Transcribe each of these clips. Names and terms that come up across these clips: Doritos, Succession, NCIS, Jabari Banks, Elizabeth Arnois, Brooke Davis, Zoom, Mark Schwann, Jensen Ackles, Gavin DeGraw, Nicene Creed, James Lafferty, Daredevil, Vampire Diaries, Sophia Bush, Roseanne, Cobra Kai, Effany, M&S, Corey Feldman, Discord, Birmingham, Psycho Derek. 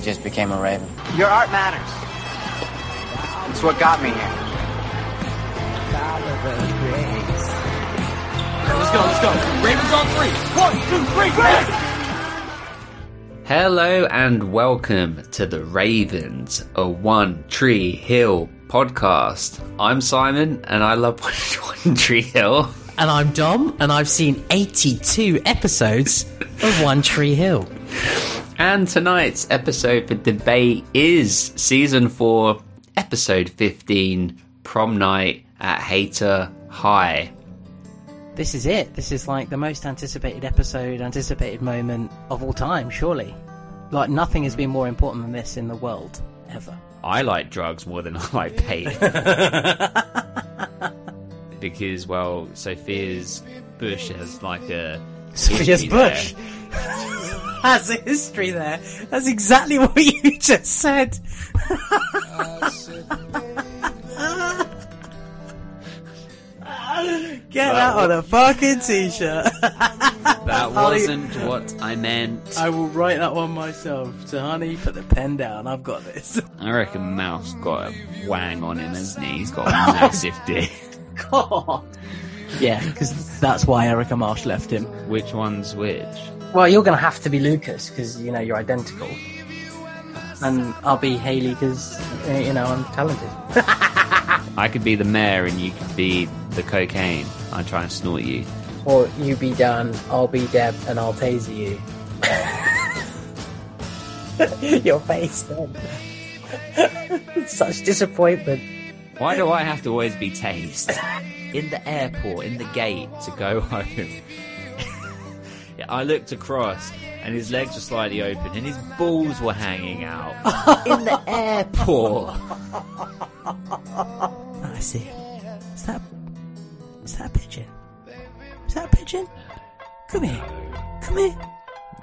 he just became a raven. Your art matters. It's what got me here. Let's go, let's go. Ravens on three. One, two, three, Ravens! Hello and welcome to The Ravens, a One Tree Hill podcast. I'm Simon and I love One Tree Hill. And I'm Dom and I've seen 82 episodes of One Tree Hill. And tonight's episode for debate is Season 4, Episode 15, Prom Night at Hayter High. This is it. This is like the most anticipated episode, anticipated moment of all time, surely. Like, nothing has been more important than this in the world, ever. I like drugs more than I like Peyton. Because, well, Sophia's Bush has like a... Sophia's Bush has a history there. That's exactly what you just said. Get that on a fucking t-shirt. That wasn't what I meant. I will write that one myself. So, honey, put the pen down. I've got this. I reckon Mouth's got a wang on him, hasn't he? He's got a massive dick. God. Yeah, because that's why Erica Marsh left him. Which one's which? Well, you're going to have to be Lucas because, you know, you're identical. And I'll be Hayley because, you know, I'm talented. I could be the mayor and you could be the cocaine. I'll try and snort you. Or you be Dan, I'll be Deb, and I'll taser you. Your face, then. Such disappointment. Why do I have to always be tased? In the airport, in the gate, to go home. I looked across and his legs were slightly open and his balls were hanging out. In the airport. I see him. Is that a pigeon? Is that a pigeon? Come here. Come here.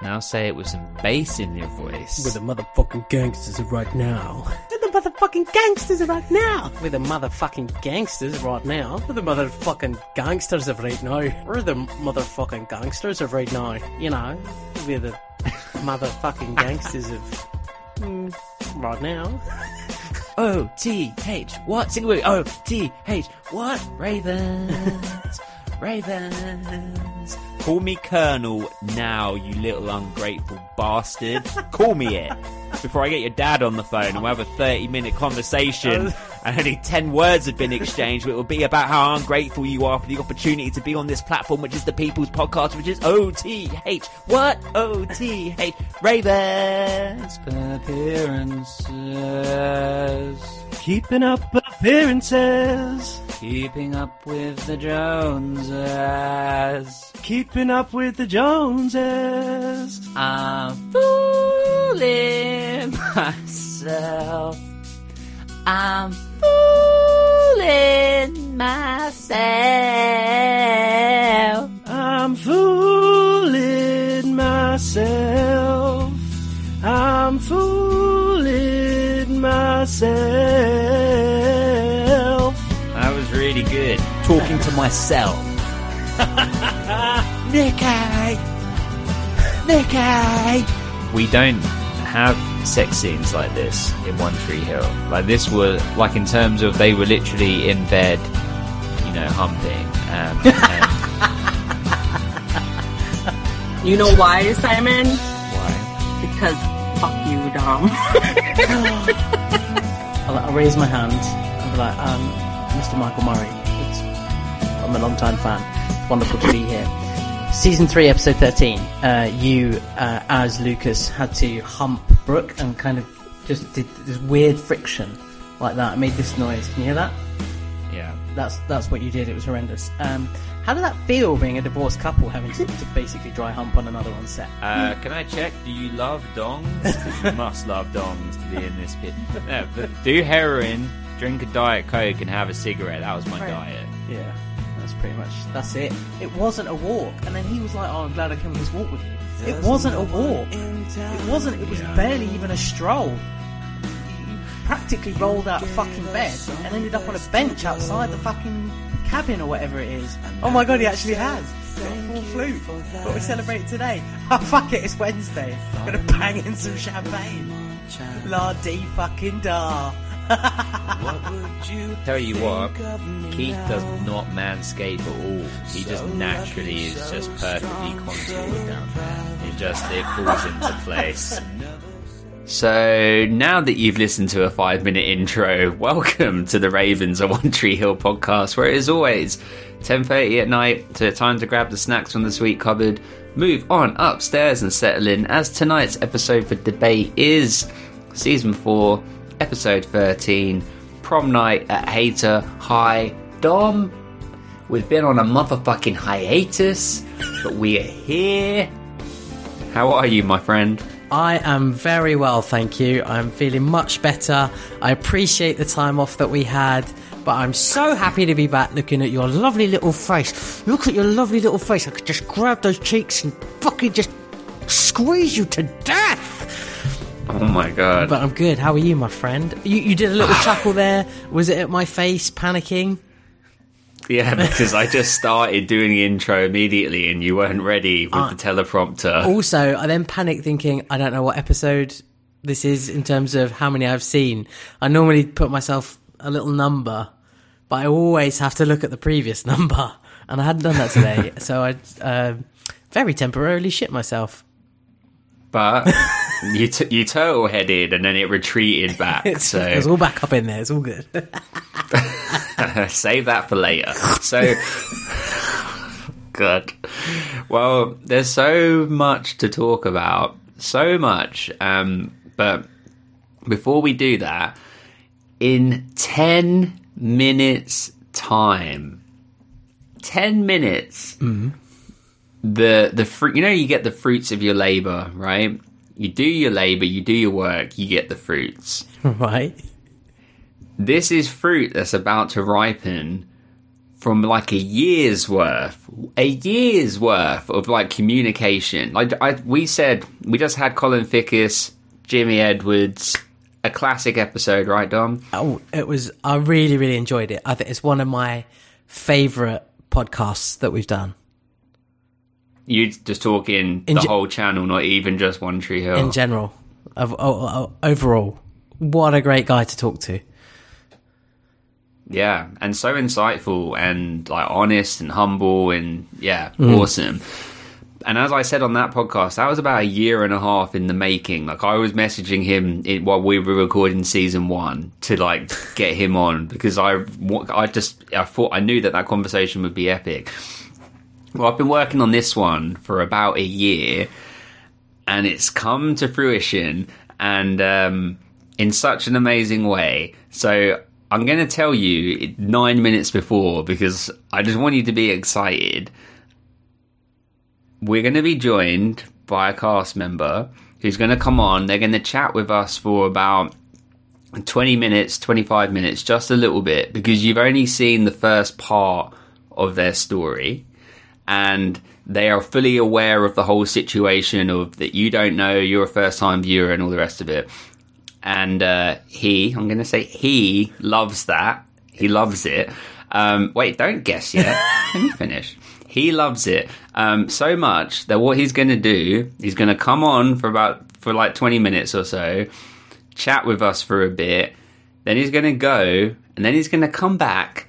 Now say it with some bass in your voice. We're the motherfucking gangsters right now. We're the motherfucking gangsters right now. We're the motherfucking gangsters right now. We're the motherfucking gangsters of right now. We're the motherfucking gangsters of right now. You know, we're the motherfucking gangsters of right now. O-T-H, what? Sing away. O-T-H, what? Ravens. Ravens. Call me Colonel now, you little ungrateful bastard. Call me it. Before I get your dad on the phone and we'll have a 30-minute conversation and only 10 words have been exchanged, but it will be about how ungrateful you are for the opportunity to be on this platform, which is the People's Podcast, which is O-T-H. What? O-T-H. Ravens. Appearances. Keeping up appearances. Keeping up with the Joneses. Keeping up with the Joneses. I'm fooling myself. I'm fooling myself. I'm fooling myself. I'm fooling myself. That was really good. Talking to myself. Nicky! We don't have sex scenes like this in One Tree Hill. Like, this was, like, in terms of they were literally in bed, you know, humping. You know why, Simon? Why? Because fuck you, Dom. I'll raise my hand. I'll be like, Mr. Michael Murray. I'm a long time fan. It's wonderful to be here. Season 3, episode 13. You, as Lucas, had to hump Brooke and kind of just did this weird friction like that. I made this noise. Can you hear that? Yeah. That's what you did. It was horrendous. How did that feel, being a divorced couple, having to basically dry hump on another on set? Can I check? Do you love dongs? Because you must love dongs to be in this pit. No, but do heroin, drink a Diet Coke, and have a cigarette. That was my diet. Yeah. Pretty much, that's it. It wasn't a walk, and then he was like, "Oh, I'm glad I came on this walk with you." It wasn't a walk. It wasn't. It was barely even a stroll. You practically rolled out of fucking bed and ended up on a bench outside the fucking cabin or whatever it is. Oh my god, he actually has. Full flu. But we celebrate today. Oh fuck it, it's Wednesday. I'm gonna bang in some champagne. child. La dee fucking da. What would you tell you what, Keith does not manscape at all. He just naturally is just perfectly contoured down there. It just, it falls into place. So now that you've listened to a 5-minute intro, welcome to the Ravens, a One Tree Hill podcast, where it is always 10:30 at night, so time to grab the snacks from the sweet cupboard, move on upstairs and settle in, as tonight's episode for debate is Season 4, Episode 13, Prom Night at Hater High Dom. We've been on a motherfucking hiatus, but we are here. How are you, my friend? I am very well, thank you. I'm feeling much better. I appreciate the time off that we had, but I'm so happy to be back looking at your lovely little face. Look at your lovely little face. I could just grab those cheeks and fucking just squeeze you to death. Oh my god. But I'm good. How are you, my friend? You did a little chuckle there. Was it at my face panicking? Yeah, because I just started doing the intro immediately and you weren't ready with the teleprompter. Also, I then panicked thinking, I don't know what episode this is in terms of how many I've seen. I normally put myself a little number, but I always have to look at the previous number. And I hadn't done that today, so I very temporarily shit myself. But you turtle-headed and then it retreated back. So it was all back up in there. It's all good. Save that for later. So, God. Well, there's so much to talk about. So much. But before we do that, in 10 minutes time, 10 minutes, mm-hmm. the fruit, you know, you get the fruits of your labor, right? You do your labor, you do your work, you get the fruits. Right. This is fruit that's about to ripen from like a year's worth of like communication. We just had Colin Fickes, Jimmy Edwards, a classic episode, right, Dom? Oh, it was, I really, really enjoyed it. I think it's one of my favorite podcasts that we've done. You're just talking the whole channel, not even just One Tree Hill. In general, overall, what a great guy to talk to. Yeah, and so insightful and like honest and humble and awesome. And as I said on that podcast, that was about a year and a half in the making. Like I was messaging him while we were recording Season 1 to like get him on because I thought I knew that conversation would be epic. Well, I've been working on this one for about a year, and it's come to fruition, and in such an amazing way. So I'm going to tell you 9 minutes before, because I just want you to be excited. We're going to be joined by a cast member who's going to come on. They're going to chat with us for about 20 minutes, 25 minutes, just a little bit, because you've only seen the first part of their story. And they are fully aware of the whole situation of that you don't know, you're a first-time viewer and all the rest of it. And he loves that. He loves it. Wait, don't guess yet. Let me finish. He loves it so much that what he's going to do, he's going to come on for like 20 minutes or so, chat with us for a bit, then he's going to go, and then he's going to come back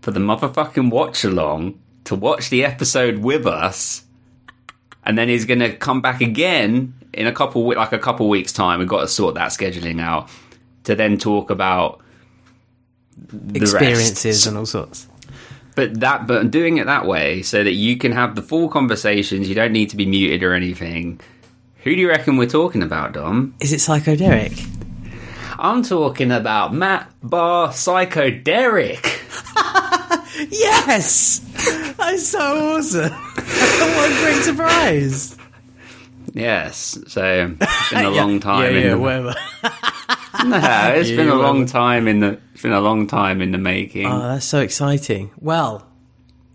for the motherfucking watch-along to watch the episode with us, and then he's going to come back again in a couple weeks' time. We've got to sort that scheduling out to then talk about the experiences rest. And all sorts. But doing it that way so that you can have the full conversations. You don't need to be muted or anything. Who do you reckon we're talking about, Dom? Is it Psycho Derek? I'm talking about Matt Barr, Psycho Derek. Yes! That's so awesome. What a great surprise. Yes. So it's been a long time. Yeah, whatever. It's been a long time in the making. Oh, that's so exciting. Well,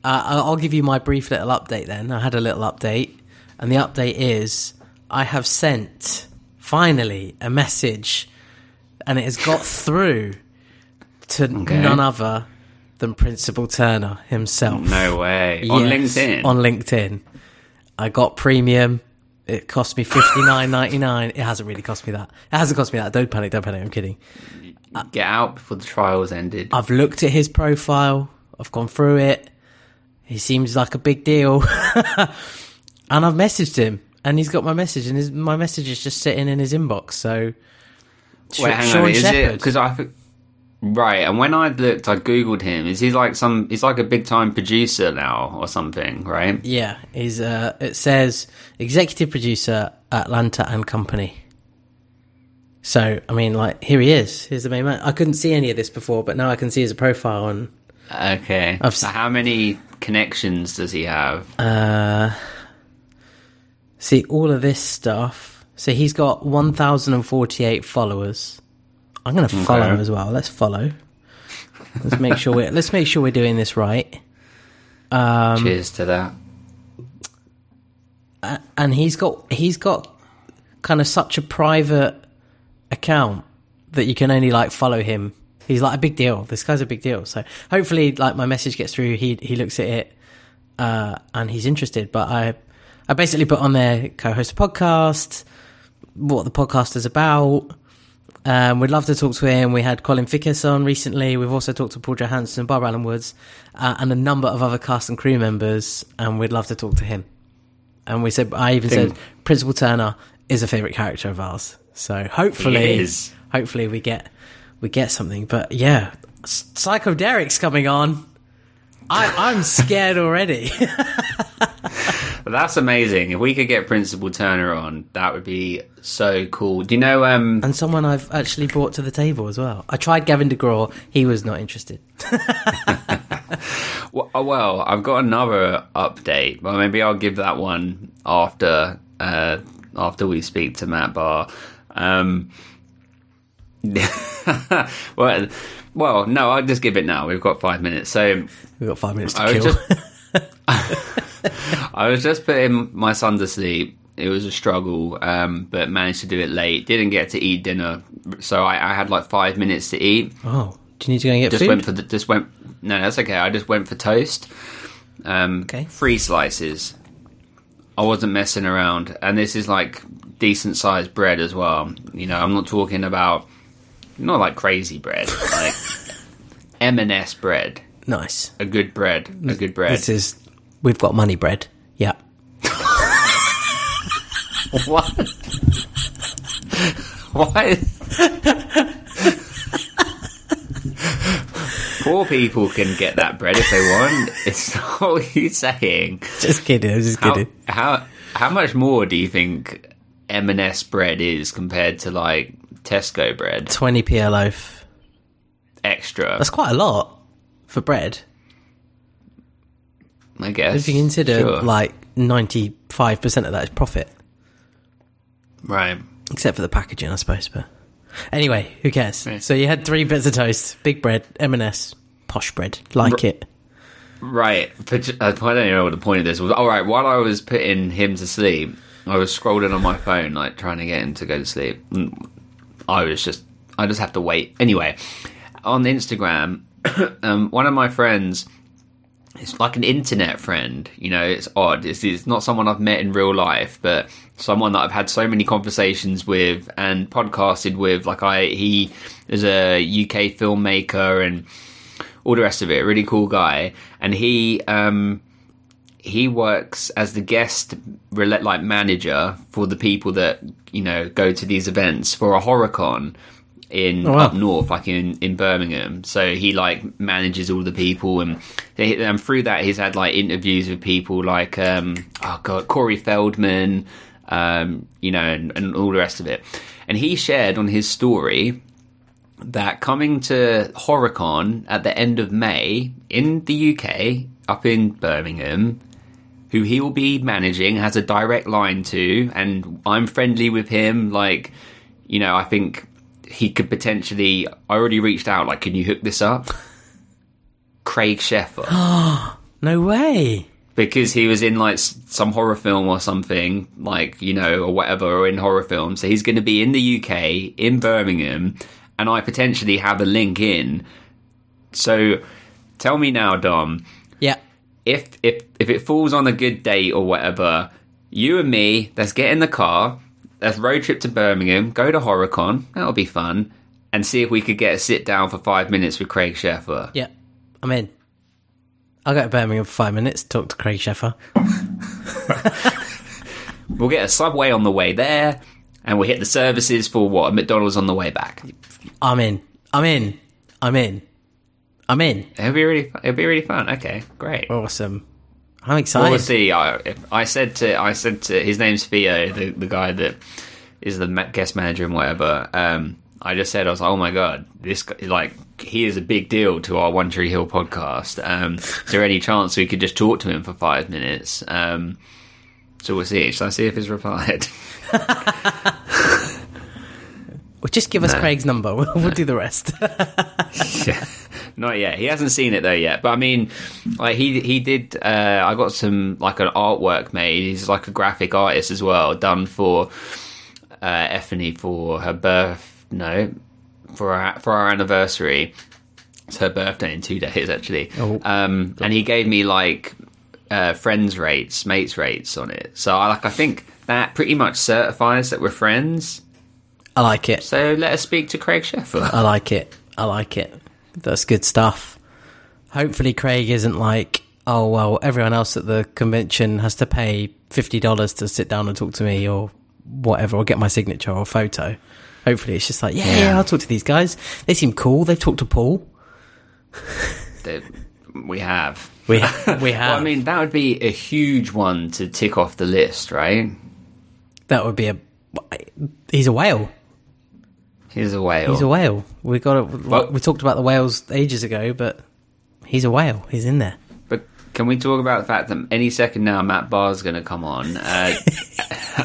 I'll give you my brief little update then. I had a little update, and the update is I have sent finally a message, and it has got through to none other than Principal Turner himself. No way. Yes, on LinkedIn. I got premium. It cost me $59.99. It hasn't really cost me that. It hasn't cost me that. Don't panic. I'm kidding. Get out before the trial's ended. I've looked at his profile. I've gone through it. He seems like a big deal. And I've messaged him. And he's got my message. And my message is just sitting in his inbox. So, wait, hang on. Is it? Because I think... Right, and when I looked, I googled him. Is he like he's like a big time producer now or something, right? Yeah, he's it says executive producer Atlanta and Company. So, I mean, like, here he is. Here's the main man. I couldn't see any of this before, but now I can see his profile. And okay, how many connections does he have? See all of this stuff. So he's got 1,048 followers. I'm going to follow him as well. Let's follow. Let's make sure we're doing this right. Cheers to that. And he's got kind of such a private account that you can only like follow him. He's like a big deal. This guy's a big deal. So hopefully, like, my message gets through. He looks at it and he's interested. But I basically put on there, co-host a podcast, what the podcast is about. We'd love to talk to him. We had Colin Fickes on recently. We've also talked to Paul Johansson, Barbara Allen Woods, and a number of other cast and crew members, and we'd love to talk to him. And we said, I said Principal Turner is a favourite character of ours. So hopefully we get something. But yeah, Psycho Derek's coming on. I'm scared already. That's amazing. If we could get Principal Turner on, that would be so cool. Do you know... and someone I've actually brought to the table as well. I tried Gavin DeGraw. He was not interested. Well, I've got another update, but maybe I'll give that one after we speak to Matt Barr. Well, no, I'll just give it now. We've got 5 minutes. So we've got 5 minutes to kill. I was just putting my son to sleep. It was a struggle, but managed to do it late. Didn't get to eat dinner, so I had like 5 minutes to eat. Oh, do you need to go and get food? No, that's okay. I just went for toast. Okay. 3 slices. I wasn't messing around, and this is like decent sized bread as well. You know, I'm not talking about not like crazy bread, like M&S bread. Nice, a good bread. This is. We've got money bread. Yeah. What? What? Poor people can get that bread if they want. It's not what you're saying. Just kidding. I'm just kidding. How much more do you think M&S bread is compared to like Tesco bread? 20p a loaf. Extra. That's quite a lot for bread. I guess. If you consider, like, 95% of that is profit. Right. Except for the packaging, I suppose. But anyway, who cares? Yeah. So you had 3 bits of toast, big bread, M&S, posh bread, it. Right. But I don't even know what the point of this was. All right, while I was putting him to sleep, I was scrolling on my phone, like, trying to get him to go to sleep. I just have to wait. Anyway, on Instagram, one of my friends... It's like an internet friend, you know, it's odd. It's not someone I've met in real life, but someone that I've had so many conversations with and podcasted with. Like he is a UK filmmaker and all the rest of it, a really cool guy. And he works as the guest like manager for the people that, you know, go to these events for a HorrorCon. Up north, like in Birmingham, so he like manages all the people, and through that he's had like interviews with people like Corey Feldman, you know, and all the rest of it. And he shared on his story that coming to HorrorCon at the end of May in the UK, up in Birmingham, who he will be managing, has a direct line to, and I'm friendly with him. Like, you know, I think. He could potentially... I already reached out, like, can you hook this up? Craig Sheffer. No way! Because he was in, like, some horror film or something, like, you know, or whatever, or in horror film. So he's going to be in the UK, in Birmingham, and I potentially have a link in. So, tell me now, Dom. Yeah. If it falls on a good date or whatever... you and me, let's get in the car, let's road trip to Birmingham, go to HorrorCon, that'll be fun, and see if we could get a sit down for 5 minutes with Craig Sheffer. Yeah, I'm in. I'll go to Birmingham for 5 minutes, talk to Craig Sheffer. We'll get a Subway on the way there, and we'll hit the services for, what, a McDonald's on the way back. I'm in. It'll be really fun. Okay, great. Awesome. I'm excited. We'll see. I said to his name's Theo, the guy that is the guest manager and whatever. I just said, I was like, oh my God, this guy, like, he is a big deal to our One Tree Hill podcast. Is there any chance we could just talk to him for 5 minutes? So we'll see. Shall I see if he's replied? Well, just give us Craig's number. We'll do the rest. Yeah. Not yet. He hasn't seen it though yet. But I mean, like he did. I got some like an artwork made. He's like a graphic artist as well, done for Effany for her for our anniversary. It's her birthday in 2 days actually. Oh. And he gave me like friends rates, mates rates on it. So I think that pretty much certifies that we're friends. I like it. So let us speak to Craig Sheffer. I like it. That's good stuff. Hopefully Craig isn't like, oh, well, everyone else at the convention has to pay $50 to sit down and talk to me or whatever, or get my signature or photo. Hopefully it's just like, yeah, I'll talk to these guys. They seem cool. They've talked to Paul. We have. Well, I mean, that would be a huge one to tick off the list, right? That would be he's a whale. He's a whale. We talked about the whales ages ago, but he's a whale. He's in there. But can we talk about the fact that any second now Matt Barr's going to come on? And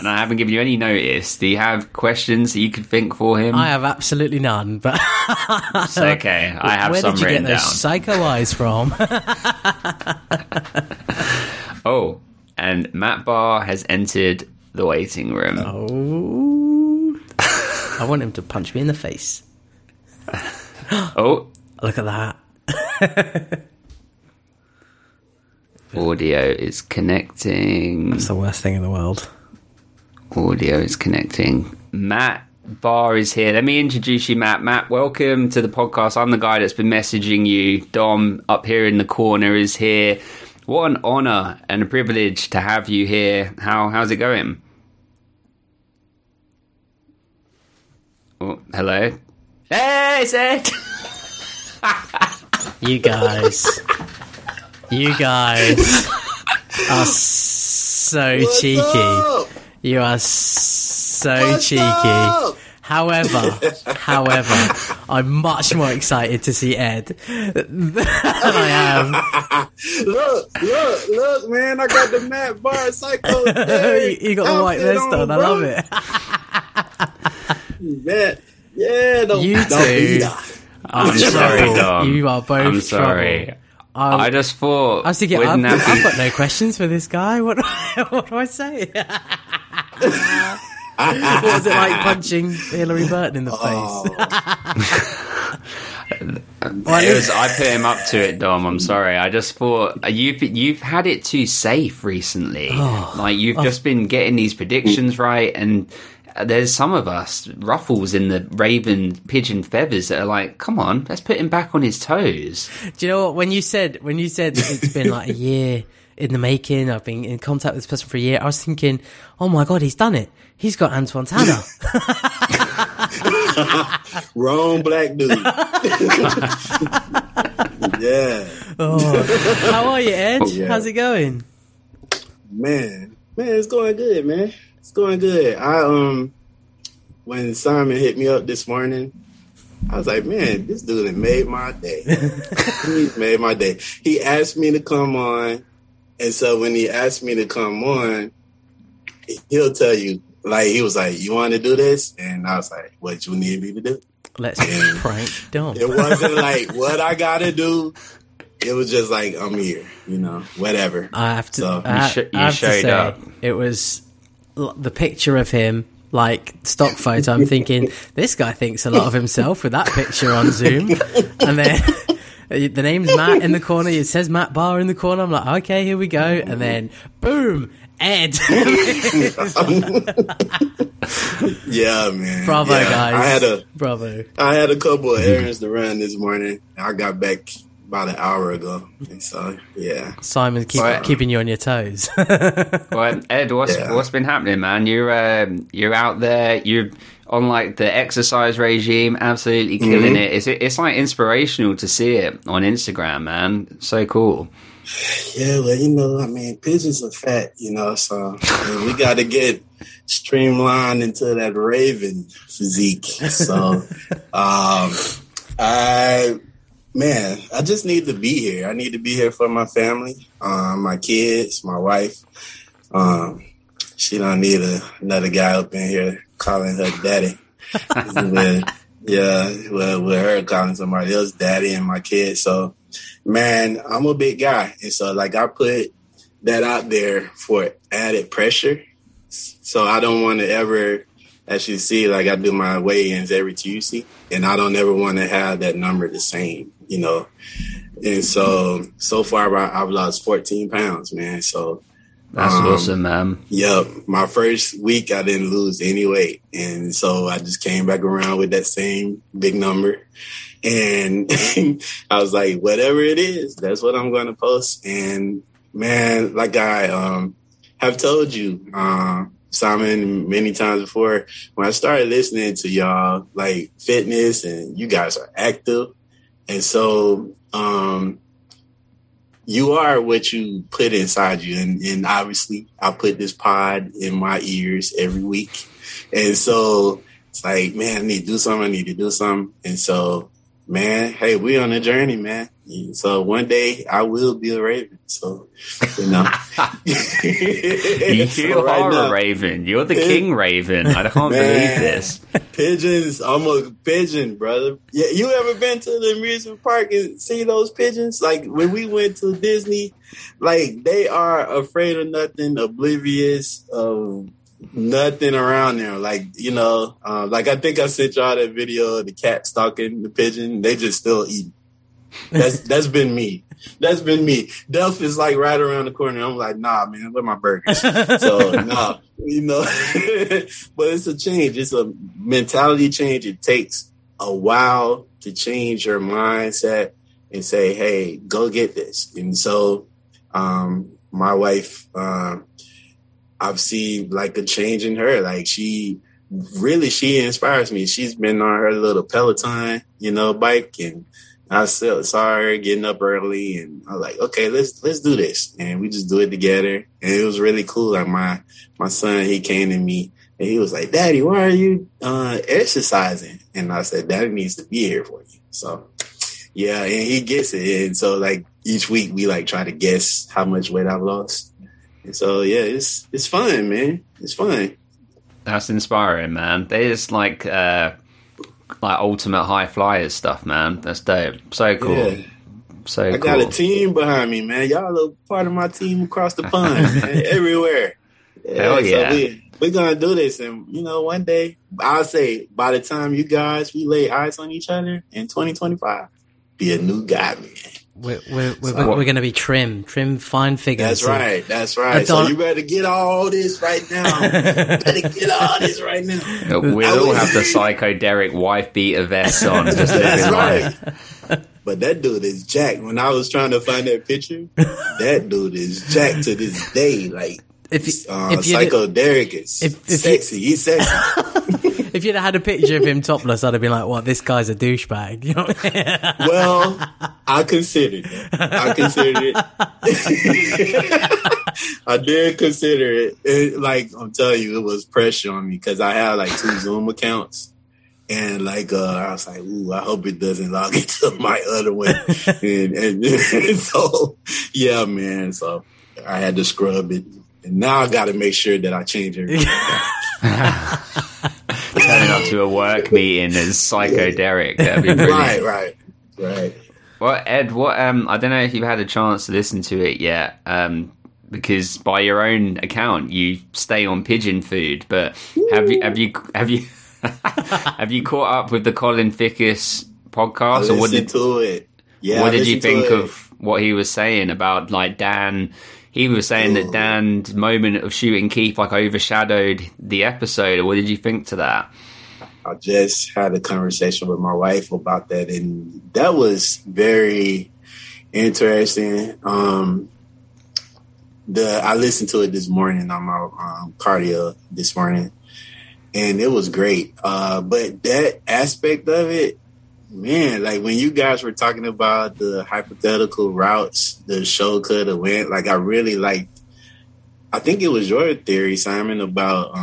I haven't given you any notice. Do you have questions that you could think for him? I have absolutely none. But it's okay. I have some written down. Where did you get those psycho eyes from? Oh, and Matt Barr has entered the waiting room. Oh. I want him to punch me in the face. Oh. Look at that. Audio is connecting. That's the worst thing in the world. Audio is connecting. Matt Barr is here. Let me introduce you, Matt. Matt, welcome to the podcast. I'm the guy that's been messaging you. Dom, up here in the corner, is here. What an honour and a privilege to have you here. How's it going? Oh, hello. Hey, it's Ed. You guys are so What's cheeky. Up? You are so What's cheeky. Up? However, I'm much more excited to see Ed than I am. Look, man! I got the Matt Barr Psycho Derek. You got the white vest on. I love it. Man. Yeah, you two. I'm sorry, Dom. You are both. I'm sorry. I just thought. I was thinking, I've got no questions for this guy. What do I say? What was it like punching Hilary Burton in the face? I put him up to it, Dom. I'm sorry. I just thought you've had it too safe recently. Oh, like I've just been getting these predictions right and. There's some of us ruffles in the raven pigeon feathers that are like, come on, let's put him back on his toes. Do you know what? When you said it's been like a year in the making, I've been in contact with this person for a year, I was thinking, oh my God, he's done it. He's got Antoine Tanner. Wrong black dude. Yeah. Oh. How are you, Ed? Oh, yeah. How's it going? Man, it's going good, man. It's going good. I when Simon hit me up this morning, I was like, man, this dude made my day. He's made my day. He asked me to come on, and so when he asked me to come on, he'll tell you, like, he was like, you want to do this? And I was like, what you need me to do? Let's prank Dom. It wasn't like what I gotta do. It was just like, I'm here, you know, whatever. I have to. So, you showed up. It was. The picture of him, like stock photo, I'm thinking this guy thinks a lot of himself with that picture on Zoom, and then The name's Matt in the corner. It says Matt Barr in the corner. I'm like, okay, here we go. And then, boom, Ed. Yeah, man. Bravo, yeah, guys. I had a couple of errands to run this morning. I got back about an hour ago. And so, yeah. Simon, keeping you on your toes. Well, Ed, what's been happening, man? You're out there. You're on like the exercise regime, absolutely killing it. It's like inspirational to see it on Instagram, man. So cool. Yeah, well, you know, I mean, pigeons are fat, you know, so we got to get streamlined into that Raven physique. So, I just need to be here. I need to be here for my family, my kids, my wife. She don't need another guy up in here calling her daddy. With her calling somebody else daddy and my kids. So, man, I'm a big guy. And so, like, I put that out there for added pressure. So I don't want to ever, as you see, like I do my weigh-ins every Tuesday, and I don't ever want to have that number the same, you know. And so far I've lost 14 pounds, man. So that's awesome, man. Yep. My first week I didn't lose any weight. And so I just came back around with that same big number. And I was like, whatever it is, that's what I'm going to post. And, man, like I have told you, Simon, many times before, when I started listening to y'all, like fitness, and you guys are active. And so you are what you put inside you. And obviously, I put this pod in my ears every week. And so it's like, man, I need to do something. And so, man, hey, we on a journey, man. So one day I will be a Raven. So, you know. you are a Raven. You're the King Raven. I can't believe this. Pigeons. I'm a pigeon, brother. Yeah, you ever been to the amusement park and see those pigeons? Like, when we went to Disney, like, they are afraid of nothing, oblivious of nothing around there. Like, you know, like I think I sent y'all that video of the cat stalking the pigeon. They just still eat. That's been me. Delph is like right around the corner. I'm like, nah, man, where my burgers? So nah, you know. But it's a change. It's a mentality change. It takes a while to change your mindset and say, hey, go get this. And so my wife, I've seen like a change in her. Like she inspires me. She's been on her little Peloton, you know, bike, and I saw her getting up early, and I was like, okay, let's do this. And we just do it together. And it was really cool. Like my son, he came to me and he was like, Daddy, why are you exercising? And I said, Daddy needs to be here for you. So yeah, and he gets it. And so like each week we like try to guess how much weight I've lost. And so yeah, it's fun, man. It's fun. That's inspiring, man. There's like ultimate high flyers stuff, man. That's dope. So cool. Yeah. So cool. I got a team behind me, man. Y'all are part of my team across the pond, man. Everywhere. Yeah, hell yeah. So we're gonna do this, and you know, one day I'll say, by the time you guys we lay eyes on each other in 2025, be a new guy, man. We're going to be trim, fine figures. That's right. So you better get all this right now. We'll all have the Psycho Derek wife beater vest on. That's right. But that dude is jacked. When I was trying to find that picture, that dude is jacked to this day. Like, if Psycho Derek is sexy. He's sexy. If you'd had a picture of him topless, I'd have been like, "What? This guy's a douchebag." You know what I mean? Well, I considered it. I did consider it. Like, I'm telling you, it was pressure on me because I had like 2 Zoom accounts, and like I was like, "Ooh, I hope it doesn't log into my other one." and so, yeah, man. So I had to scrub it, and now I got to make sure that I change everything. Turning up to a work meeting as Psycho Derek. That'd be brilliant. Right. Well, Ed, what? I don't know if you've had a chance to listen to it yet, because by your own account, you stay on pigeon food. But have you have you caught up with the Colin Fickes podcast? I listened to it. Yeah. What did you think of what he was saying about like Dan? He was saying that Dan's moment of shooting Keith like overshadowed the episode. What did you think to that? I just had a conversation with my wife about that, and that was very interesting. I listened to it this morning on my cardio this morning, and it was great. But that aspect of it, man, like when you guys were talking about the hypothetical routes the show could have went, like I really liked, I think it was your theory, Simon, about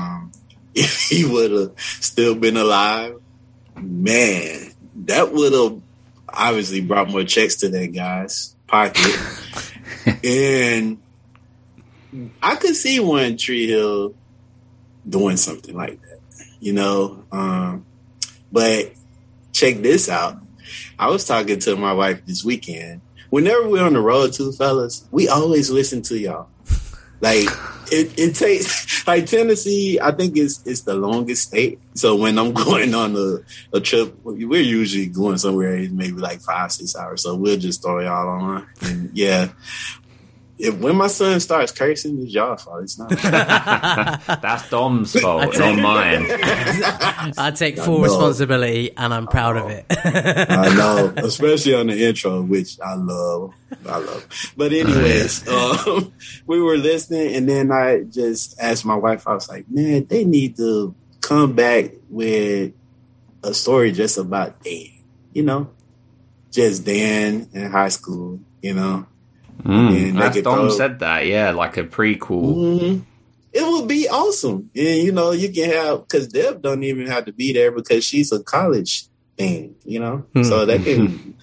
if he would have still been alive, man, that would have obviously brought more checks to that guy's pocket. And I could see One Tree Hill doing something like that, you know? But check this out. I was talking to my wife this weekend. Whenever we're on the road too, fellas, we always listen to y'all. Like, it takes, like, Tennessee, I think it's the longest state. So when I'm going on a trip, we're usually going somewhere maybe like 5-6 hours. So we'll just throw y'all on. And yeah. When my son starts cursing, it's y'all's fault. It's not. That's Dom's fault, not mine. I take full responsibility, and I'm proud of it. I know, especially on the intro, which I love. But anyways, we were listening, and then I just asked my wife, I was like, man, they need to come back with a story just about Dan, you know? Just Dan in high school, you know? As Dom said that, yeah, like a prequel. Mm-hmm. It would be awesome. And, you know, you can have, because Deb don't even have to be there because she's a college thing, you know? Mm-hmm. So they can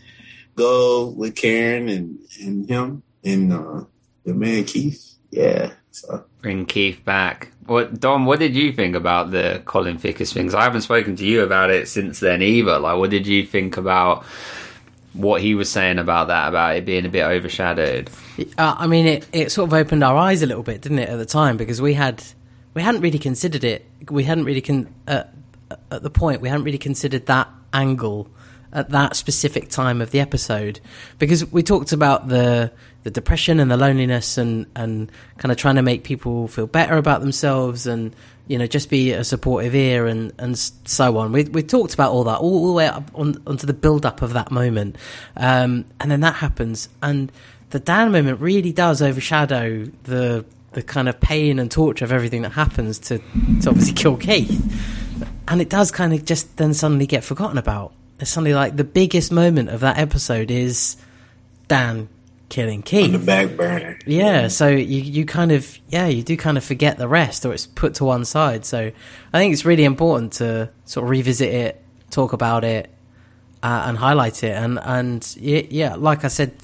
go with Karen and him and the man Keith. Yeah. So bring Keith back. What, Dom, what did you think about the Colin Fickes things? I haven't spoken to you about it since then either. Like, what did you think about what he was saying about that, about it being a bit overshadowed? I mean, it sort of opened our eyes a little bit, didn't it, at the time? Because we hadn't really considered it. We hadn't really at the point we hadn't really considered that angle at that specific time of the episode, because we talked about the depression and the loneliness and kind of trying to make people feel better about themselves and, you know, just be a supportive ear and so on. We talked about all that all the way up onto the build up of that moment. And then that happens, and the Dan moment really does overshadow the kind of pain and torture of everything that happens to obviously kill Keith. And it does kind of just then suddenly get forgotten about. It's suddenly like the biggest moment of that episode is Dan killing Keith. On the back burner. Yeah, so you kind of, you do kind of forget the rest, or it's put to one side. So I think it's really important to sort of revisit it, talk about it, and highlight it. And yeah, like I said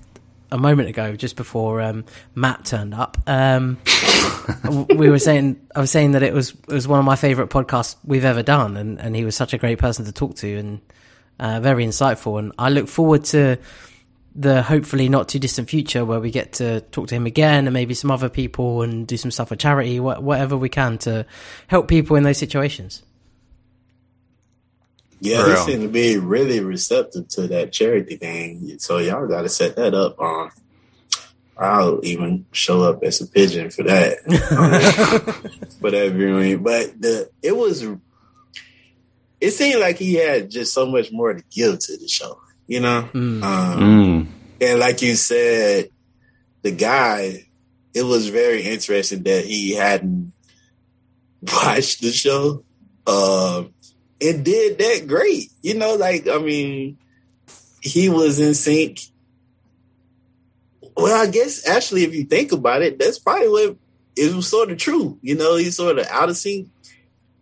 a moment ago, just before Matt turned up, I was saying that it was one of my favourite podcasts we've ever done, and he was such a great person to talk to, and very insightful, and I look forward to the hopefully not too distant future where we get to talk to him again, and maybe some other people, and do some stuff for charity, whatever we can to help people in those situations. Yeah, he seemed to be really receptive to that charity thing, so y'all got to set that up. I'll even show up as a pigeon for that. Whatever you mean, but it was. It seemed like he had just so much more to give to the show, you know? And like you said, the guy, it was very interesting that he hadn't watched the show. It did that great, you know? Like, I mean, he was in sync. Well, I guess, actually, if you think about it, that's probably what it was sort of true. You know, he's sort of out of sync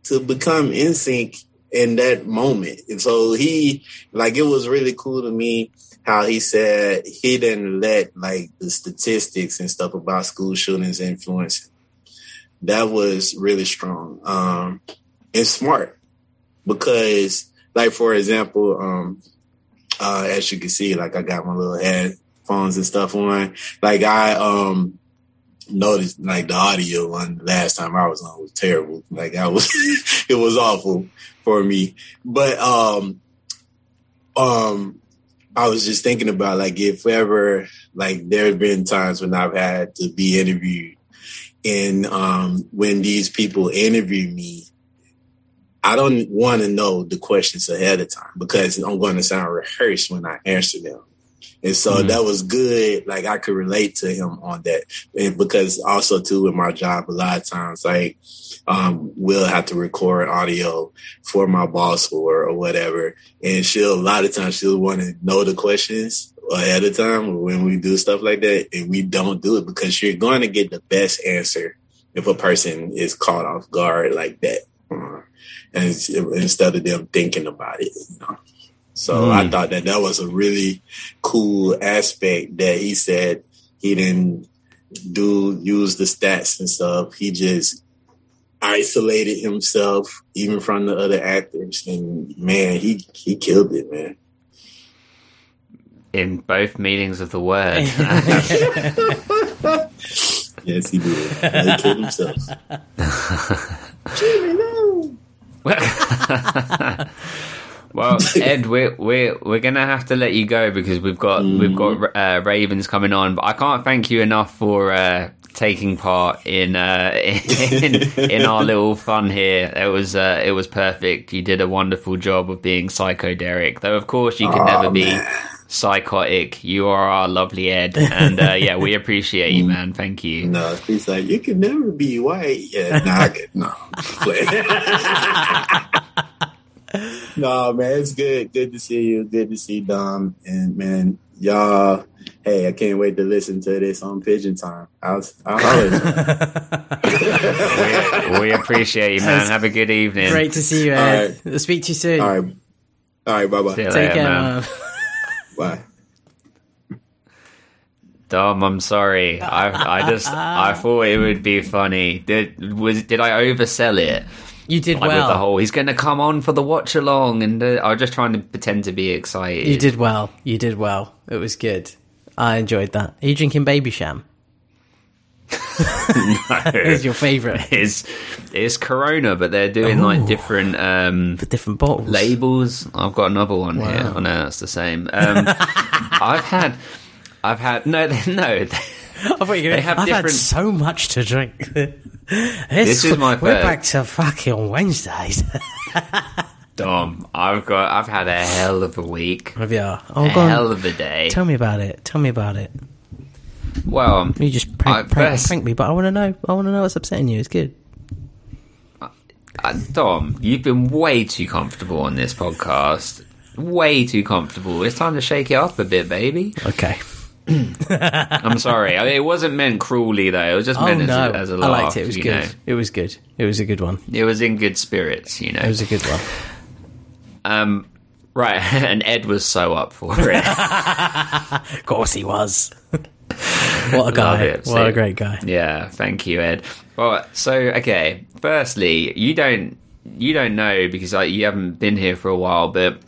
to become in sync in that moment. And so he, like, it was really cool to me how he said he didn't let, like, the statistics and stuff about school shootings influence him. That was really strong. And smart, because, like, for example, as you can see, like, I got my little headphones and stuff on. Like, I noticed, like, the audio on last time I was on was terrible. Like, it was awful for me. But I was just thinking about, like, if ever, like, there have been times when I've had to be interviewed, and when these people interview me, I don't want to know the questions ahead of time because I'm going to sound rehearsed when I answer them. And so that was good. Like, I could relate to him on that. And because also, too, with my job, a lot of times, like, we'll have to record audio for my boss or whatever. And she'll, a lot of times, she'll want to know the questions ahead of time when we do stuff like that. And we don't do it because you're going to get the best answer if a person is caught off guard like that. And instead of them thinking about it, you know. So I thought that that was a really cool aspect that he said he didn't use the stats and stuff. He just isolated himself even from the other actors. And, man, he killed it, man. In both meanings of the word. Yes, he did. He killed himself. Jimmy, no. Well, Ed, we're gonna have to let you go because we've got Ravens coming on. But I can't thank you enough for taking part in our little fun here. It was perfect. You did a wonderful job of being Psycho Derek, though of course you could never be psychotic. You are our lovely Ed, and yeah, we appreciate you, man. Thank you. No, he's like, you can never be white. Yeah, no. No, man, it's good. Good to see you. Good to see Dom. And, man, y'all, hey, I can't wait to listen to this on Pigeon Time. We appreciate you, man. Have a good evening. Great to see you, Ed. Right. We'll speak to you soon. All right, bye-bye. Take later, care, man. Bye. Dom, I'm sorry. I thought it would be funny. Did I oversell it? You did like well. With the whole, he's going to come on for the watch along, and I was just trying to pretend to be excited. You did well. It was good. I enjoyed that. Are you drinking Baby Sham? No, it's your favourite. It's Corona, but they're doing like different the different bottles labels. I've got another one here. Oh no, that's the same. I've had no. I've had so much to drink. This is my first. We're back to fucking Wednesdays. Dom, I've had a hell of a week. Have you? Hell of a day. Tell me about it. Well, you just prank me, but I want to know. I want to know what's upsetting you. It's good. Dom, you've been way too comfortable on this podcast. Way too comfortable. It's time to shake it up a bit, baby. Okay. I'm sorry. I mean, it wasn't meant cruelly, though. It was just meant as a laugh. I liked it. It was good. Know. It was good. It was a good one. It was in good spirits, you know. It was a good one. Right, and Ed was so up for it. Of course he was. What a guy. What a great guy. Yeah, thank you, Ed. Well, so, okay, firstly, you don't know because you haven't been here for a while, but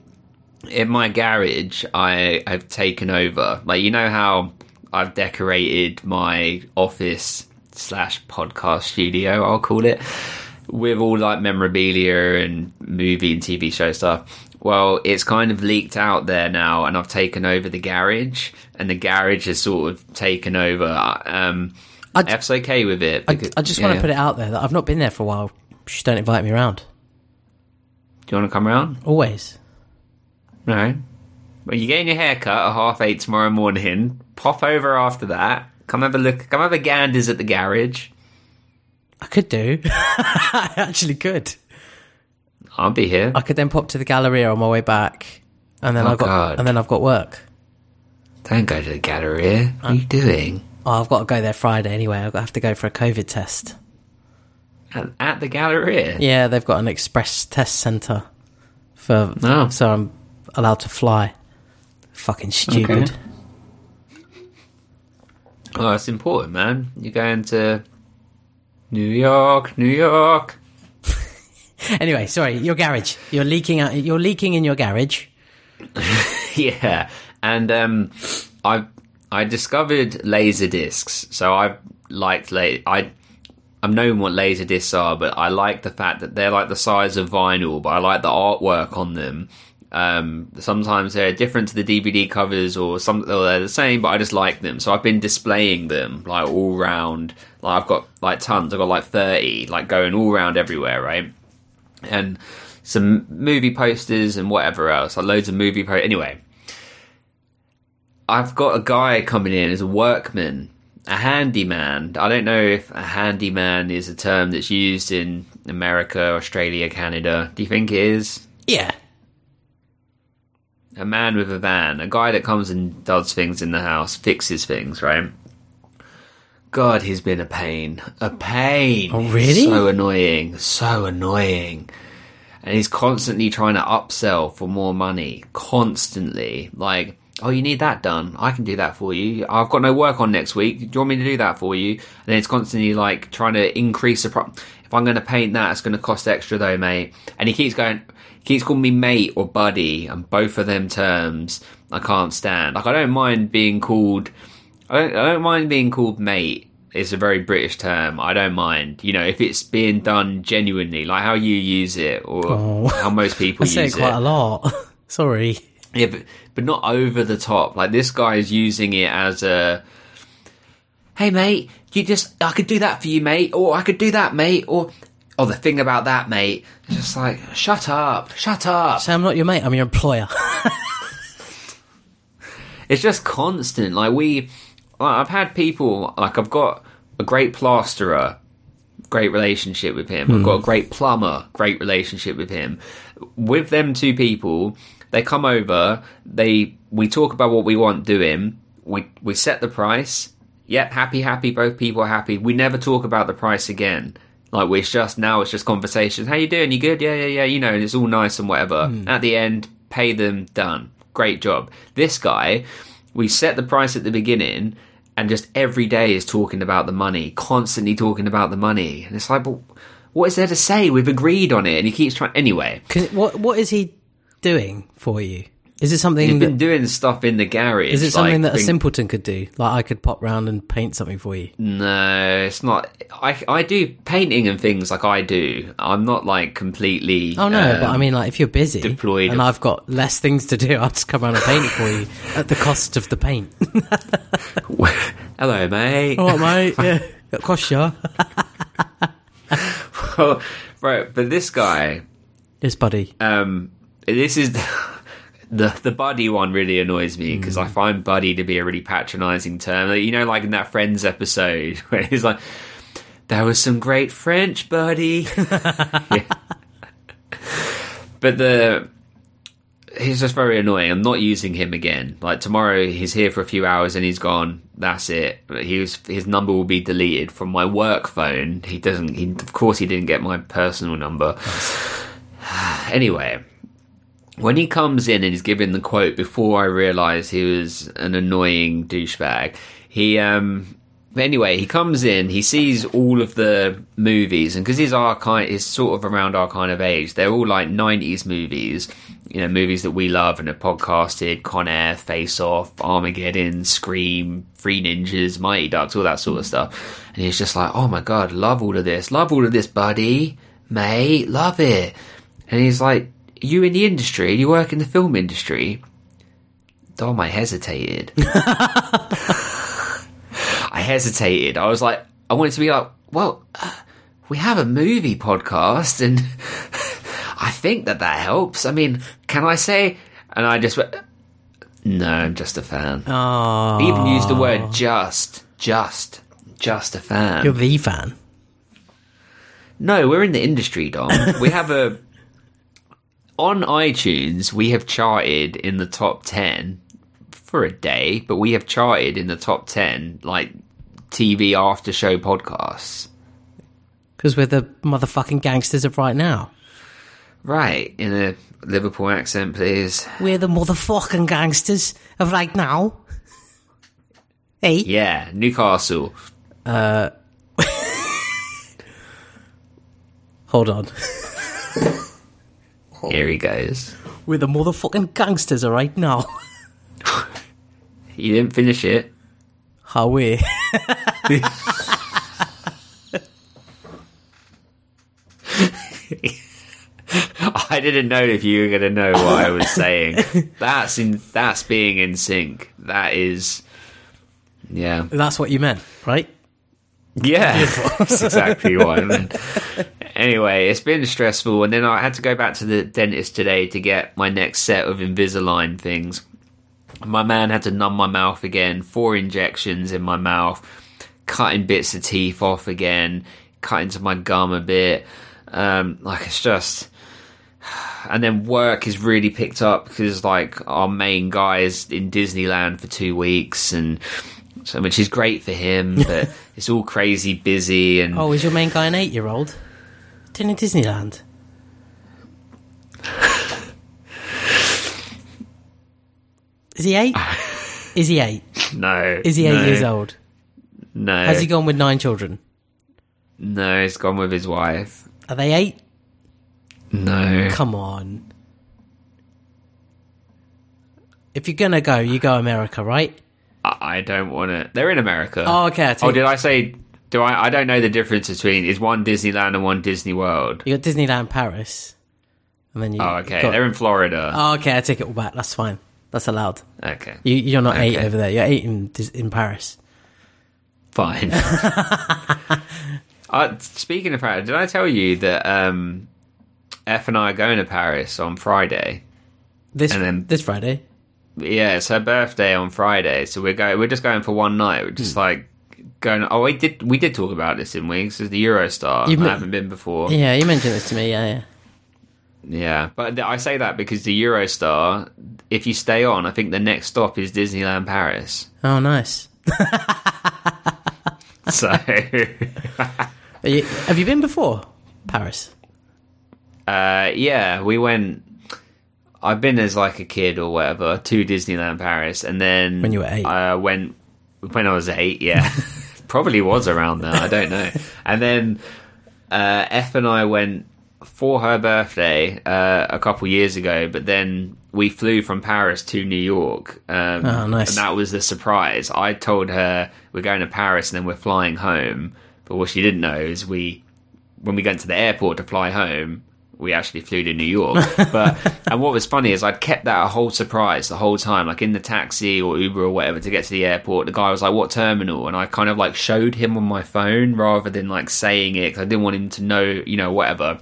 in my garage, I have taken over. Like, you know how I've decorated my office / podcast studio, I'll call it, with all like memorabilia and movie and TV show stuff. Well, it's kind of leaked out there now, and I've taken over the garage, and the garage has sort of taken over. F's okay with it. Because, I just want to put it out there that I've not been there for a while. Just don't invite me around. Do you want to come around? Always. No. Well, you're getting your hair cut at 8:30 tomorrow morning. Pop over after that. Come have a look. Come have a ganders at the garage. I could do. I actually could. I'll be here. I could then pop to the Galleria on my way back, and then I've got work. Don't go to the Galleria. What are you doing? Oh, I've got to go there Friday anyway. I have to go for a COVID test. At the Galleria? Yeah, they've got an express test centre for. Oh. So I'm allowed to fly. Fucking stupid. Okay. Oh, it's important, man. You're going to New York. Anyway, sorry, your garage. You're leaking in your garage. Yeah. And I discovered Laserdiscs. So I liked I'm known what laser discs are, but I like the fact that they're like the size of vinyl, but I like the artwork on them. Sometimes they're different to the DVD covers, or some they're the same, but I just like them. So I've been displaying them like all round. Like I've got like tons. I've got like 30, like going all round everywhere, right? And some movie posters and whatever else. Like loads of movie posters. Anyway, I've got a guy coming in as a workman, a handyman. I don't know if a handyman is a term that's used in America, Australia, Canada. Do you think it is? Yeah. A man with a van. A guy that comes and does things in the house, fixes things, right? God, he's been a pain. A pain. Oh, really? So annoying. So annoying. And he's constantly trying to upsell for more money. Constantly. Like, oh, you need that done. I can do that for you. I've got no work on next week. Do you want me to do that for you? And then it's constantly like trying to increase the price. If I'm going to paint that, it's going to cost extra though, mate. And he keeps going... Keeps calling me mate or buddy, and both of them terms I can't stand. Like, I don't mind being called... I don't mind being called mate. It's a very British term. I don't mind. You know, if it's being done genuinely, like how you use it, or how most people use it. I say it quite a lot. Sorry. Yeah, but not over the top. Like, this guy is using it as a... Hey, mate, I could do that for you, mate. Or I could do that, mate. Or... Oh, the thing about that, mate. It's just like, shut up, shut up. So I'm not your mate, I'm your employer. It's just constant. Like, I've had people, like, I've got a great plasterer, great relationship with him. I've got a great plumber, great relationship with him. With them two people, they come over, we talk about what we want doing, we set the price. Yep, happy, both people are happy. We never talk about the price again. Like, it's just conversations. How you doing? You good? Yeah. You know, and it's all nice and whatever. At the end, pay them, done. Great job. This guy, we set the price at the beginning, and just every day is talking about the money, constantly talking about the money. And it's like, but what is there to say? We've agreed on it. And he keeps trying. Anyway. What is he doing for you? Is it something he's been doing stuff in the garage? Is it something that a simpleton could do? Like, I could pop round and paint something for you? No, it's not. I do painting and things like I do. I'm not like completely. Oh no, but I mean, like if you're busy, deployed, and I've got less things to do, I'll just come round and paint it for you at the cost of the paint. Hello, mate. All right, mate. Yeah, it costs you. Well, right, but this guy, this buddy, this is. The buddy one really annoys me because I find buddy to be a really patronising term. Like, you know, like in that Friends episode where he's like, there was some great French, buddy. But he's just very annoying. I'm not using him again. Like tomorrow he's here for a few hours and he's gone. That's it. His number will be deleted from my work phone. Of course he didn't get my personal number. Anyway... When he comes in and he's giving the quote before I realise he was an annoying douchebag, he comes in, he sees all of the movies, and because he's sort of around our kind of age, they're all like 90s movies, you know, movies that we love and are podcasted, Con Air, Face Off, Armageddon, Scream, Three Ninjas, Mighty Ducks, all that sort of stuff. And he's just like, oh my God, love all of this, buddy, mate, love it. And he's like, you in the industry? You work in the film industry? Dom, I hesitated. I was like, I wanted to be like, well, we have a movie podcast, and I think that helps. I mean, can I say? And I just went, no, I'm just a fan. Aww. He even used the word just a fan. You're the fan. No, we're in the industry, Dom. We have a... On iTunes, we have charted in the top 10 for a day, but we have charted in the top 10, like, TV after-show podcasts. Because we're the motherfucking gangsters of right now. Right, in a Liverpool accent, please. We're the motherfucking gangsters of right now. Hey? Yeah, Newcastle. Hold on. Here he goes. We're the motherfucking gangsters right now. You didn't finish it. How we? I didn't know if you were going to know what I was saying. That's being in sync. That is, yeah. That's what you meant, right? Yeah, that's exactly what I meant. Anyway, it's been stressful, and then I had to go back to the dentist today to get my next set of Invisalign things. My man had to numb my mouth again, 4 injections in my mouth, cutting bits of teeth off again, cut into my gum a bit. It's just... And then work is really picked up because, like, our main guy is in Disneyland for 2 weeks, and so, which is great for him, but it's all crazy busy. And oh, is your main guy an 8-year-old? Didn't Disneyland? Is he 8? Is he 8? No. Is he 8 years old? No. Has he gone with 9 children? No, he's gone with his wife. Are they 8? No. Come on. If you're going to go, you go America, right? I don't want to. They're in America. Oh, okay. Oh, did I say... Do I don't know the difference between... Is one Disneyland and one Disney World? You got Disneyland Paris. And then you... Oh, okay. They're in Florida. Oh, okay. I take it all back. That's fine. That's allowed. Okay. You're not 8 over there. You're 8 in Paris. Fine. Speaking of Paris, did I tell you that... F and I are going to Paris on Friday. This Friday? Yeah, it's her birthday on Friday, so we're just going for one night. We're just like going. Oh, we did talk about this, didn't we? This is the Eurostar. I haven't been before. Yeah, you mentioned this to me. Yeah. But I say that because the Eurostar, if you stay on, I think the next stop is Disneyland Paris. Oh, nice. So, have you been before Paris? Yeah, we went. I've been as like a kid or whatever to Disneyland Paris, and then when you were 8, when I was 8, yeah, probably was around there. I don't know. And then F and I went for her birthday a couple years ago, but then we flew from Paris to New York. Oh, nice! And that was the surprise. I told her we're going to Paris and then we're flying home. But what she didn't know is when we went to the airport to fly home, we actually flew to New York. And what was funny is I'd kept that a whole surprise the whole time, like in the taxi or Uber or whatever to get to the airport. The guy was like, "What terminal?" And I kind of like showed him on my phone rather than like saying it because I didn't want him to know, you know, whatever.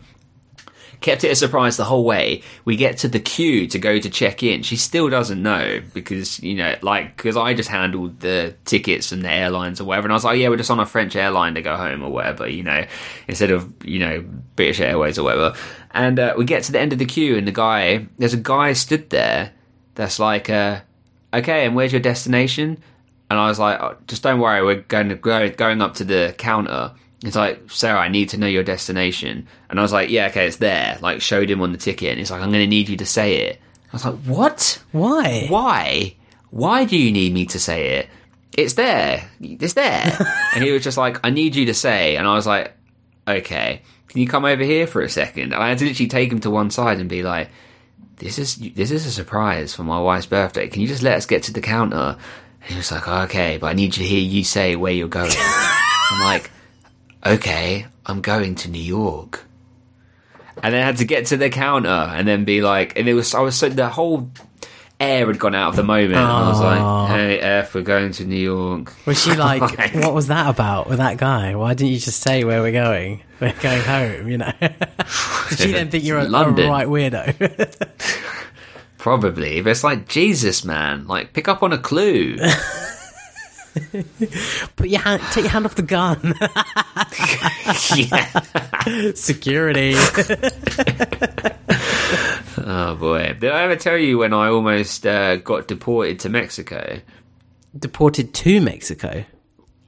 Kept it a surprise the whole way. We get to the queue to go to check in. She still doesn't know because, you know, like, because I just handled the tickets and the airlines or whatever. And I was like, yeah, we're just on a French airline to go home or whatever, you know, instead of, you know, British Airways or whatever. And we get to the end of the queue and there's a guy stood there that's like, okay, and where's your destination? And I was like, oh, just don't worry, we're going up to the counter. It's like, Sarah, I need to know your destination. And I was like, yeah, okay, it's there. Like, showed him on the ticket. And he's like, I'm going to need you to say it. I was like, what? Why? Why do you need me to say it? It's there. It's there. And he was just like, I need you to say. And I was like, okay, can you come over here for a second? And I had to literally take him to one side and be like, this is a surprise for my wife's birthday. Can you just let us get to the counter? And he was like, oh, okay, but I need to hear you say where you're going. I'm like... okay, I'm going to New York. And then I had to get to the counter and then be like, and the whole air had gone out of the moment. I was like, hey, F, we're going to New York. Was she like, like, what was that about with that guy? Why didn't you just say where we're going? We're going home, you know? Did she then think you're a right weirdo? Probably, but it's like, Jesus, man, like, pick up on a clue. Take your hand off the gun. Security. Oh boy, did I ever tell you when I almost got deported to Mexico? Deported to Mexico?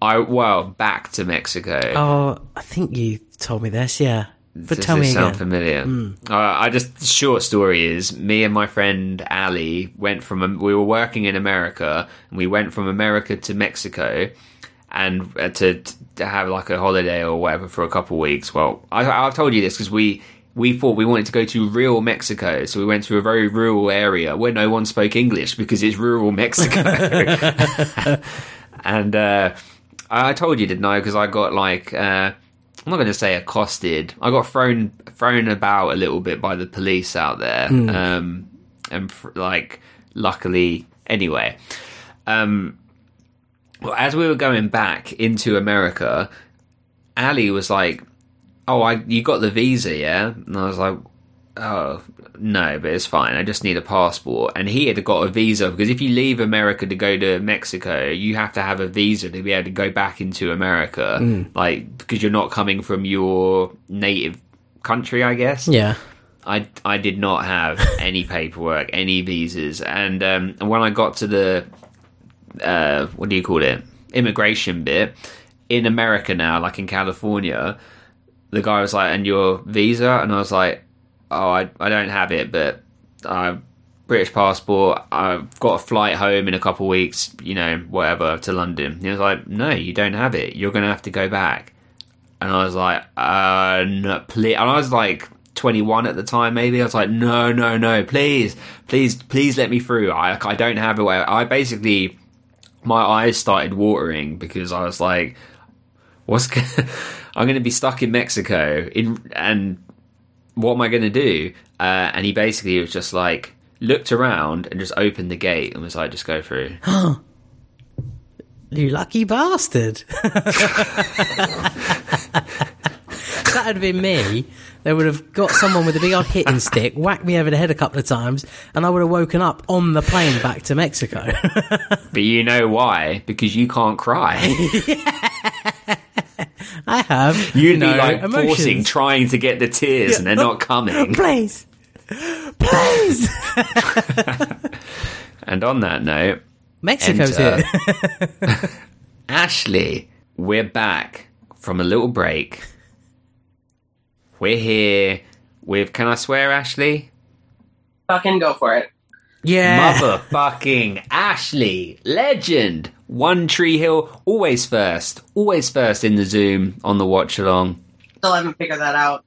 Back to Mexico. Oh, I think you told me this. Yeah, but tell me again. Does this sound familiar? Short story is, me and my friend Ali we were working in America, and we went from America to Mexico, and to have like a holiday or whatever for a couple of weeks. Well, I've told you this because we thought we wanted to go to real Mexico, so we went to a very rural area where no one spoke English because it's rural Mexico. And I told you, didn't I? Because I got like... I'm not going to say accosted. I got thrown about a little bit by the police out there. Luckily, anyway. Well, as we were going back into America, Ali was like, "Oh, you got the visa, yeah?" And I was like, "Oh, no, but it's fine. I just need a passport." And he had got a visa, because if you leave America to go to Mexico, you have to have a visa to be able to go back into America, because you're not coming from your native country, I guess. Yeah. I did not have any paperwork, any visas. And when I got to the, immigration bit in America now, like in California, the guy was like, "And your visa?" And I was like, "Oh, I don't have it, but British passport, I've got a flight home in a couple of weeks, whatever, to London." And he was like, "No, you don't have it. You're going to have to go back." And I was like, "No, please." And I was like 21 at the time, maybe. I was like, no, please let me through. I don't have a way. I basically, my eyes started watering, because I was like, I'm going to be stuck in Mexico and what am I going to do? And he basically was just like, looked around and just opened the gate and was like, "Just go through." You lucky bastard. If that had been me, they would have got someone with a big old hitting stick, whacked me over the head a couple of times, and I would have woken up on the plane back to Mexico. But you know why? Because you can't cry. Yeah. I have. You'd be like emotions. Forcing, trying to get the tears, and they're not coming. Please. And on that note, Mexico's here. Ashley, we're back from a little break. We're here with, can I swear, Ashley? Fucking go for it. Yeah. Motherfucking Ashley, legend. One Tree Hill, always first in the Zoom on the watch along. Still haven't figured that out.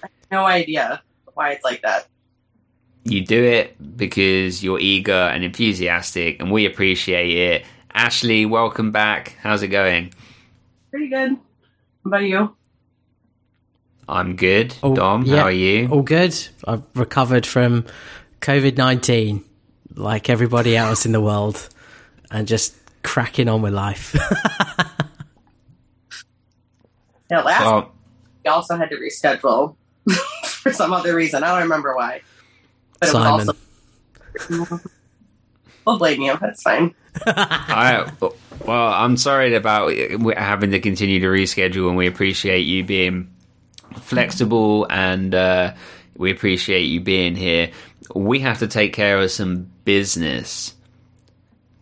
I have no idea why it's like that. You do it because you're eager and enthusiastic, and we appreciate it. Ashley, welcome back. How's it going? Pretty good. How about you? I'm good. Dom, yeah, how are you? All good. I've recovered from COVID-19 like everybody else in the world. And just cracking on with life. At last, we also had to reschedule for some other reason. I don't remember why. But Simon. We'll blame you. That's fine. I'm sorry about having to continue to reschedule, and we appreciate you being flexible, and we appreciate you being here. We have to take care of some business.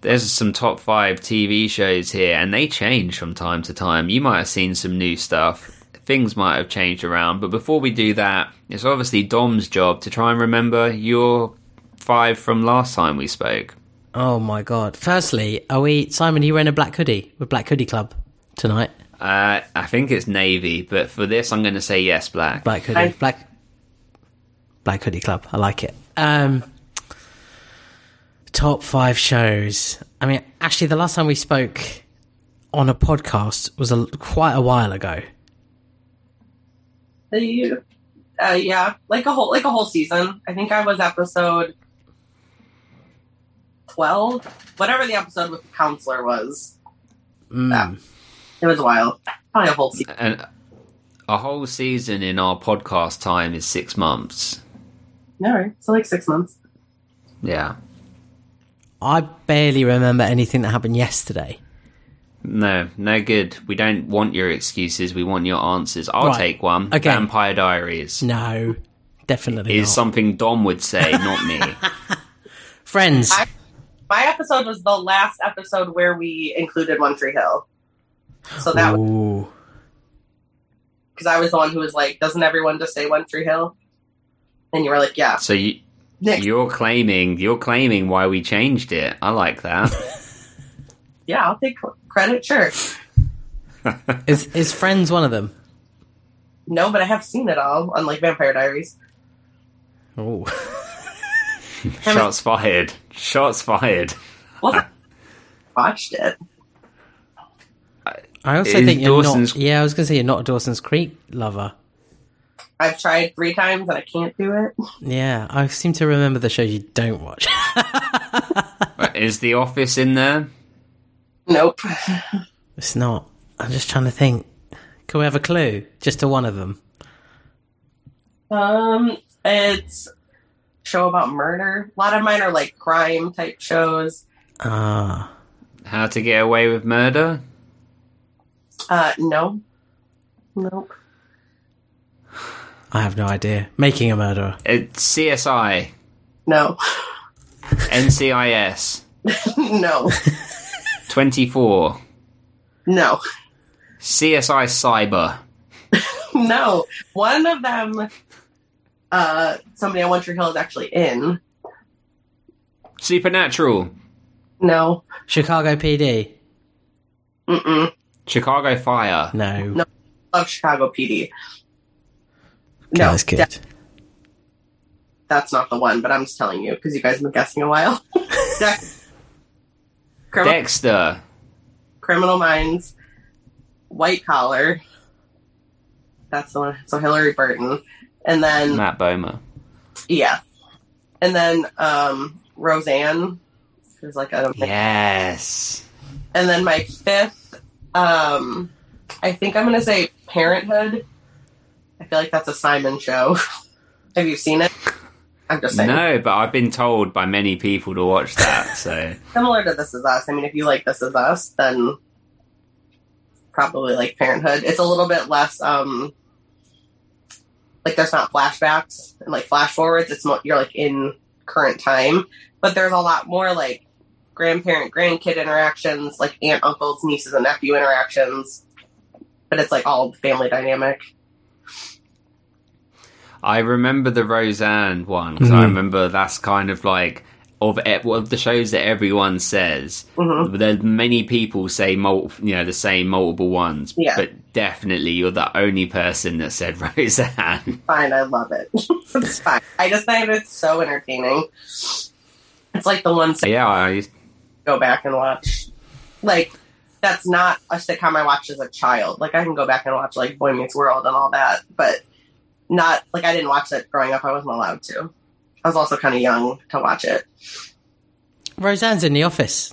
There's some top 5 TV shows here, and they change from time to time. You might have seen some new stuff. Things might have changed around. But before we do that, it's obviously Dom's job to try and remember your 5 from last time we spoke. Oh, my God. Firstly, Simon, are you wearing a black hoodie with Black Hoodie Club tonight? I think it's navy, but for this, I'm going to say yes, black. Black hoodie. Black Hoodie Club. I like it. Top 5 shows. I mean, actually, the last time we spoke on a podcast was quite a while ago. Yeah, like a whole season. I think I was episode 12, whatever the episode with the counselor was. Yeah, it was a while, probably a whole season. And a whole season in our podcast time is 6 months. No, right. So like 6 months. Yeah. I barely remember anything that happened yesterday. No good. We don't want your excuses. We want your answers. I'll take one. Okay. Vampire Diaries. No, definitely not. Is something Dom would say, not me. Friends. My episode was the last episode where we included One Tree Hill. So that was... Because I was the one who was like, "Doesn't everyone just say One Tree Hill?" And you were like, yeah. So you... Next. You're claiming why we changed it. I like that. Yeah, I'll take credit, sure. Is Friends one of them? No, but I have seen it all, unlike Vampire Diaries. Oh. Shots fired. Well, I watched it. I also think you're Dawson's... not. Yeah, I was going to say you're not a Dawson's Creek lover. I've tried 3 times and I can't do it. Yeah, I seem to remember the show you don't watch. Is The Office in there? Nope. It's not. I'm just trying to think. Can we have a clue? Just to one of them. It's a show about murder. A lot of mine are like crime type shows. How to Get Away with Murder? No. Nope. I have no idea. Making a Murderer. It's CSI. No. NCIS. No. 24. No. CSI Cyber. No. One of them, somebody on One Tree Hill is actually in. Supernatural. No. Chicago PD. Mm-mm. Chicago Fire. No. No. I love Chicago PD. No, that's good. That's not the one, but I'm just telling you because you guys have been guessing a while. Dexter. Criminal Minds. White Collar. That's the one. So Hilary Burton. And then... Matt Bomer. Yeah. And then Roseanne. There's like a... Yes. And then my 5th, I think I'm going to say Parenthood. I feel like that's a Simon show. Have you seen it? I'm just saying. No, but I've been told by many people to watch that, so... Similar to This Is Us. I mean, if you like This Is Us, then... probably like Parenthood. It's a little bit less like there's not flashbacks and like flash forwards. It's more, you're like in current time, but there's a lot more like grandparent grandkid interactions, like aunt, uncles, nieces and nephew interactions, but it's like all family dynamic. I remember the Roseanne one because I remember that's kind of like of the shows that everyone says, there's many people say the same multiple ones, but definitely you're the only person that said Roseanne. Fine, I love it. It's fine. I just think it's so entertaining. It's like the one sitcom I go back and watch. Like, that's not a sitcom I watched as a child. Like, I can go back and watch, like, Boy Meets World and all that, but not, like, I didn't watch that growing up. I wasn't allowed to. I was also kind of young to watch it. Roseanne's in The Office,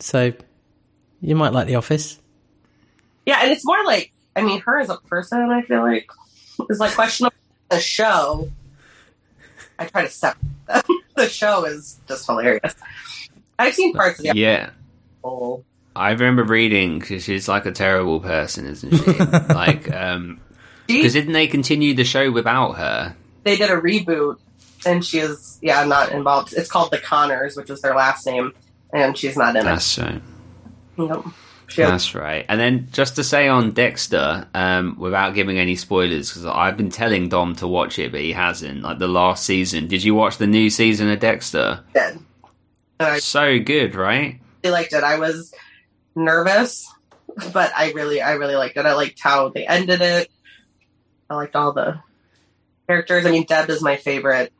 so you might like The Office. Yeah, and it's more like, I mean, her as a person, I feel like, is like questionable. The show, I try to separate them. The show is just hilarious. I've seen parts of The Office. Yeah. Oh. I remember reading, because she's like a terrible person, isn't she? Like, because didn't they continue the show without her? They did a reboot. And she is, not involved. It's called The Connors, which is their last name, and she's not in it. That's right. Nope. That's right. And then just to say on Dexter, without giving any spoilers, because I've been telling Dom to watch it, but he hasn't, like the last season. Did you watch the new season of Dexter? I did. So good, right? I liked it. I was nervous, but I really liked it. I liked how they ended it. I liked all the characters. I mean, Deb is my favorite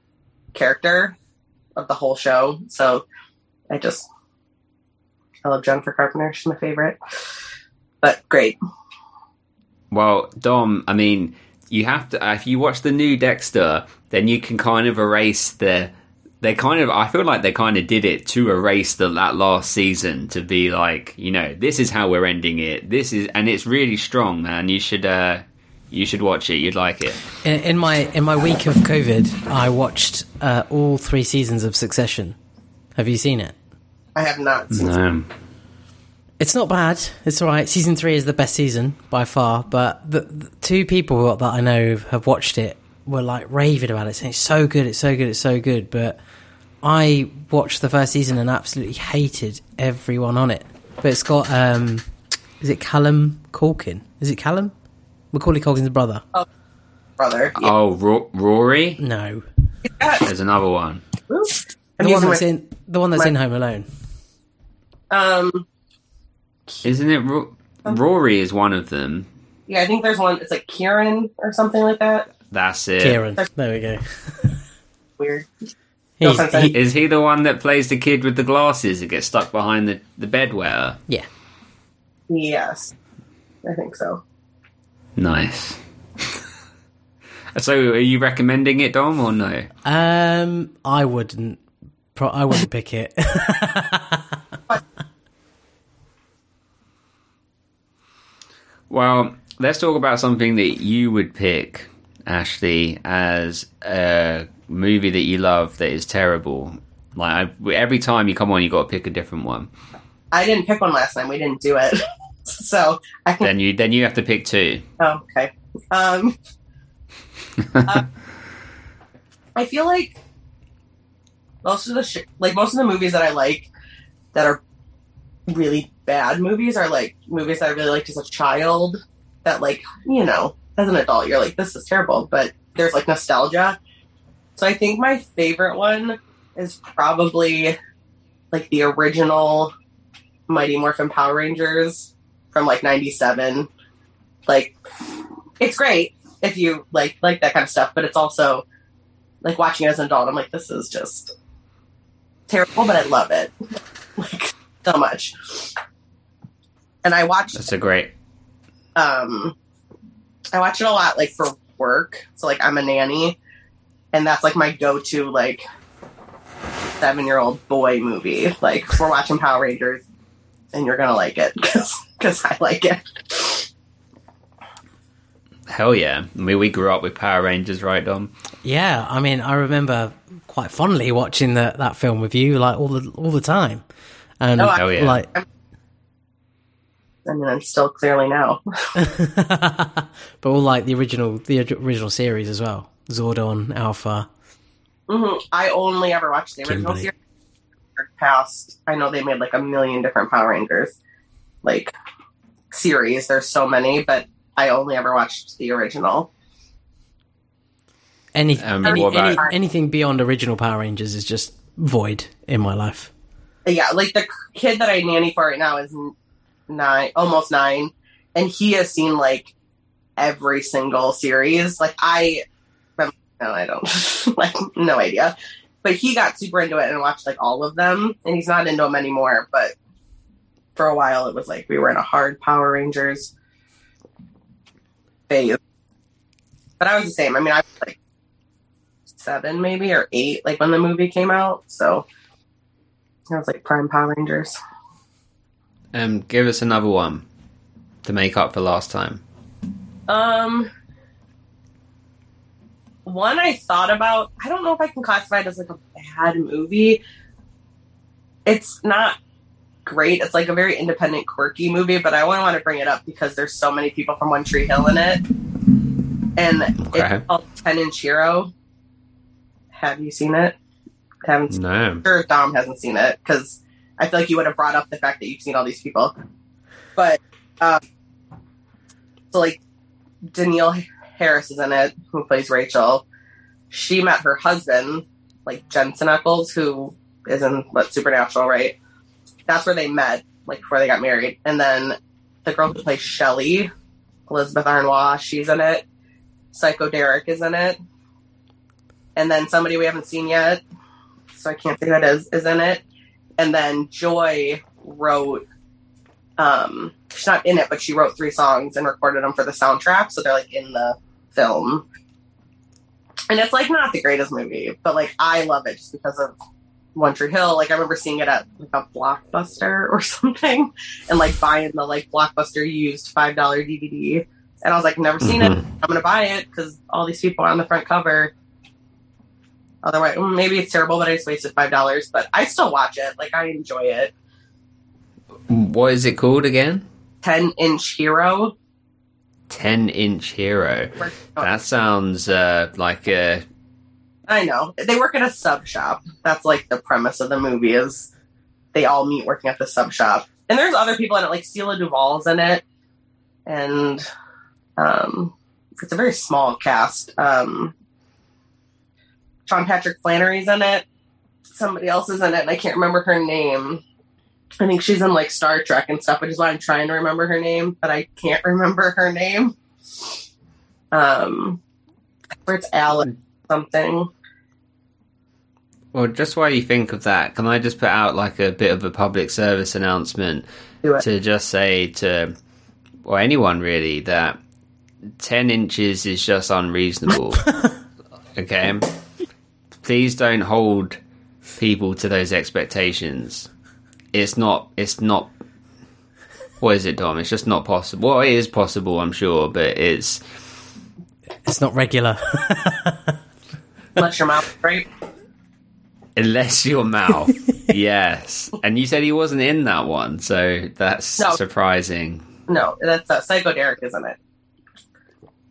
character of the whole show, so I love Jennifer Carpenter. She's my favorite, but great. Well, Dom, I mean, you have to, if you watch the new Dexter, then you can kind of erase I feel like they kind of did it to erase that last season to be like, this is how we're ending it. And it's really strong, man. You should watch it. You'd like it. In my week of COVID, I watched all 3 seasons of Succession. Have you seen it? I have not seen it. It's not bad. It's all right. Season 3 is the best season by far. But the 2 people that I know have watched it were like raving about it, saying it's so good, it's so good, it's so good. But I watched the first season and absolutely hated everyone on it. But it's got is it Callum Culkin? Is it Callum? Macaulay Culkin's brother. Oh, brother. Yeah. Oh, Rory? No. There's another one. The one that's in Home Alone. Isn't it Rory is one of them? Yeah, I think there's one. It's like Kieran or something like that. That's it. Kieran. There we go. Weird. Is he the one that plays the kid with the glasses that gets stuck behind the bedwetter? Yeah. Yes. I think so. Nice. So, are you recommending it, Dom, or no? I wouldn't pick it. Well, let's talk about something that you would pick, Ashley, as a movie that you love that is terrible. Like, every time you come on, you got to pick a different one. I didn't pick one last time. We didn't do it. So I can... Then you have to pick two. Oh, okay. I feel like most of the movies that I like that are really bad movies are like movies that I really liked as a child that, like, you know, as an adult you're like, this is terrible, but there's like nostalgia. So I think my favorite one is probably like the original Mighty Morphin Power Rangers from like 97. Like, it's great if you like that kind of stuff, but it's also like watching it as an adult, I'm like, this is just terrible, but I love it like so much. And I watched I watch it a lot like for work. So like I'm a nanny and that's like my go-to like 7-year-old boy movie. Like, we're watching Power Rangers and you're gonna like it because I like it. Hell yeah. I mean, we grew up with Power Rangers, right, Dom? Yeah, I mean, I remember quite fondly watching that film with you, like, all the time. And oh, hell yeah. Like, I mean, I'm still clearly now. But all, like, the original series as well. Zordon, Alpha. Mm-hmm. I only ever watched the original series. Past, I know they made, like, a million different Power Rangers, like, series. There's so many, but... I only ever watched the original. Anything beyond original Power Rangers is just void in my life. Yeah, like the kid that I nanny for right now is 9, almost 9, and he has seen like every single series. Like I don't like, no idea. But he got super into it and watched like all of them, and he's not into them anymore. But for a while, it was like we were in a hard Power Rangers phase. But I was the same. I mean, I was like 7 maybe or 8 like when the movie came out, so I was like prime Power Rangers. Give us another one to make up for last time. One I thought about, I don't know if I can classify it as like a bad movie. It's not great. It's like a very independent, quirky movie, but I only want to bring it up because there's so many people from One Tree Hill in it. And it's called 10 and Chihiro. Have you seen it? I'm sure Dom hasn't seen it because I feel like you would have brought up the fact that you've seen all these people. But so like Danielle Harris is in it, who plays Rachel. She met her husband, like Jensen Ackles, who is in Supernatural, right? That's where they met, like, before they got married. And then the girl who plays Shelley, Elizabeth Arnois, she's in it. Psycho Derek is in it. And then somebody we haven't seen yet, so I can't think who it is in it. And then Joy wrote, she's not in it, but she wrote 3 songs and recorded them for the soundtrack, so they're, like, in the film. And it's, like, not the greatest movie, but, like, I love it just because of One Tree Hill. Like, I remember seeing it at like a Blockbuster or something and like buying the like Blockbuster used $5 DVD, and I was like, never seen it, I'm gonna buy it because all these people are on the front cover. Otherwise, maybe it's terrible, but I just wasted $5, but I still watch it. Like, I enjoy it. What is it called again? 10 and Chihiro. 10 and Chihiro. That sounds like a... I know. They work at a sub shop. That's like the premise of the movie, is they all meet working at the sub shop. And there's other people in it, like Celia Duvall's in it. And it's a very small cast. Sean Patrick Flannery's in it. Somebody else is in it, and I can't remember her name. I think she's in like Star Trek and stuff, which is why I'm trying to remember her name, but I can't remember her name. It's Alan something. Well, just while you think of that, can I just put out like a bit of a public service announcement to just say to or anyone really, that 10 inches is just unreasonable. Okay? Please don't hold people to those expectations. It's not what is it, Dom? It's just not possible. Well, it is possible, I'm sure, but it's not regular. Unless your mouth, right? Unless your mouth, yes. And you said he wasn't in that one, so that's surprising. No, that's Psycho Derek, isn't it?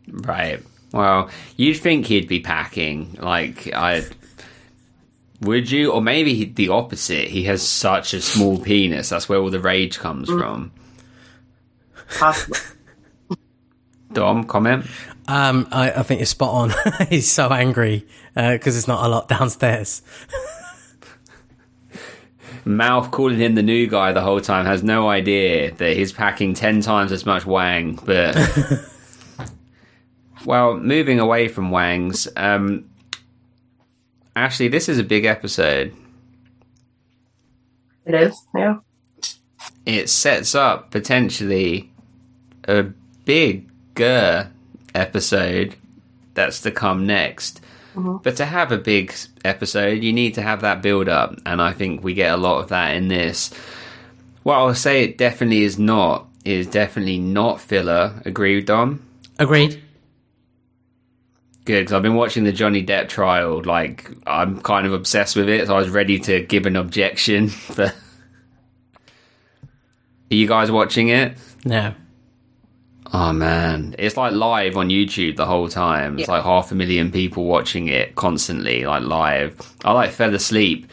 Right. Well, you'd think he'd be packing. Would you? Or maybe the opposite. He has such a small penis. That's where all the rage comes from. Possibly. Dom, comment? I think you're spot on. He's so angry because it's not a lot downstairs. Mouth calling him the new guy the whole time has no idea that he's packing 10 times as much wang. But well, moving away from wangs, Ashley, this is a big episode. It is, yeah. It sets up potentially a bigger episode that's to come next. Mm-hmm. But to have a big episode, you need to have that build up, and I think we get a lot of that in this. What I'll say it definitely is not, filler. Agreed, Dom? Agreed. Good, because I've been watching the Johnny Depp trial. I'm kind of obsessed with it, so I was ready to give an objection. But are you guys watching it? No. Oh man, it's live on YouTube the whole time. It's 500,000 people watching it constantly, live. I fell asleep.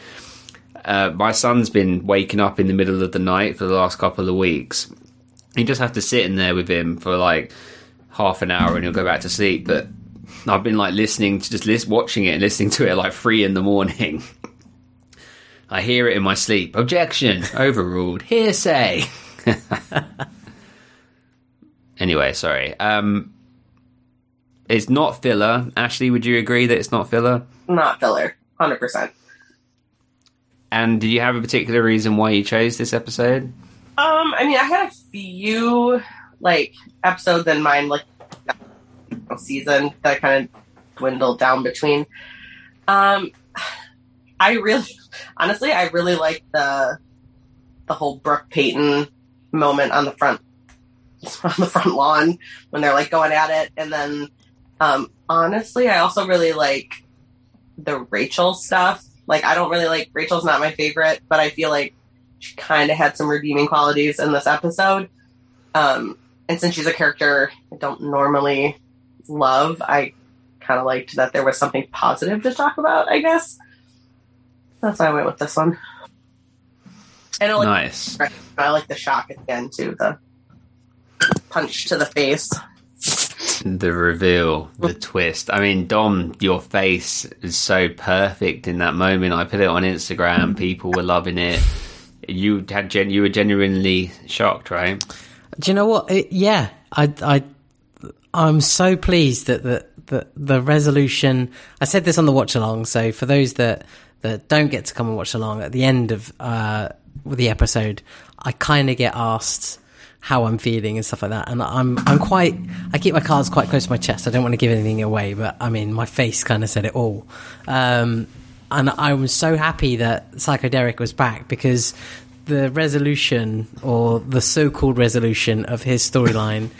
My son's been waking up in the middle of the night for the last couple of weeks. You just have to sit in there with him for half an hour and he'll go back to sleep. But I've been watching it and listening to it 3 a.m. I hear it in my sleep. Objection, overruled, hearsay. Anyway, sorry. It's not filler. Ashley, would you agree that it's not filler? Not filler, 100%. And did you have a particular reason why you chose this episode? I had a few episodes in mind, season that kind of dwindled down between. I really like the whole Brooke Peyton moment on the front lawn when they're going at it, and then honestly I also really like the Rachel stuff. I don't really like Rachel's not my favorite, but I feel like she kind of had some redeeming qualities in this episode, and since she's a character I don't normally love, I kind of liked that there was something positive to talk about, I guess. That's why I went with this one. And nice. I like the shock at the end too, the punch to the face. The reveal, the twist. Dom, your face is so perfect in that moment. I put it on Instagram. People were loving it. You were genuinely shocked, right? Do you know what? I'm so pleased that the resolution. I said this on the watch along. So for those that don't get to come and watch along at the end of the episode, I kind of get asked how I'm feeling and stuff like that, and I keep my cards quite close to my chest. I don't want to give anything away, but my face kind of said it all. And I was so happy that Psycho Derek was back, because the resolution, or the so-called resolution of his storyline.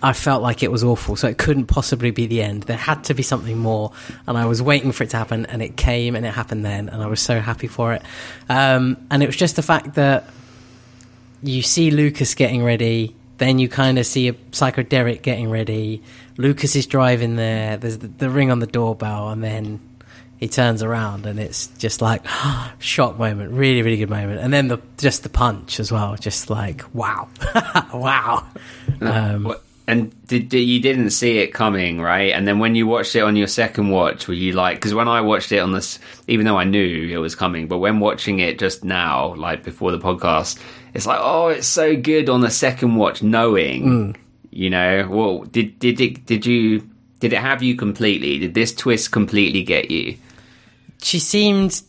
I felt like it was awful, so it couldn't possibly be the end. There had to be something more, and I was waiting for it to happen, and it came, and it happened then, and I was so happy for it. And it was just the fact that you see Lucas getting ready, then you kind of see a Psycho Derek getting ready, Lucas is driving there, there's the ring on the doorbell, and then he turns around, and it's just shock moment, really, really good moment. And then just the punch as well, just wow. Wow. And you didn't see it coming, right? And then when you watched it on your second watch, were you because when I watched it on this, even though I knew it was coming, but when watching it just now, before the podcast, it's oh, it's so good on the second watch, knowing, well, did it have you completely? Did this twist completely get you? She seemed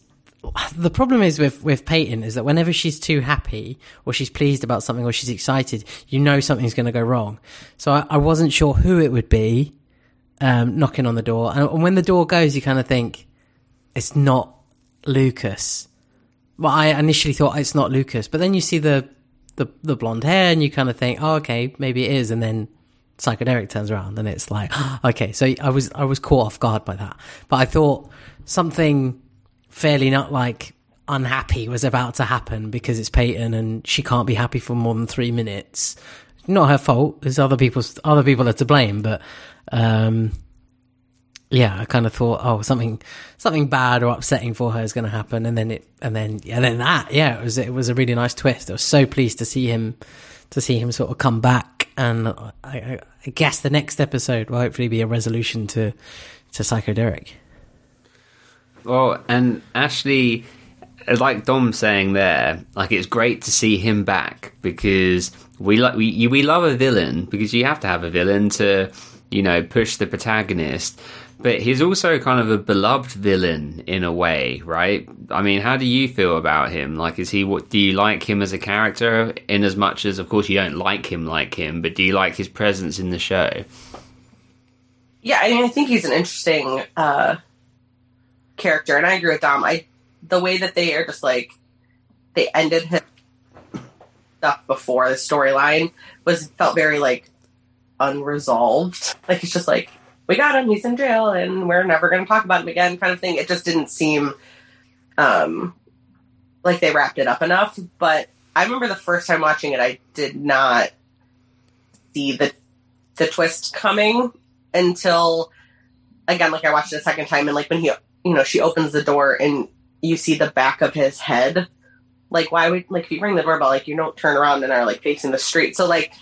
the problem is with Peyton is that whenever she's too happy or she's pleased about something or she's excited, you know something's going to go wrong. So I wasn't sure who it would be knocking on the door. And when the door goes, you kind of think, it's not Lucas. Well, I initially thought it's not Lucas, but then you see the blonde hair and you kind of think, oh, okay, maybe it is. And then Psycho Derek turns around and it's like, oh, okay. So I was caught off guard by that. But I thought something fairly not like unhappy was about to happen because it's Peyton and she can't be happy for more than 3 minutes. Not her fault. There's other people are to blame, but yeah, I kind of thought, oh, something bad or upsetting for her is going to happen, and then it was a really nice twist. I was so pleased to see him sort of come back, and I guess the next episode will hopefully be a resolution to Psycho Derek. Well, and Ashley, like Dom saying there, like it's great to see him back because we love a villain because you have to have a villain to, you know, push the protagonist. But he's also kind of a beloved villain in a way, right? I mean, how do you feel about him? Like, do you like him as a character in as much as, of course, you don't like him, but do you like his presence in the show? Yeah, I mean, I think he's an interesting character, and I agree with Dom. The way that they are just like, they ended his stuff before the storyline felt very, like, unresolved. Like, it's just like, we got him, he's in jail, and we're never going to talk about him again kind of thing. It just didn't seem like they wrapped it up enough. But I remember the first time watching it, I did not see the twist coming until, again, like I watched it a second time, and like when he, you know, she opens the door and you see the back of his head. Like, why would, like, if you ring the doorbell, like, you don't turn around and are like facing the street. So like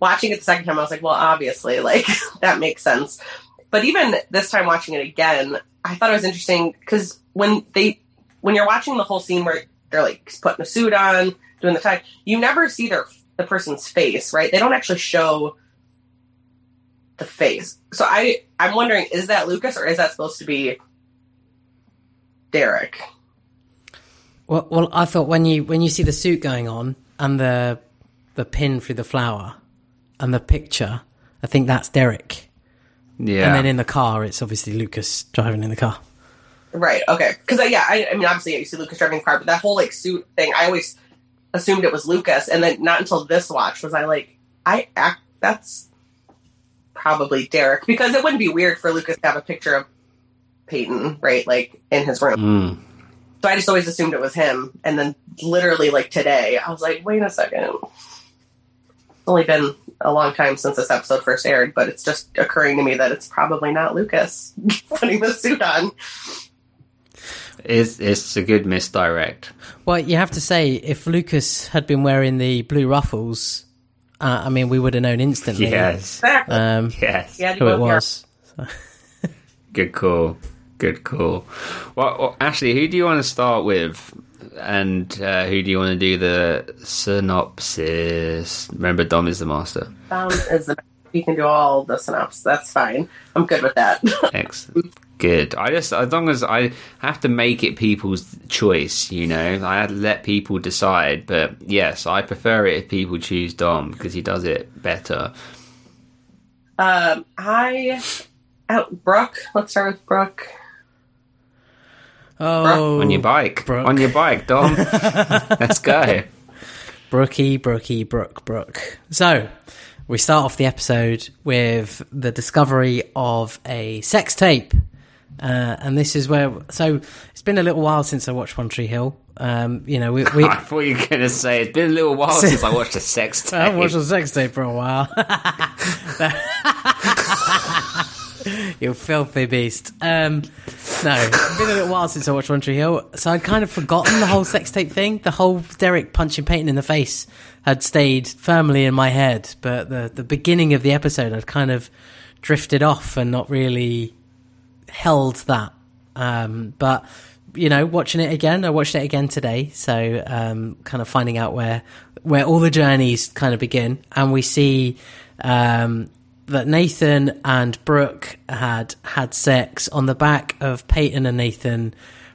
watching it the second time, I was like, well, obviously, like, that makes sense. But even this time watching it again, I thought it was interesting because when you're watching the whole scene where they're like putting a suit on, doing the tie, you never see the person's face, right? They don't actually show the face. So I'm wondering, is that Lucas or is that supposed to be Derek? Well, I thought when you see the suit going on and the pin through the flower and the picture, I think that's Derek. Yeah. And then in the car, it's obviously Lucas driving in the car. Right, okay. Because, I mean, obviously, you see Lucas driving the car, but that whole, like, suit thing, I always assumed it was Lucas, and then not until this watch was I like, that's probably Derek, because it wouldn't be weird for Lucas to have a picture of Peyton, right, like, in his room. So I just always assumed it was him, and then literally, like, today, I was like, wait a second. It's only been a long time since this episode first aired, but it's just occurring to me that it's probably not Lucas putting the suit on. It's a good misdirect. Well, you have to say, if Lucas had been wearing the blue ruffles, I mean, we would have known instantly. Yes. Exactly. Yes. Who it was. So. Good call. Well, Ashley, who do you want to start with? And who do you want to do the synopsis? Remember, Dom is the master. You can do all the synopsis. That's fine. I'm good with that. Excellent. Good. I just, as long as I have to make it people's choice, you know, I had to let people decide. But yes, I prefer it if people choose Dom because he does it better. Brooke. Let's start with Brooke. Oh, on your bike, Brooke. On your bike, Dom. Let's go. Brooke. So we start off the episode with the discovery of a sex tape. And this is where, so it's been a little while since I watched One Tree Hill. You know, we I thought you were going to say it's been a little while since I watched a sex tape. I haven't watched a sex tape for a while. You filthy beast. No, it's been a little while since I watched One Tree Hill, so I'd kind of forgotten the whole sex tape thing. The whole Derek punching Peyton in the face had stayed firmly in my head, but the beginning of the episode, I'd kind of drifted off and not really held that. But, you know, I watched it again today, so kind of finding out where all the journeys kind of begin, and we see... that Nathan and Brooke had sex on the back of Peyton and Nathan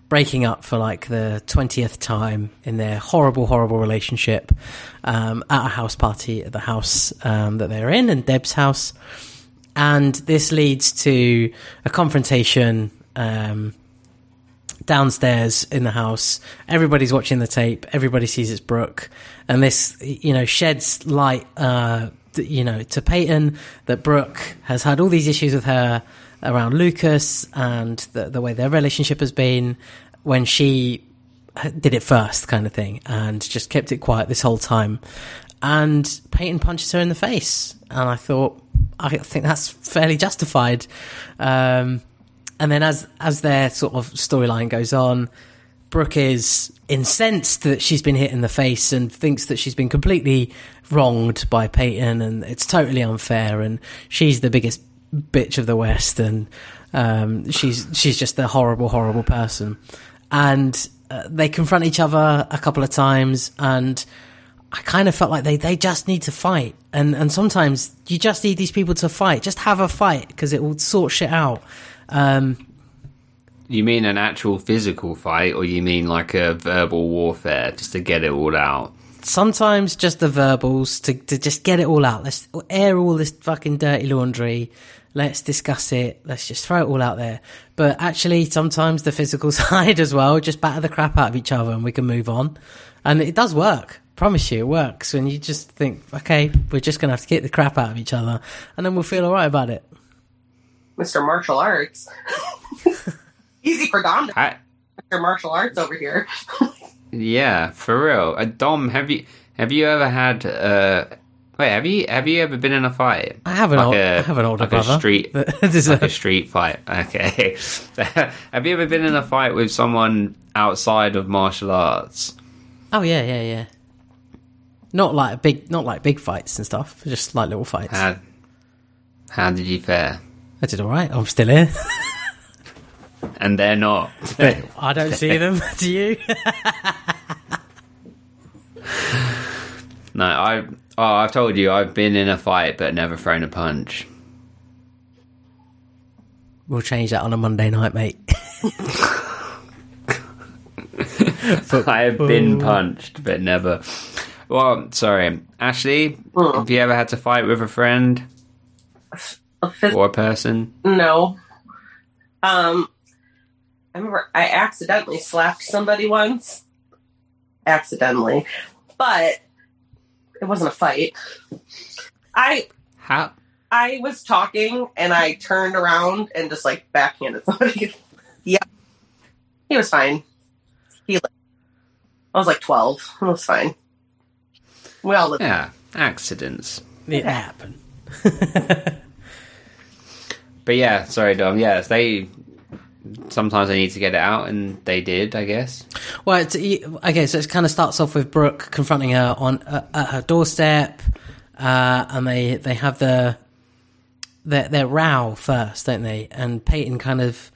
breaking up for like the 20th time in their horrible relationship at a house party at the house that they're in Deb's house. And this leads to a confrontation downstairs in the house. Everybody's watching the tape. Everybody sees it's Brooke. And this, you know, sheds light, you know, to Peyton that Brooke has had all these issues with her around Lucas and the way their relationship has been when she did it first kind of thing and just kept it quiet this whole time. And Peyton punches her in the face. And I think that's fairly justified. And then as their sort of storyline goes on, Brooke is incensed that she's been hit in the face and thinks that she's been completely wronged by Peyton and it's totally unfair and she's the biggest bitch of the West and she's just a horrible person. And they confront each other a couple of times and I kind of felt like they just need to fight. And sometimes you just need these people to fight. Just have a fight because it will sort shit out. You mean an actual physical fight or you mean like a verbal warfare just to get it all out? Sometimes just the verbals to just get it all out. Let's air all this fucking dirty laundry. Let's discuss it. Let's just throw it all out there. But actually sometimes the physical side as well, just batter the crap out of each other and we can move on. And it does work. Promise you it works when you just think, okay, we're just going to have to kick the crap out of each other and then we'll feel all right about it. Mr. Martial Arts. Easy for Dom. Mr. Martial Arts over here. Yeah, for real. Dom, have you ever had? Have you ever been in a fight? I have an older brother. A street fight. Okay. Have you ever been in a fight with someone outside of martial arts? Oh yeah. Not like big fights and stuff. Just like little fights. How did you fare? I did all right. I'm still here. And they're not. I don't see them. Do you? No, I've told you I've been in a fight but never thrown a punch. We'll change that on a Monday night, mate. I have been punched but never. Well, sorry, Ashley. Have you ever had to fight with a friend or a person? No. I remember I accidentally slapped somebody once. Accidentally. But it wasn't a fight. I was talking and I turned around and just like backhanded somebody. Yeah. He was fine. I was like 12. It was fine. We all lived. Yeah. Accidents. It happened. But yeah, sorry, Dom. Yes, they... Sometimes I need to get it out, and they did, I guess. Well, so it kind of starts off with Brooke confronting her at her doorstep, and they have their row first, don't they? And Peyton kind of,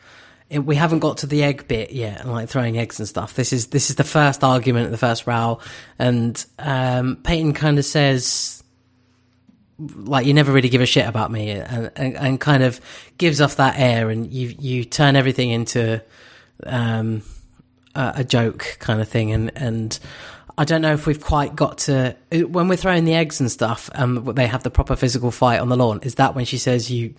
we haven't got to the egg bit yet, like throwing eggs and stuff. This is the first argument, the first row, and Peyton kind of says, like, you never really give a shit about me, and kind of gives off that air, and you turn everything into a joke kind of thing, and I don't know if we've quite got to when we're throwing the eggs and stuff, they have the proper physical fight on the lawn. Is that when she says you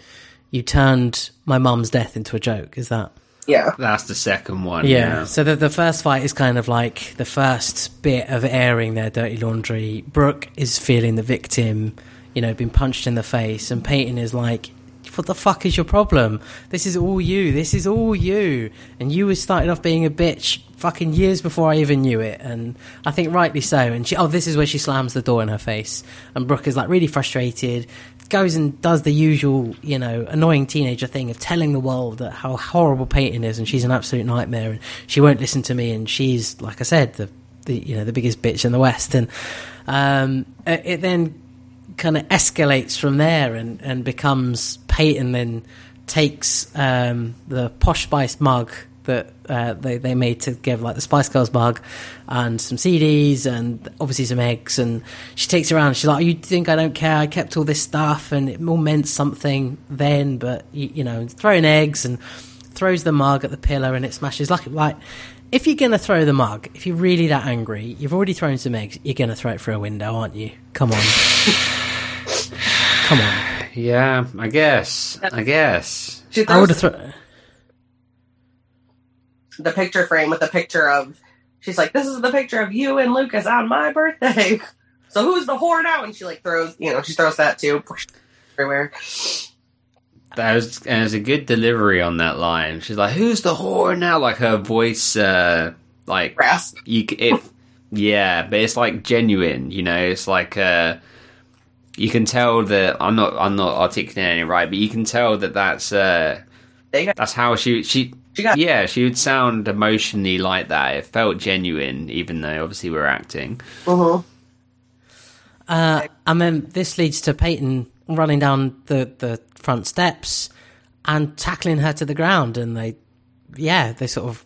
turned my mum's death into a joke? Is that? Yeah, that's the second one. Yeah. So the first fight is kind of like the first bit of airing their dirty laundry. Brooke is feeling the victim, you know, been punched in the face, and Peyton is like, what the fuck is your problem? This is all you. And you were starting off being a bitch fucking years before I even knew it. And I think rightly so. And this is where she slams the door in her face. And Brooke is like really frustrated, goes and does the usual, you know, annoying teenager thing of telling the world that how horrible Peyton is and she's an absolute nightmare and she won't listen to me. And she's, like I said, the biggest bitch in the West. And it then kind of escalates from there and becomes Peyton then takes the Posh Spice mug that they made to give, like, the Spice Girls mug and some CDs and obviously some eggs, and she takes it around and she's like, you think I don't care? I kept all this stuff and it all meant something then, but you know, throwing eggs and throws the mug at the pillar and it smashes. Like if you're going to throw the mug, if you're really that angry, you've already thrown some eggs, you're going to throw it through a window, aren't you? Come on. Come on. Yeah, I guess. I would have thrown... The picture frame with the picture of... She's like, this is the picture of you and Lucas on my birthday. So who's the whore now? And she like throws, she throws that too everywhere. That was a good delivery on that line. She's like, who's the whore now? Like her voice, like rasp. Yeah, but it's like genuine. It's like you can tell that I'm not articulating it right, but you can tell that that's how she. She would sound emotionally like that. It felt genuine, even though obviously we're acting. Uh-huh. And then this leads to Peyton running down the front steps and tackling her to the ground. And they sort of,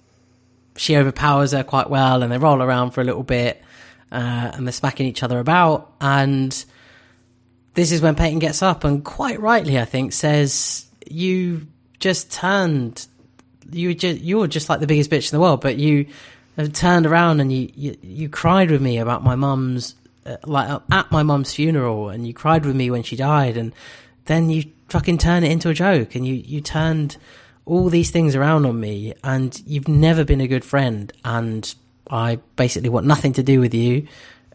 she overpowers her quite well, and they roll around for a little bit, and they're smacking each other about. And this is when Peyton gets up and quite rightly, I think, says, you just turned... You were just like the biggest bitch in the world, but you turned around and you cried with me about my mum's, at my mum's funeral, and you cried with me when she died, and then you fucking turn it into a joke, and you turned all these things around on me, and you've never been a good friend, and I basically want nothing to do with you,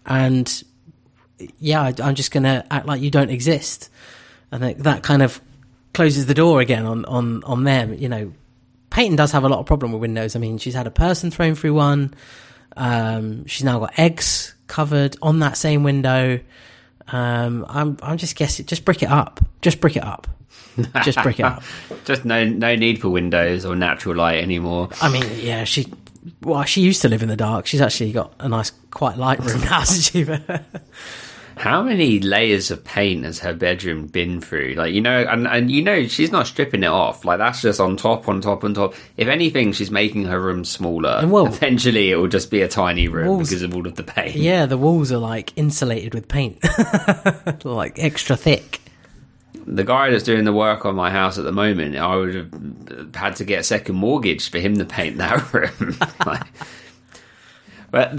and yeah, I'm just going to act like you don't exist. And that kind of closes the door again on them, Peyton does have a lot of problem with windows. I mean, she's had a person thrown through one. She's now got eggs covered on that same window. I'm just guessing. Just brick it up. Just brick it up. Just no need for windows or natural light anymore. I mean, yeah, she used to live in the dark. She's actually got a nice, quite light room now, hasn't she? How many layers of paint has her bedroom been through? And she's not stripping it off. Like, that's just on top. If anything, she's making her room smaller. And eventually, it will just be a tiny room because of all of the paint. Yeah, the walls are, insulated with paint. Extra thick. The guy that's doing the work on my house at the moment, I would have had to get a second mortgage for him to paint that room. But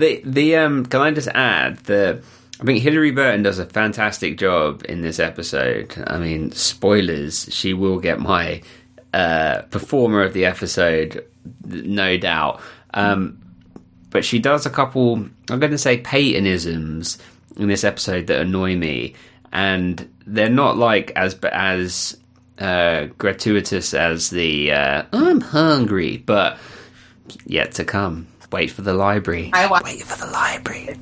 can I just add that... I think Hilary Burton does a fantastic job in this episode. I mean, spoilers, she will get my performer of the episode, no doubt. But she does a couple, I'm going to say, Peytonisms in this episode that annoy me. And they're not as gratuitous as the, I'm hungry, but yet to come. Wait for the library. Wait for the library.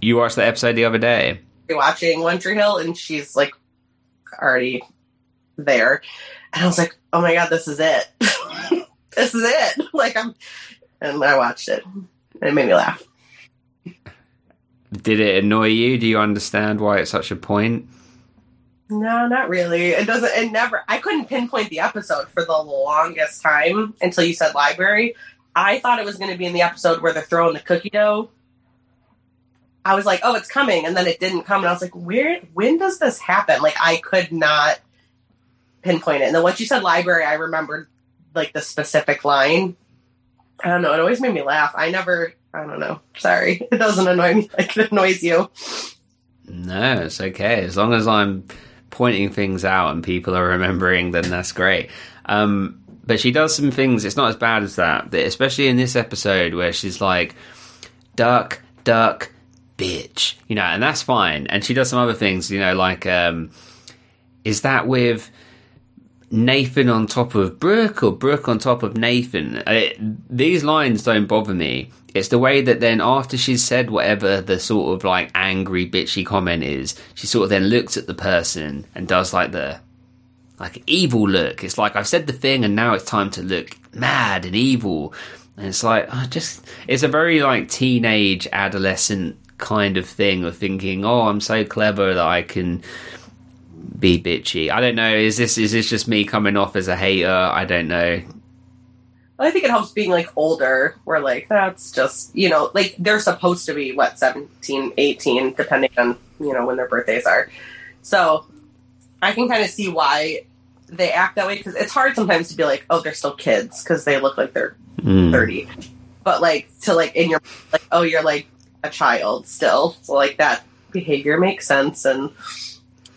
You watched the episode the other day. You're watching One Tree Hill, and she's, already there. And I was like, oh, my God, this is it. This is it. And I watched it. And it made me laugh. Did it annoy you? Do you understand why it's such a point? No, not really. I couldn't pinpoint the episode for the longest time until you said library. I thought it was going to be in the episode where they're throwing the cookie dough. I was like, oh, it's coming. And then it didn't come. And I was like, when does this happen? I could not pinpoint it. And then once you said library, I remembered the specific line. I don't know. It always made me laugh. I don't know. Sorry. It doesn't annoy me like it annoys you. No, it's okay. As long as I'm pointing things out and people are remembering, then that's great. But she does some things. It's not as bad as that, especially in this episode where she's like, duck, duck, bitch, and that's fine. And she does some other things, is that with Nathan on top of Brooke or Brooke on top of Nathan? These lines don't bother me. It's the way that then after she's said whatever the sort of angry bitchy comment is, she sort of then looks at the person and does the evil look. It's I've said the thing and now it's time to look mad and evil. And it's it's a very teenage adolescent kind of thing of thinking, oh, I'm so clever that I can be bitchy. I don't know, is this just me coming off as a hater? I don't know. Well, I think it helps being older, where that's just they're supposed to be 17, 18, depending on when their birthdays are. So I can kind of see why they act that way, because it's hard sometimes to be like, oh, they're still kids because they look like they're 30. But like to like in your like, oh, you're like a child still. So like that behavior makes sense. And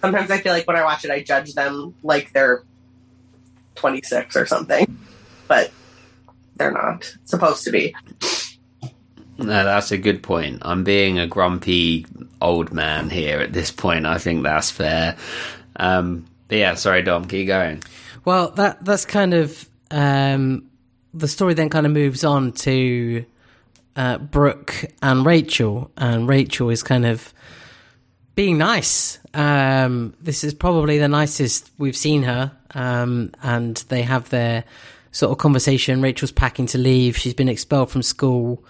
sometimes I feel like when I watch it, I judge them like they're 26 or something, but they're not supposed to be. No, that's a good point. I'm being a grumpy old man here at this point. I think that's fair. But yeah, sorry, Dom, keep going. Well, that's kind of the story then kind of moves on to Brooke and Rachel. And Rachel is kind of being nice. This is probably the nicest we've seen her. And they have their sort of conversation. Rachel's packing to leave. She's been expelled from school.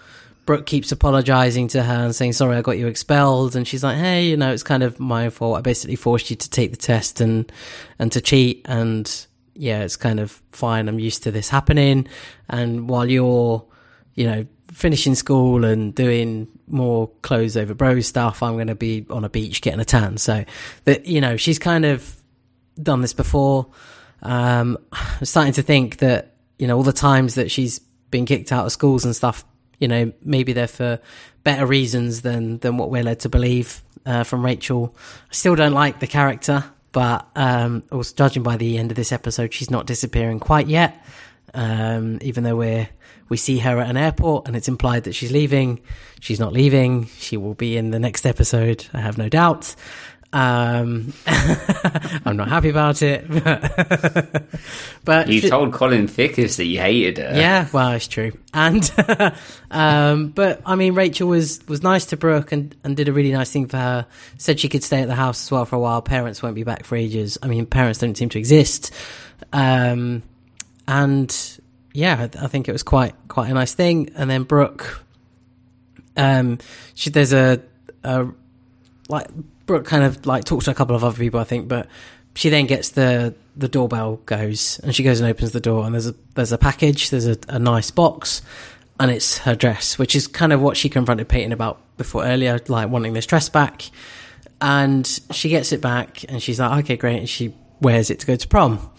Brooke keeps apologizing to her and saying, sorry, I got you expelled. And she's like, hey, you know, it's kind of my fault. I basically forced you to take the test and to cheat. And yeah, it's kind of fine. I'm used to this happening. And while you're, you know, finishing school and doing more clothes over bro stuff, I'm going to be on a beach getting a tan. So that, you know, she's kind of done this before. I'm starting to think that, you know, all the times that she's been kicked out of schools and stuff, you know, maybe they're for better reasons than what we're led to believe from Rachel. I still don't like the character, but also judging by the end of this episode, she's not disappearing quite yet. Even though we see her at an airport and it's implied that she's leaving, she's not leaving. She will be in the next episode, I have no doubt. I'm not happy about it. But you told Colin Fickes that you hated her. Yeah, well, it's true. And but I mean, Rachel was nice to Brooke and did a really nice thing for her. Said she could stay at the house as well for a while. Parents won't be back for ages. I mean, parents don't seem to exist. And yeah, I think it was quite a nice thing. And then Brooke, there's a like. Brooke kind of like talks to a couple of other people, I think, but she then gets the doorbell goes and she goes and opens the door and there's a package, there's a nice box, and it's her dress, which is kind of what she confronted Peyton about before earlier, like wanting this dress back. And she gets it back and she's like, okay, great. And she wears it to go to prom.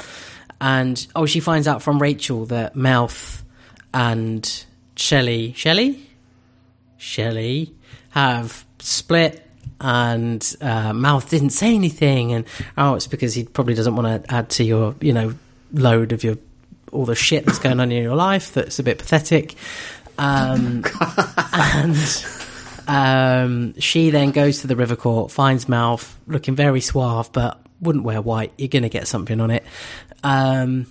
And oh, she finds out from Rachel that Mouth and Shelley have split. And Mouth didn't say anything, and oh, it's because he probably doesn't want to add to your, you know, load of your all the shit that's going on in your life that's a bit pathetic. She then goes to the river court, finds Mouth looking very suave, but wouldn't wear white. You're gonna get something on it, and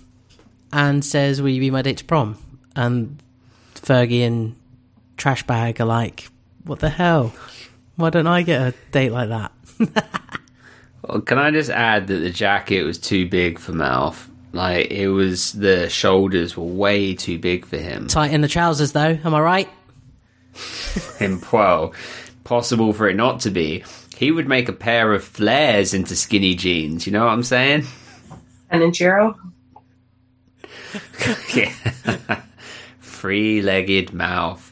says, "Will you be my date to prom?" And Fergie and Trash Bag are like, "What the hell? Why don't I get a date like that?" Well, can I just add that the jacket was too big for Mouth? Like, it was, the shoulders were way too big for him. Tighten the trousers, though. Am I right? Well, possible for it not to be. He would make a pair of flares into skinny jeans. You know what I'm saying? An inchero. Yeah. Three-legged Mouth.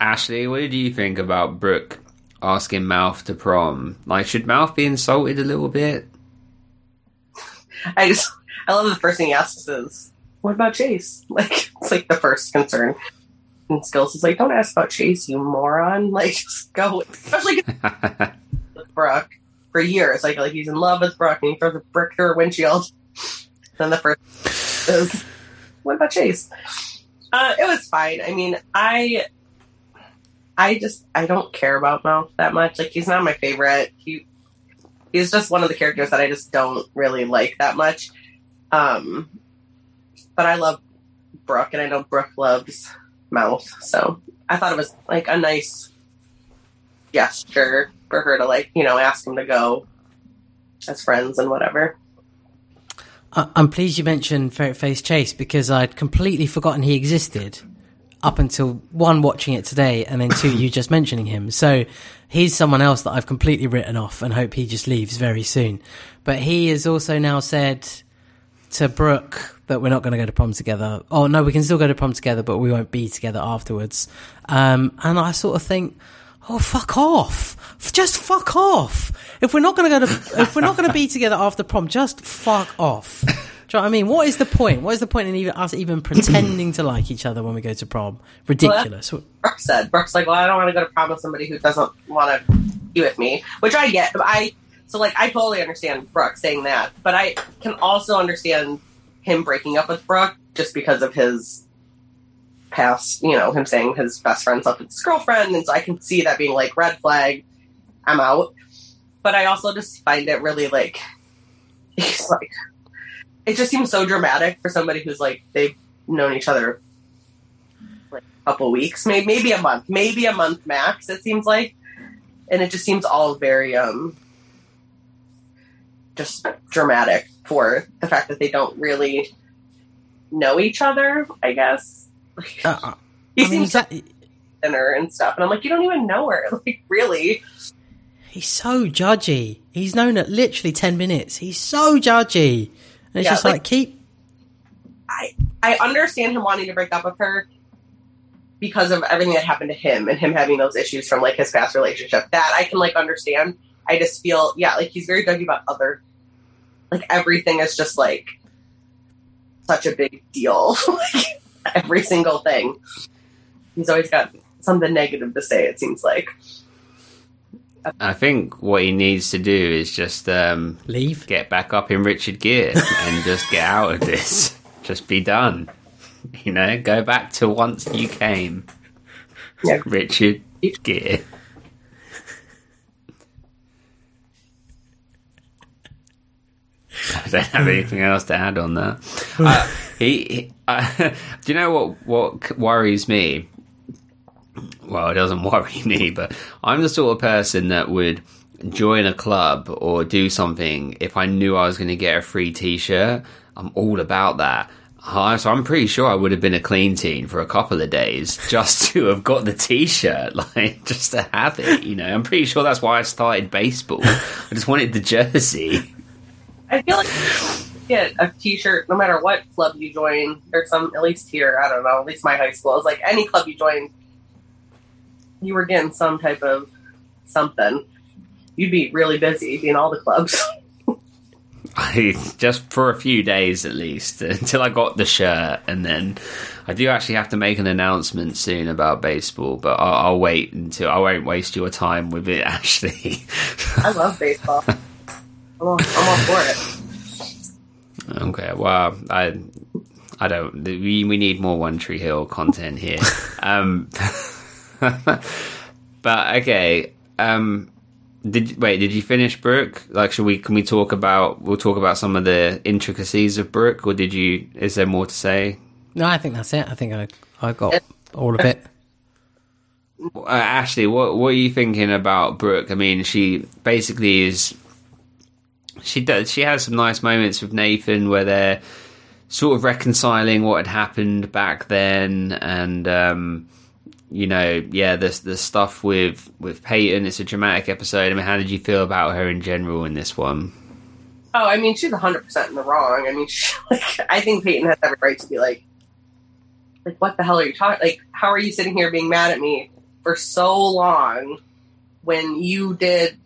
Ashley, what do you think about Brooke asking Mouth to prom? Like, should Mouth be insulted a little bit? I love the first thing he asks is, what about Chase? Like, it's like the first concern. And Skills is like, don't ask about Chase, you moron. Like, just go. Especially with Brooke for years. Like he's in love with Brooke and he throws a brick through her windshield. Then the first is, what about Chase? It was fine. I mean, I don't care about Mouth that much. Like, he's not my favorite. He's just one of the characters that I just don't really like that much. But I love Brooke, and I know Brooke loves Mouth. So I thought it was, like, a nice gesture for her to, like, you know, ask him to go as friends and whatever. I'm pleased you mentioned Ferret Face Chase, because I'd completely forgotten he existed. Up until one, watching it today, and then two, you just mentioning him. So he's someone else that I've completely written off and hope he just leaves very soon. But he has also now said to Brooke that we're not going to go to prom together. Oh, no, we can still go to prom together, but we won't be together afterwards. And I sort of think, oh, fuck off. Just fuck off. If we're not going to go to, if we're not going to be together after prom, just fuck off. Do you know what I mean? What is the point? What is the point in even us even pretending to like each other when we go to prom? Ridiculous. Well, Brooke said, Brooke's like, well, I don't want to go to prom with somebody who doesn't want to be with me, which I get. So like, I totally understand Brooke saying that, but I can also understand him breaking up with Brooke just because of his past, you know, him saying his best friend's up with his girlfriend. And so I can see that being like red flag. I'm out. But I also just find it really like, he's like, it just seems so dramatic for somebody who's like, they've known each other like a couple weeks, maybe a month max, it seems like. And it just seems all very, just dramatic for the fact that they don't really know each other, I guess. Like, he seems thinner and stuff. And I'm like, you don't even know her. Like, really? He's so judgy. He's known it literally 10 minutes. He's so judgy. And it's just like keep... I understand him wanting to break up with her because of everything that happened to him and him having those issues from, like, his past relationship. That I can, like, understand. I just feel, like, he's very judgy about other... Like, everything is just, like, such a big deal. Like, every single thing. He's always got something negative to say, it seems like. I think what he needs to do is just leave, get back up in Richard Gere and just get out of this. Just be done. You know, go back to once you came. Yeah. Richard Gere. I don't have anything else to add on that. Do you know what worries me? Well, it doesn't worry me, but I'm the sort of person that would join a club or do something if I knew I was going to get a free T-shirt. I'm all about that. So I'm pretty sure I would have been a clean teen for a couple of days just to have got the T-shirt, like, just to have it, you know. I'm pretty sure that's why I started baseball. I just wanted the jersey. I feel like you get a T-shirt no matter what club you join. There's some, at least here, I don't know, at least my high school. It's like any club you join, you were getting some type of something. You'd be really busy being all the clubs. Just for a few days at least, until I got the shirt. And then I do actually have to make an announcement soon about baseball, but I'll wait until... I won't waste your time with it, Ashley. I love baseball. I'm all for it. Okay, well, I don't... We need more One Tree Hill content here. But okay, did you finish Brooke? Like, we'll talk about some of the intricacies of Brooke, or is there more to say? No, I think that's it. I think I got all of it. Ashley, what are you thinking about Brooke? I mean, she basically is... She has some nice moments with Nathan where they're sort of reconciling what had happened back then, and you know, the stuff with Peyton. It's a dramatic episode. I mean, how did you feel about her in general in this one? Oh, I mean, she's 100% in the wrong. I mean, I think Peyton has every right to be like, what the hell are you talking? Like, how are you sitting here being mad at me for so long when you did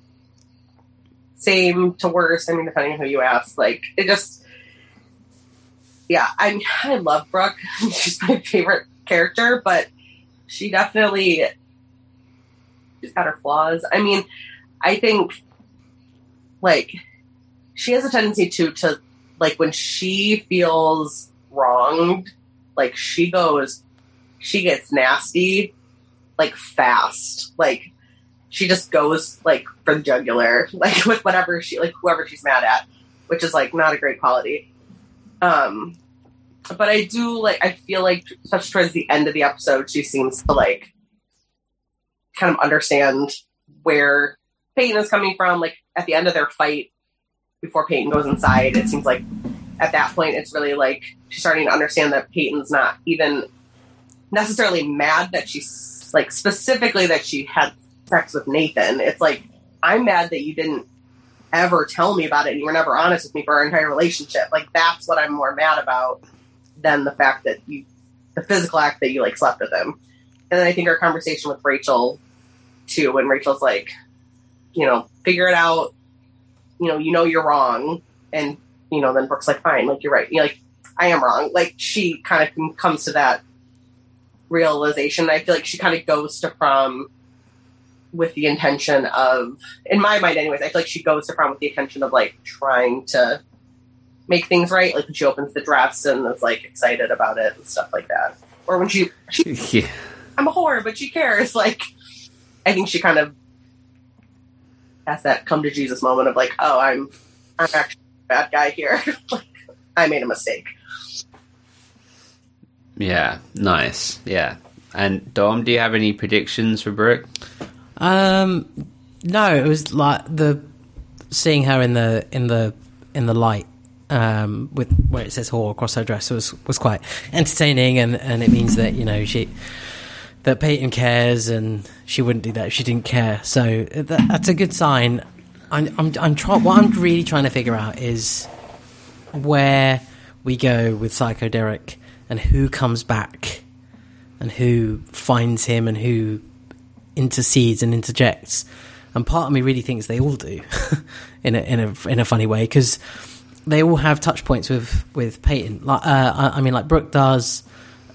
same to worse? I mean, depending on who you ask. Like, it just, I love Brooke. She's my favorite character, but she definitely, she's got her flaws. I mean, I think, like, she has a tendency to like, when she feels wronged, like, she gets nasty, like, fast. Like, she just goes, like, for the jugular, like, with whatever whoever she's mad at, which is, like, not a great quality. But I do, like, I feel like, especially towards the end of the episode, she seems to, like, kind of understand where Peyton is coming from. Like, at the end of their fight, before Peyton goes inside, it seems like at that point it's really, like, she's starting to understand that Peyton's not even necessarily mad that she's, like, specifically that she had sex with Nathan. It's like, I'm mad that you didn't ever tell me about it and you were never honest with me for our entire relationship. Like, that's what I'm more mad about than the fact that the physical act that you, like, slept with him. And then I think our conversation with Rachel too, when Rachel's like, you know, figure it out, you know you're wrong, and, you know, then Brooke's like, fine, like, you're right, you're like, I am wrong, like, she kind of comes to that realization. I feel like she kind of goes to prom with the intention of, in my mind anyways, I feel like she goes to prom with the intention of, like, trying to make things right, like, she opens the dress and is, like, excited about it and stuff like that. Or when she yeah. I'm a whore, but she cares. Like, I think she kind of has that come to Jesus moment of, like, oh, I'm actually a bad guy here. Like, I made a mistake. Yeah, nice. Yeah. And Dom, do you have any predictions for Brooke? No, it was like the seeing her in the light, with where it says whore across her dress was quite entertaining, and it means that, you know, that Peyton cares, and she wouldn't do that if she didn't care. So that's a good sign. What I'm really trying to figure out is where we go with Psycho Derek, and who comes back, and who finds him, and who intercedes and interjects. And part of me really thinks they all do, in a funny way, because they all have touch points with Peyton. Like, like Brooke does.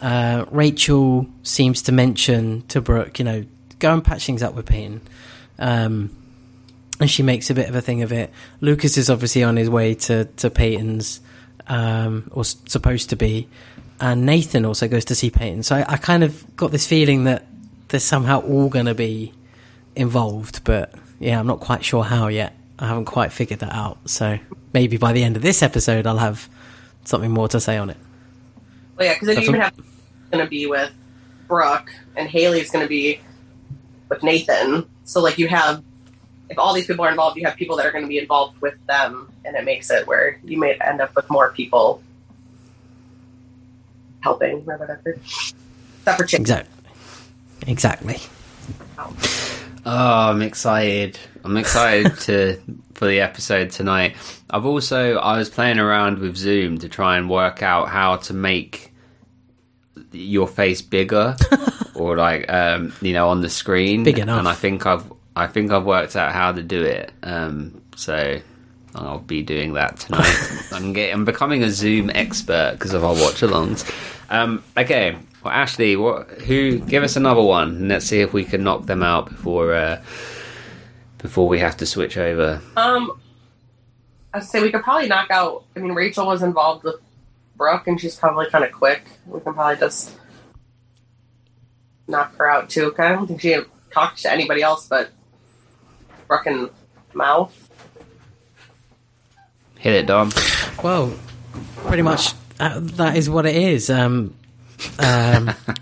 Rachel seems to mention to Brooke, you know, go and patch things up with Peyton, and she makes a bit of a thing of it. Lucas is obviously on his way to Peyton's, or supposed to be, and Nathan also goes to see Peyton. So I kind of got this feeling that they're somehow all going to be involved, but yeah, I'm not quite sure how yet. I haven't quite figured that out, so maybe by the end of this episode I'll have something more to say on it. Well, yeah, because then you even have going to be with Brooke, and Haley's going to be with Nathan. So, like, you have, if all these people are involved, you have people that are going to be involved with them, and it makes it where you may end up with more people helping or whatever. Except for Chase. Exactly. Wow. Oh, I'm excited for the episode tonight. I was playing around with Zoom to try and work out how to make your face bigger, or like on the screen. Big enough. And I think I've worked out how to do it. So I'll be doing that tonight. I'm becoming a Zoom expert because of our watch alongs. Okay. Well, Ashley, give us another one, and let's see if we can knock them out before we have to switch over. I'd say we could probably knock out. I mean, Rachel was involved with Brooke, and she's probably kind of quick. We can probably just knock her out too. I don't think she talked to anybody else but Brooke and Mouth. Hit it, Dom. Well, pretty much that is what it is.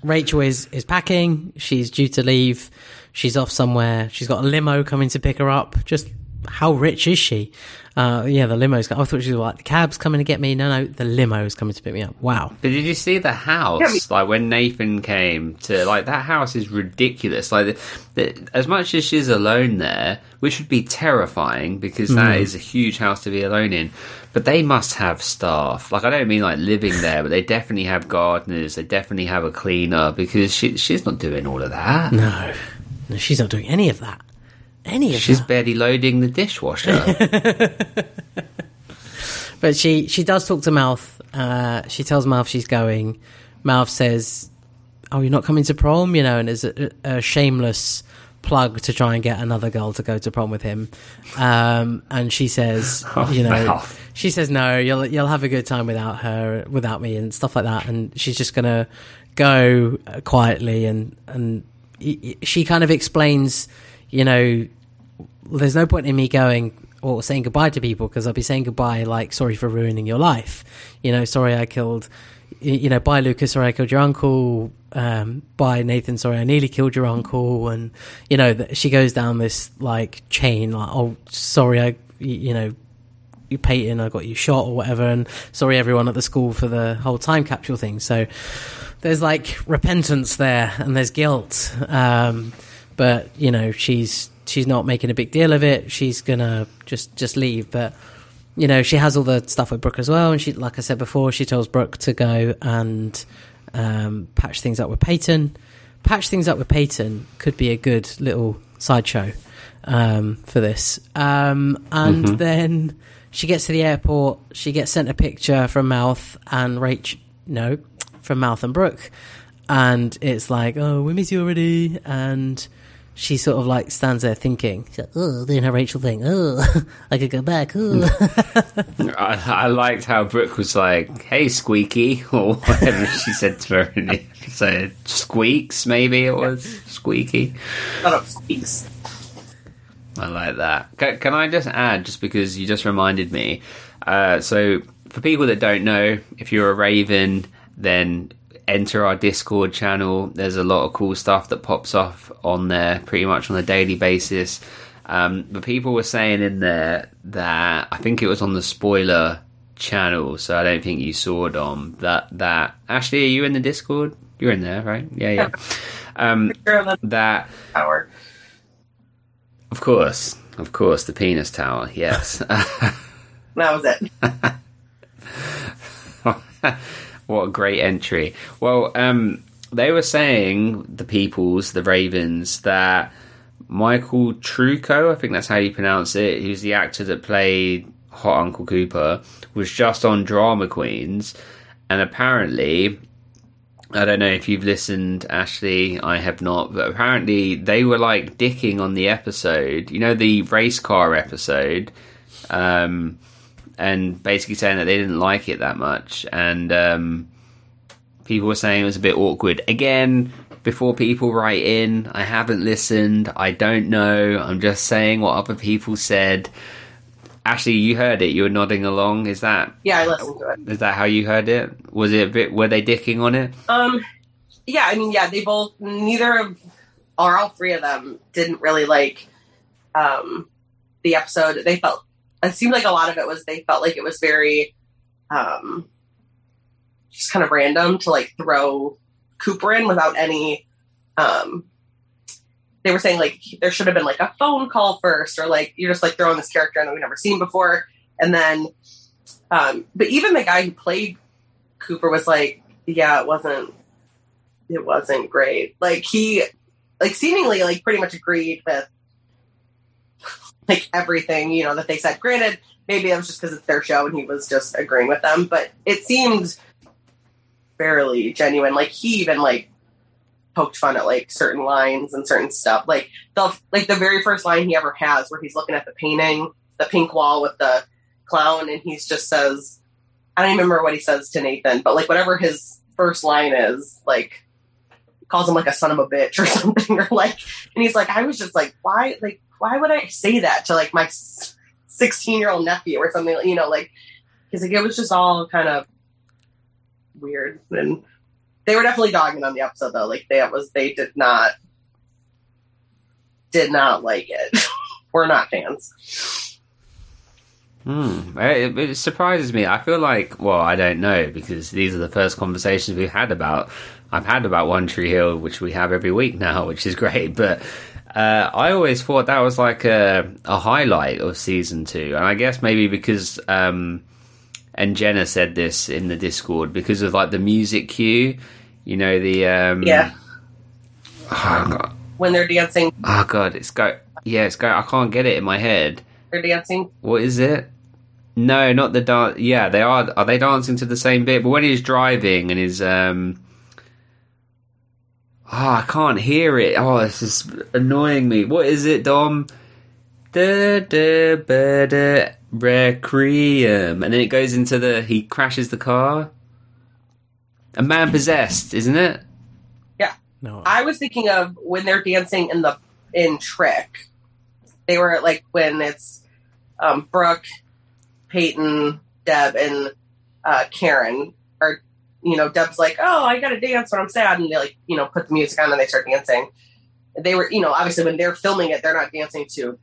Rachel is packing. She's due to leave. She's off somewhere. She's got a limo coming to pick her up. Just how rich is she? The limo's. I thought she was like, the cab's coming to get me. No, the limo's coming to pick me up. Wow. But did you see the house? Yeah, like when Nathan came to, like, that house is ridiculous. Like as much as she's alone there, which would be terrifying because that is a huge house to be alone in. But they must have staff. Like, I don't mean like living there, but they definitely have gardeners. They definitely have a cleaner, because she's not doing all of that. No, she's not doing any of that. She's barely loading the dishwasher. But she does talk to Mouth. She tells Mouth she's going. Mouth says, "Oh, you're not coming to prom," and it's a shameless plug to try and get another girl to go to prom with him. And she says, Mouth. She says, "No, you'll have a good time without her, without me," and stuff like that. And she's just gonna go quietly, and she kind of explains, there's no point in me going or saying goodbye to people, because I'll be saying goodbye like, sorry for ruining your life, sorry I killed, bye Lucas, sorry I killed your uncle, bye Nathan, sorry I nearly killed your uncle. And she goes down this like chain, like, oh sorry I Peyton, I got you shot or whatever, and sorry everyone at the school for the whole time capsule thing. So there's like repentance there, and there's guilt, but she's not making a big deal of it. She's gonna just leave. But she has all the stuff with Brooke as well, and she, like I said before, she tells Brooke to go and patch things up with Peyton. patch things up with Peyton could be a good little sideshow for this. And then she gets to the airport, she gets sent a picture from Mouth and Rach, no, from Mouth and Brooke, and it's like, oh, we miss you already, and she sort of like stands there thinking, she's like, oh, doing her Rachel thing, oh, I could go back. Oh. I liked how Brooke was like, hey, Squeaky, or whatever she said to her in the episode. Squeaks, maybe it was. Squeaky. Shut up, Squeaks. I like that. Can I just add, just because you just reminded me, so for people that don't know, if you're a Raven, then enter our Discord channel. There's a lot of cool stuff that pops off on there pretty much on a daily basis. But people were saying in there that, I think it was on the spoiler channel, so I don't think you saw, Dom, that Ashley, are you in the Discord? You're in there, right? Yeah. That tower. Of course, the penis tower, yes. That was it. What a great entry. Well, they were saying, the Ravens, that Michael Trucco, I think that's how you pronounce it, who's the actor that played Hot Uncle Cooper, was just on Drama Queens. And apparently, I don't know if you've listened, Ashley, I have not, but apparently they were like dicking on the episode, you know, the race car episode, and basically saying that they didn't like it that much, and people were saying it was a bit awkward. Again, before people write in, I haven't listened, I don't know, I'm just saying what other people said. Ashley, you heard it, you were nodding along, is that... Yeah, I listened to it. Is that how you heard it? Was it a bit... Were they dicking on it? Yeah, I mean, yeah, they both... Neither of... Or all three of them didn't really like the episode. They felt... It seemed like a lot of it was they felt like it was very just kind of random to like throw Cooper in without any they were saying like there should have been like a phone call first, or like you're just like throwing this character in that we've never seen before. And then but even the guy who played Cooper was like, yeah, it wasn't great. Like he like seemingly like pretty much agreed with like everything, you know, that they said. Granted, maybe it was just because it's their show and he was just agreeing with them, but it seemed fairly genuine. Like he even like poked fun at like certain lines and certain stuff. Like the very first line he ever has, where he's looking at the painting, the pink wall with the clown, and he just says, I don't even remember what he says to Nathan, but like whatever his first line is, like calls him like a son of a bitch or something, or like, and he's like, I was just like, why would I say that to like my 16-year-old nephew or something, you know, like, because like, it was just all kind of weird. And they were definitely dogging on the episode though. Like they did not like it. We're not fans. It surprises me. I feel like, well, I don't know, because these are the first conversations I've had about One Tree Hill, which we have every week now, which is great. But I always thought that was like a highlight of season 2. And I guess maybe because, and Jenna said this in the Discord, because of like the music cue, you know, the... Oh, God. When they're dancing. Oh, God, I can't get it in my head. They're dancing. What is it? No, not the dance. Yeah, they are. Are they dancing to the same bit? But when he's driving and his... Oh, I can't hear it. Oh, this is annoying me. What is it, Dom? Requiem. And then it goes into he crashes the car. A man possessed, isn't it? Yeah. No. I was thinking of when they're dancing in Trick. They were like when it's Brooke, Peyton, Deb, and Karen are, you know, Deb's like, oh, I gotta dance when I'm sad, and they like, you know, put the music on and they start dancing. They were, you know, obviously when they're filming it, they're not dancing to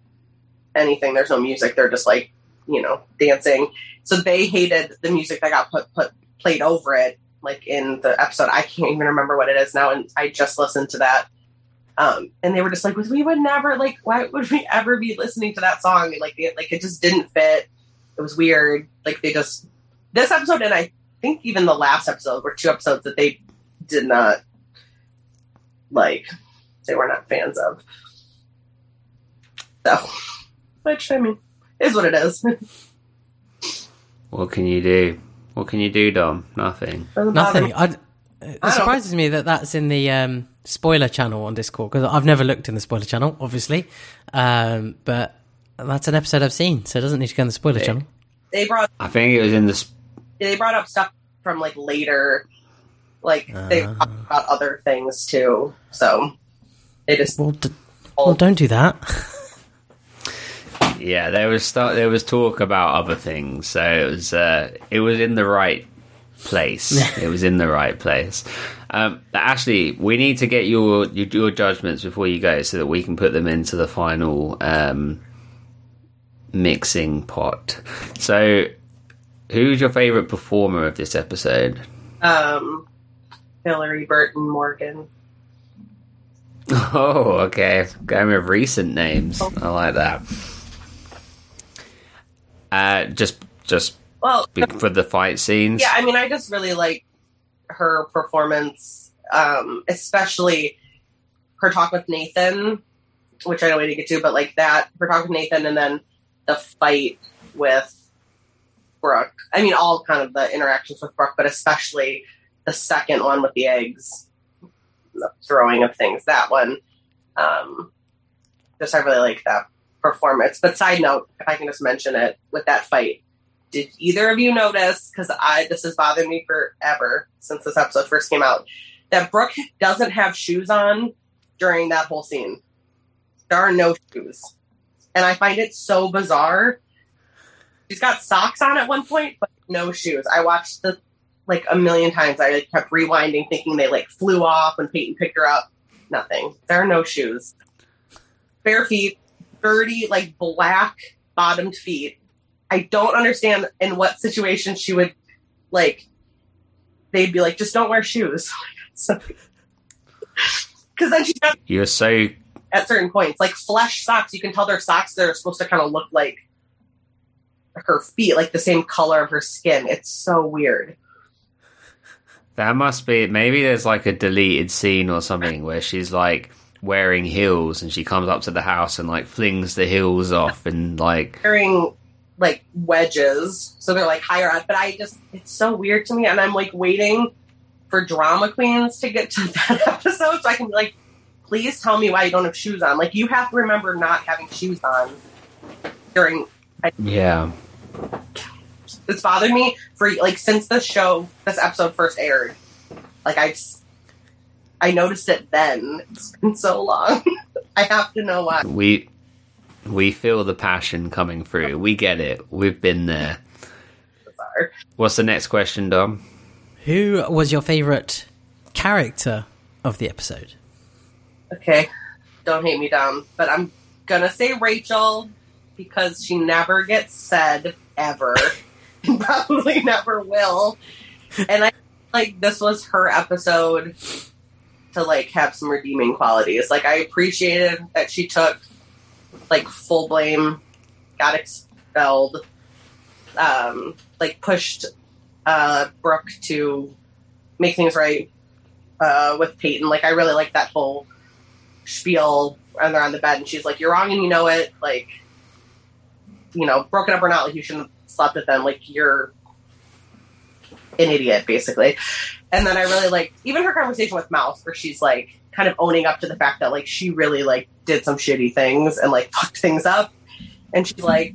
anything. There's no music. They're just like, you know, dancing. So they hated the music that got played over it, like in the episode. I can't even remember what it is now, and I just listened to that. And they were just like, we would never, like, why would we ever be listening to that song? And like it just didn't fit. It was weird. Like they just, this episode, and I think even the last episode were two episodes that they did not like they were not fans of. So, which, I mean, is what it is. What can you do? What can you do, Dom? Nothing. Nothing. It surprises me that that's in the spoiler channel on Discord, because I've never looked in the spoiler channel, obviously. But that's an episode I've seen, so it doesn't need to go in the spoiler channel. I think it was in the... They brought up stuff from, like, later. Like, they talked about other things, too. So, they just... Well, don't do that. Yeah, there was talk about other things, so it was in the right place. It was in the right place. Ashley, we need to get your judgments before you go, so that we can put them into the final mixing pot. So, who's your favourite performer of this episode? Hilary Burton Morgan. Oh, okay. Going with recent names. I like that. For the fight scenes. Yeah, I mean, I just really like her performance, especially her talk with Nathan, which I don't need to get to, but like that, her talk with Nathan, and then the fight with Brooke. I mean, all kind of the interactions with Brooke, but especially the second one with the eggs, the throwing of things, that one. I really like that performance. But side note, if I can just mention it, with that fight, did either of you notice, because this has bothered me forever since this episode first came out, that Brooke doesn't have shoes on during that whole scene? There are no shoes. And I find it so bizarre. She's got socks on at one point, but no shoes. I watched the like a million times. I kept rewinding, thinking they like flew off when Peyton picked her up. Nothing. There are no shoes. Bare feet, dirty, like black bottomed feet. I don't understand in what situation she would like. They'd be like, just don't wear shoes. Because then she got you're so at certain points, like flesh socks. You can tell they're socks that are supposed to kind of look like her feet, like the same color of her skin. It's so weird. That must be, maybe there's like a deleted scene or something where she's like wearing heels and she comes up to the house and like flings the heels off and like... Wearing like wedges, so they're like higher up, but it's so weird to me, and I'm like waiting for Drama Queens to get to that episode so I can be like, please tell me why you don't have shoes on. Like, you have to remember not having shoes on during... Yeah. It's bothered me for like since this episode first aired. Like I noticed it then. It's been so long. I have to know why. We feel the passion coming through. We get it. We've been there. Bizarre. What's the next question, Dom? Who was your favorite character of the episode? Okay, don't hate me, Dom, but I'm gonna say Rachel because she never gets said ever. Probably never will. And I like this was her episode to like have some redeeming qualities. Like, I appreciated that she took like full blame, got expelled, like pushed Brooke to make things right with Peyton. Like, I really like that whole spiel and they're on the bed and she's like, you're wrong and you know it, like, you know, broken up or not, like, you shouldn't slept with them, like, you're an idiot, basically. And then I really liked even her conversation with Mouth, where she's like kind of owning up to the fact that like she really like did some shitty things and like fucked things up, and she's like,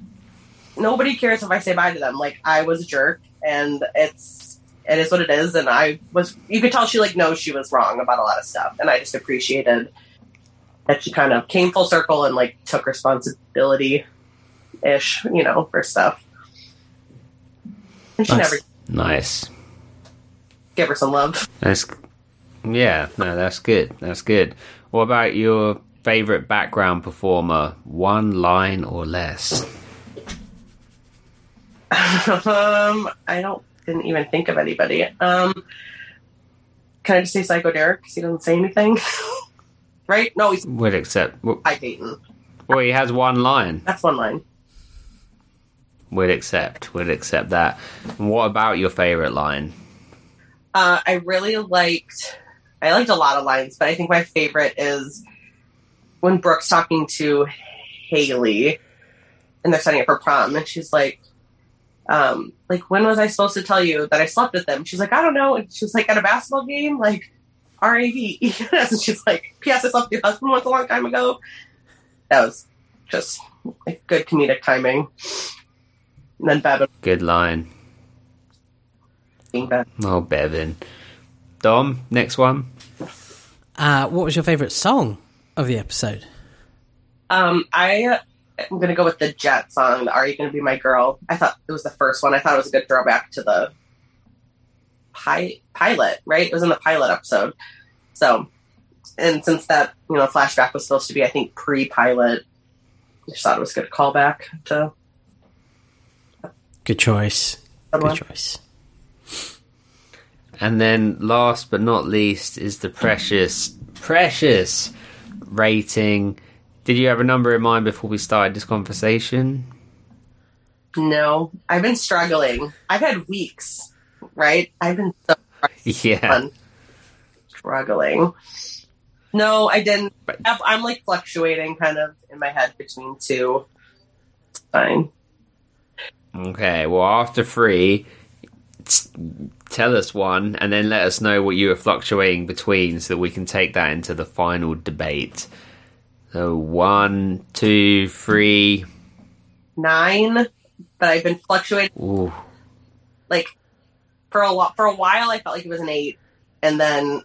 nobody cares if I say bye to them, like, I was a jerk and it is what it is, and you could tell she like knows she was wrong about a lot of stuff, and I just appreciated that she kind of came full circle and like took responsibility ish, you know, for stuff. And she never nice. Give her some love. That's good. That's good. What about your favorite background performer? One line or less. I didn't even think of anybody. Can I just say Psycho Derek? Because he doesn't say anything, right? No, he would accept. Hi, Peyton. Well, he has one line. That's one line. We'd accept that. And what about your favorite line? I really liked I liked a lot of lines, but I think my favorite is when Brooke's talking to Hayley and they're setting up for prom, and she's like, when was I supposed to tell you that I slept with them? She's like, I don't know. And she's like, at a basketball game, like R-A-V. And she's like, P.S. I slept with your husband once a long time ago. That was just like good comedic timing. And then Bevan. Good line. Bevan. Oh, Bevan. Dom, next one. What was your favorite song of the episode? I am going to go with the Jet song, Are You Going to Be My Girl? I thought it was the first one. I thought it was a good throwback to the pilot, right? It was in the pilot episode. So, and since that, you know, flashback was supposed to be, I think, pre-pilot, I just thought it was a good callback to... Good choice. Good choice. And then last but not least is the precious rating. Did you have a number in mind before we started this conversation? No, I've been struggling. I've had weeks, right? I've been so struggling. No, I didn't. I'm like fluctuating kind of in my head between two. It's fine. Okay, well, after three, tell us one and then let us know what you are fluctuating between so that we can take that into the final debate. So 1, 2, 3 9, but I've been fluctuating. Ooh. Like for a while I felt like it was an 8, and then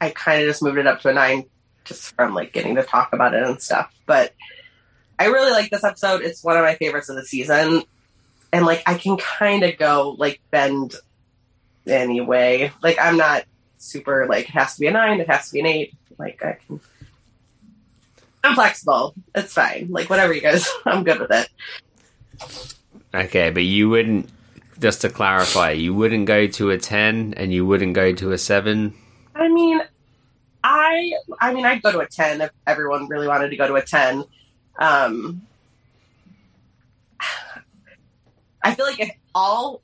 I kind of just moved it up to a 9 just from like getting to talk about it and stuff. But I really like this episode. It's one of my favorites of the season, and like I can kind of go like bend anyway. Like I'm not super like it has to be a 9, it has to be an 8. Like I'm flexible. It's fine. Like whatever you guys, I'm good with it. Okay, but you wouldn't, just to clarify, you wouldn't go to a 10 and you wouldn't go to a 7? I mean, I mean I'd go to a 10 if everyone really wanted to go to a 10. I feel like if all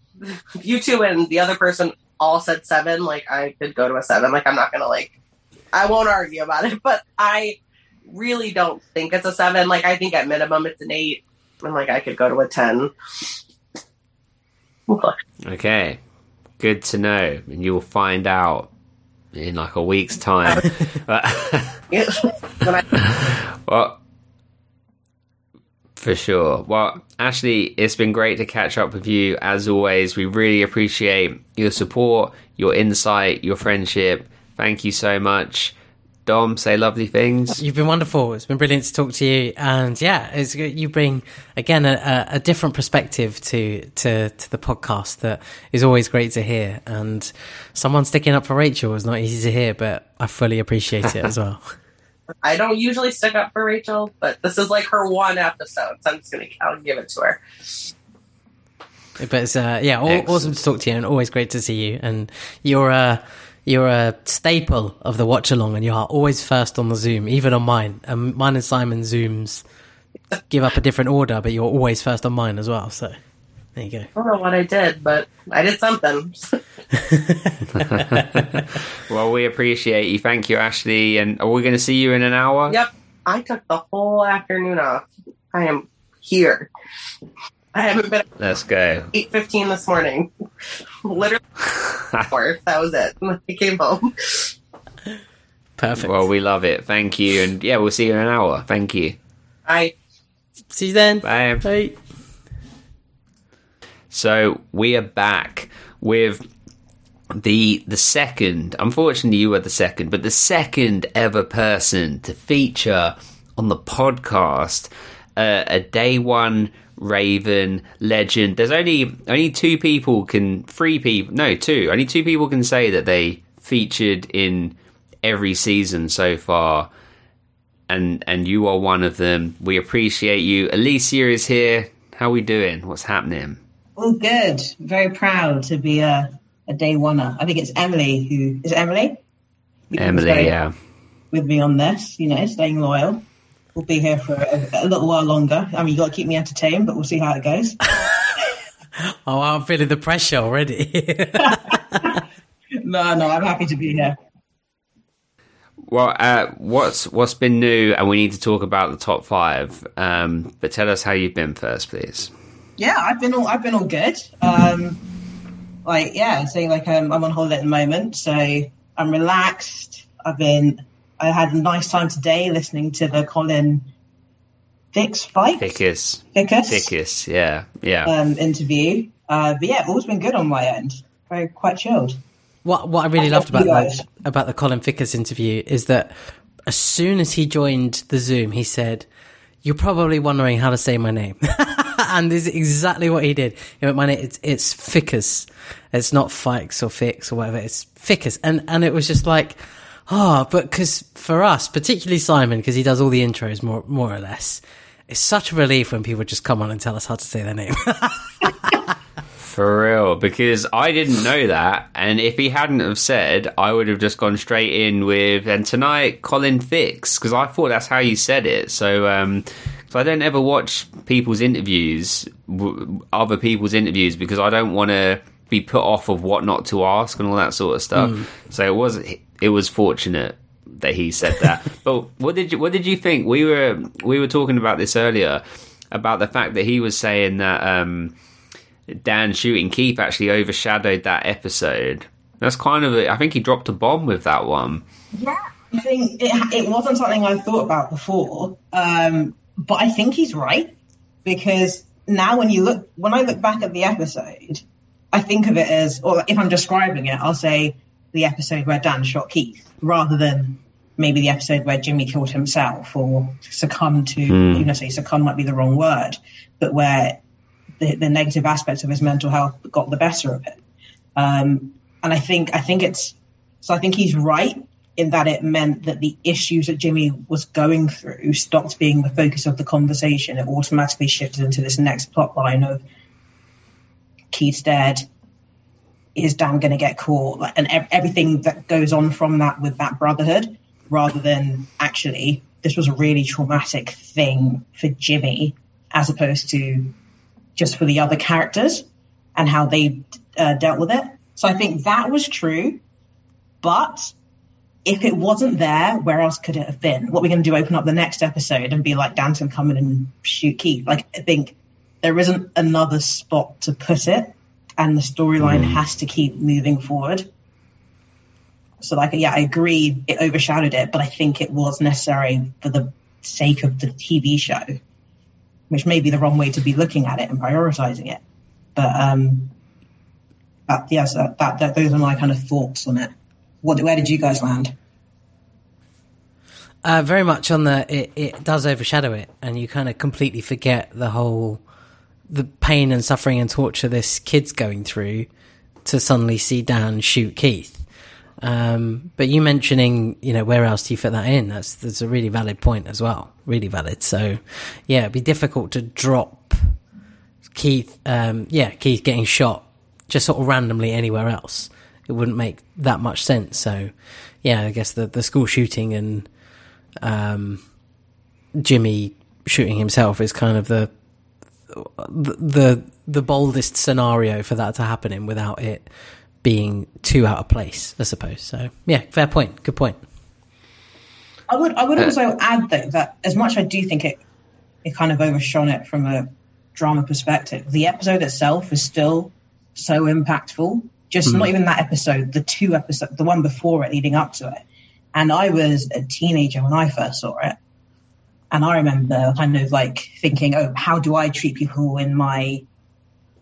you two and the other person all said 7, like I could go to a 7. Like I'm not gonna like, I won't argue about it, but I really don't think it's a 7. Like I think at minimum it's an 8, and like I could go to a 10. Okay, good to know, and you'll find out in like a week's time. Well, for sure. Well, Ashley, it's been great to catch up with you as always. We really appreciate your support, your insight, your friendship. Thank you so much. Dom, say lovely things. You've been wonderful. It's been brilliant to talk to you. And yeah, you bring, again, a different perspective to the podcast that is always great to hear. And someone sticking up for Rachel is not easy to hear, but I fully appreciate it as well. I don't usually stick up for Rachel, but this is like her one episode, so I'm just going to give it to her. But it's, yeah, awesome to talk to you, and always great to see you. And you're a staple of the watch along, and you are always first on the Zoom, even on mine. Mine and Simon's Zooms give up a different order, but you're always first on mine as well. So there you go. I don't know what I did, but I did something. Well, we appreciate you. Thank you, Ashley. And are we going to see you in an hour? Yep. I took the whole afternoon off. I am here. I haven't been. Let's go. 8:15 this morning. Literally, that was it. I came home. Perfect. Well, we love it. Thank you. And yeah, we'll see you in an hour. Thank you. Bye. See you then. Bye. Bye. So we are back with the second, unfortunately you were the second, but the second ever person to feature on the podcast, a day one Raven legend. There's only two people can say that they featured in every season so far, and you are one of them. We appreciate you. Alicia is here. How are we doing? What's happening? All good. Very proud to be a day one-er. I think it's Emily who... Is it Emily? Emily, yeah. With me on this, you know, staying loyal. We'll be here for a little while longer. I mean, you got to keep me entertained, but we'll see how it goes. Oh, I'm feeling the pressure already. No, I'm happy to be here. What's been new, and we need to talk about the top five. But tell us how you've been first, please. Yeah, I've been all good. I'm on holiday at the moment, so I'm relaxed. I had a nice time today listening to the Colin Fickes, yeah. Interview. But yeah, all's been good on my end. Very quite chilled. What I really loved about the Colin Fickes interview is that as soon as he joined the Zoom, he said, "You're probably wondering how to say my name," and this is exactly what he did. He went, "My name it's Fickes. It's not Fikes or Fix or whatever. It's Fickes," and it was just like, but because for us, particularly Simon, because he does all the intros more or less, it's such a relief when people just come on and tell us how to say their name. For real, because I didn't know that, and if he hadn't have said, I would have just gone straight in with, and tonight, Colin Fickes, because I thought that's how you said it. So I don't ever watch other people's interviews, because I don't want to be put off of what not to ask and all that sort of stuff. So it was fortunate that he said that. But what did you think? We were talking about this earlier, about the fact that he was saying that Dan shooting Keith actually overshadowed that episode. That's kind of I think he dropped a bomb with that one. Yeah, I think it wasn't something I thought about before, but I think he's right, because now when I look back at the episode, I think of it as, or if I'm describing it, I'll say the episode where Dan shot Keith, rather than maybe the episode where Jimmy killed himself or succumbed to, succumb might be the wrong word, but where the negative aspects of his mental health got the better of it. And I think he's right in that it meant that the issues that Jimmy was going through stopped being the focus of the conversation. It automatically shifted into this next plot line of Keith's dead, is Dan going to get caught, and everything that goes on from that with that brotherhood, rather than actually this was a really traumatic thing for Jimmy, as opposed to just for the other characters and how they dealt with it. So I think that was true, but if it wasn't there, where else could it have been? What are we going to do, open up the next episode and be like, Dan's going to come in and shoot Keith? Like, I think there isn't another spot to put it, and the storyline has to keep moving forward. So, I agree it overshadowed it, but I think it was necessary for the sake of the TV show, which may be the wrong way to be looking at it and prioritizing it. But, those are my kind of thoughts on it. Where did you guys land? Very much on the, it does overshadow it, and you kind of completely forget the pain and suffering and torture this kid's going through to suddenly see Dan shoot Keith. But you mentioning, where else do you fit that in? That's a really valid point as well. Really valid. So yeah, it'd be difficult to drop Keith, Keith getting shot just sort of randomly anywhere else. It wouldn't make that much sense. So yeah, I guess the school shooting and, Jimmy shooting himself is kind of the boldest scenario for that to happen in without it being too out of place, I suppose. So yeah, fair point, good point. I would also add though that as much I do think it kind of overshone it from a drama perspective, the episode itself is still so impactful, just not even that episode, the two episodes, the one before it leading up to it, and I was a teenager when I first saw it. And I remember kind of like thinking, oh, how do I treat people in my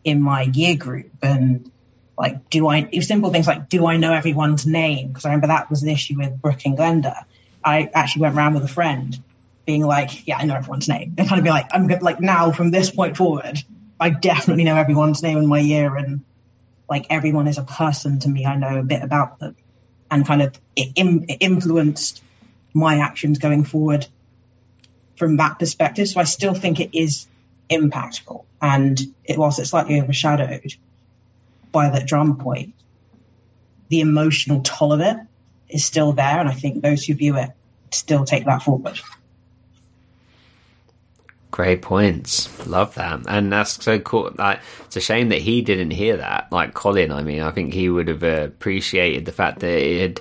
year group? And like, simple things like, do I know everyone's name? Because I remember that was an issue with Brooke and Glenda. I actually went around with a friend being like, yeah, I know everyone's name. And kind of be like, I'm like, now from this point forward, I definitely know everyone's name in my year. And like, everyone is a person to me. I know a bit about them. And kind of it influenced my actions going forward from that perspective. So I still think it is impactful, and it's slightly overshadowed by that drama point, the emotional toll of it is still there, and I think those who view it still take that forward. Great points, love that, and that's so cool. Like, it's a shame that he didn't hear that, like Colin. I mean, I think he would have appreciated the fact that it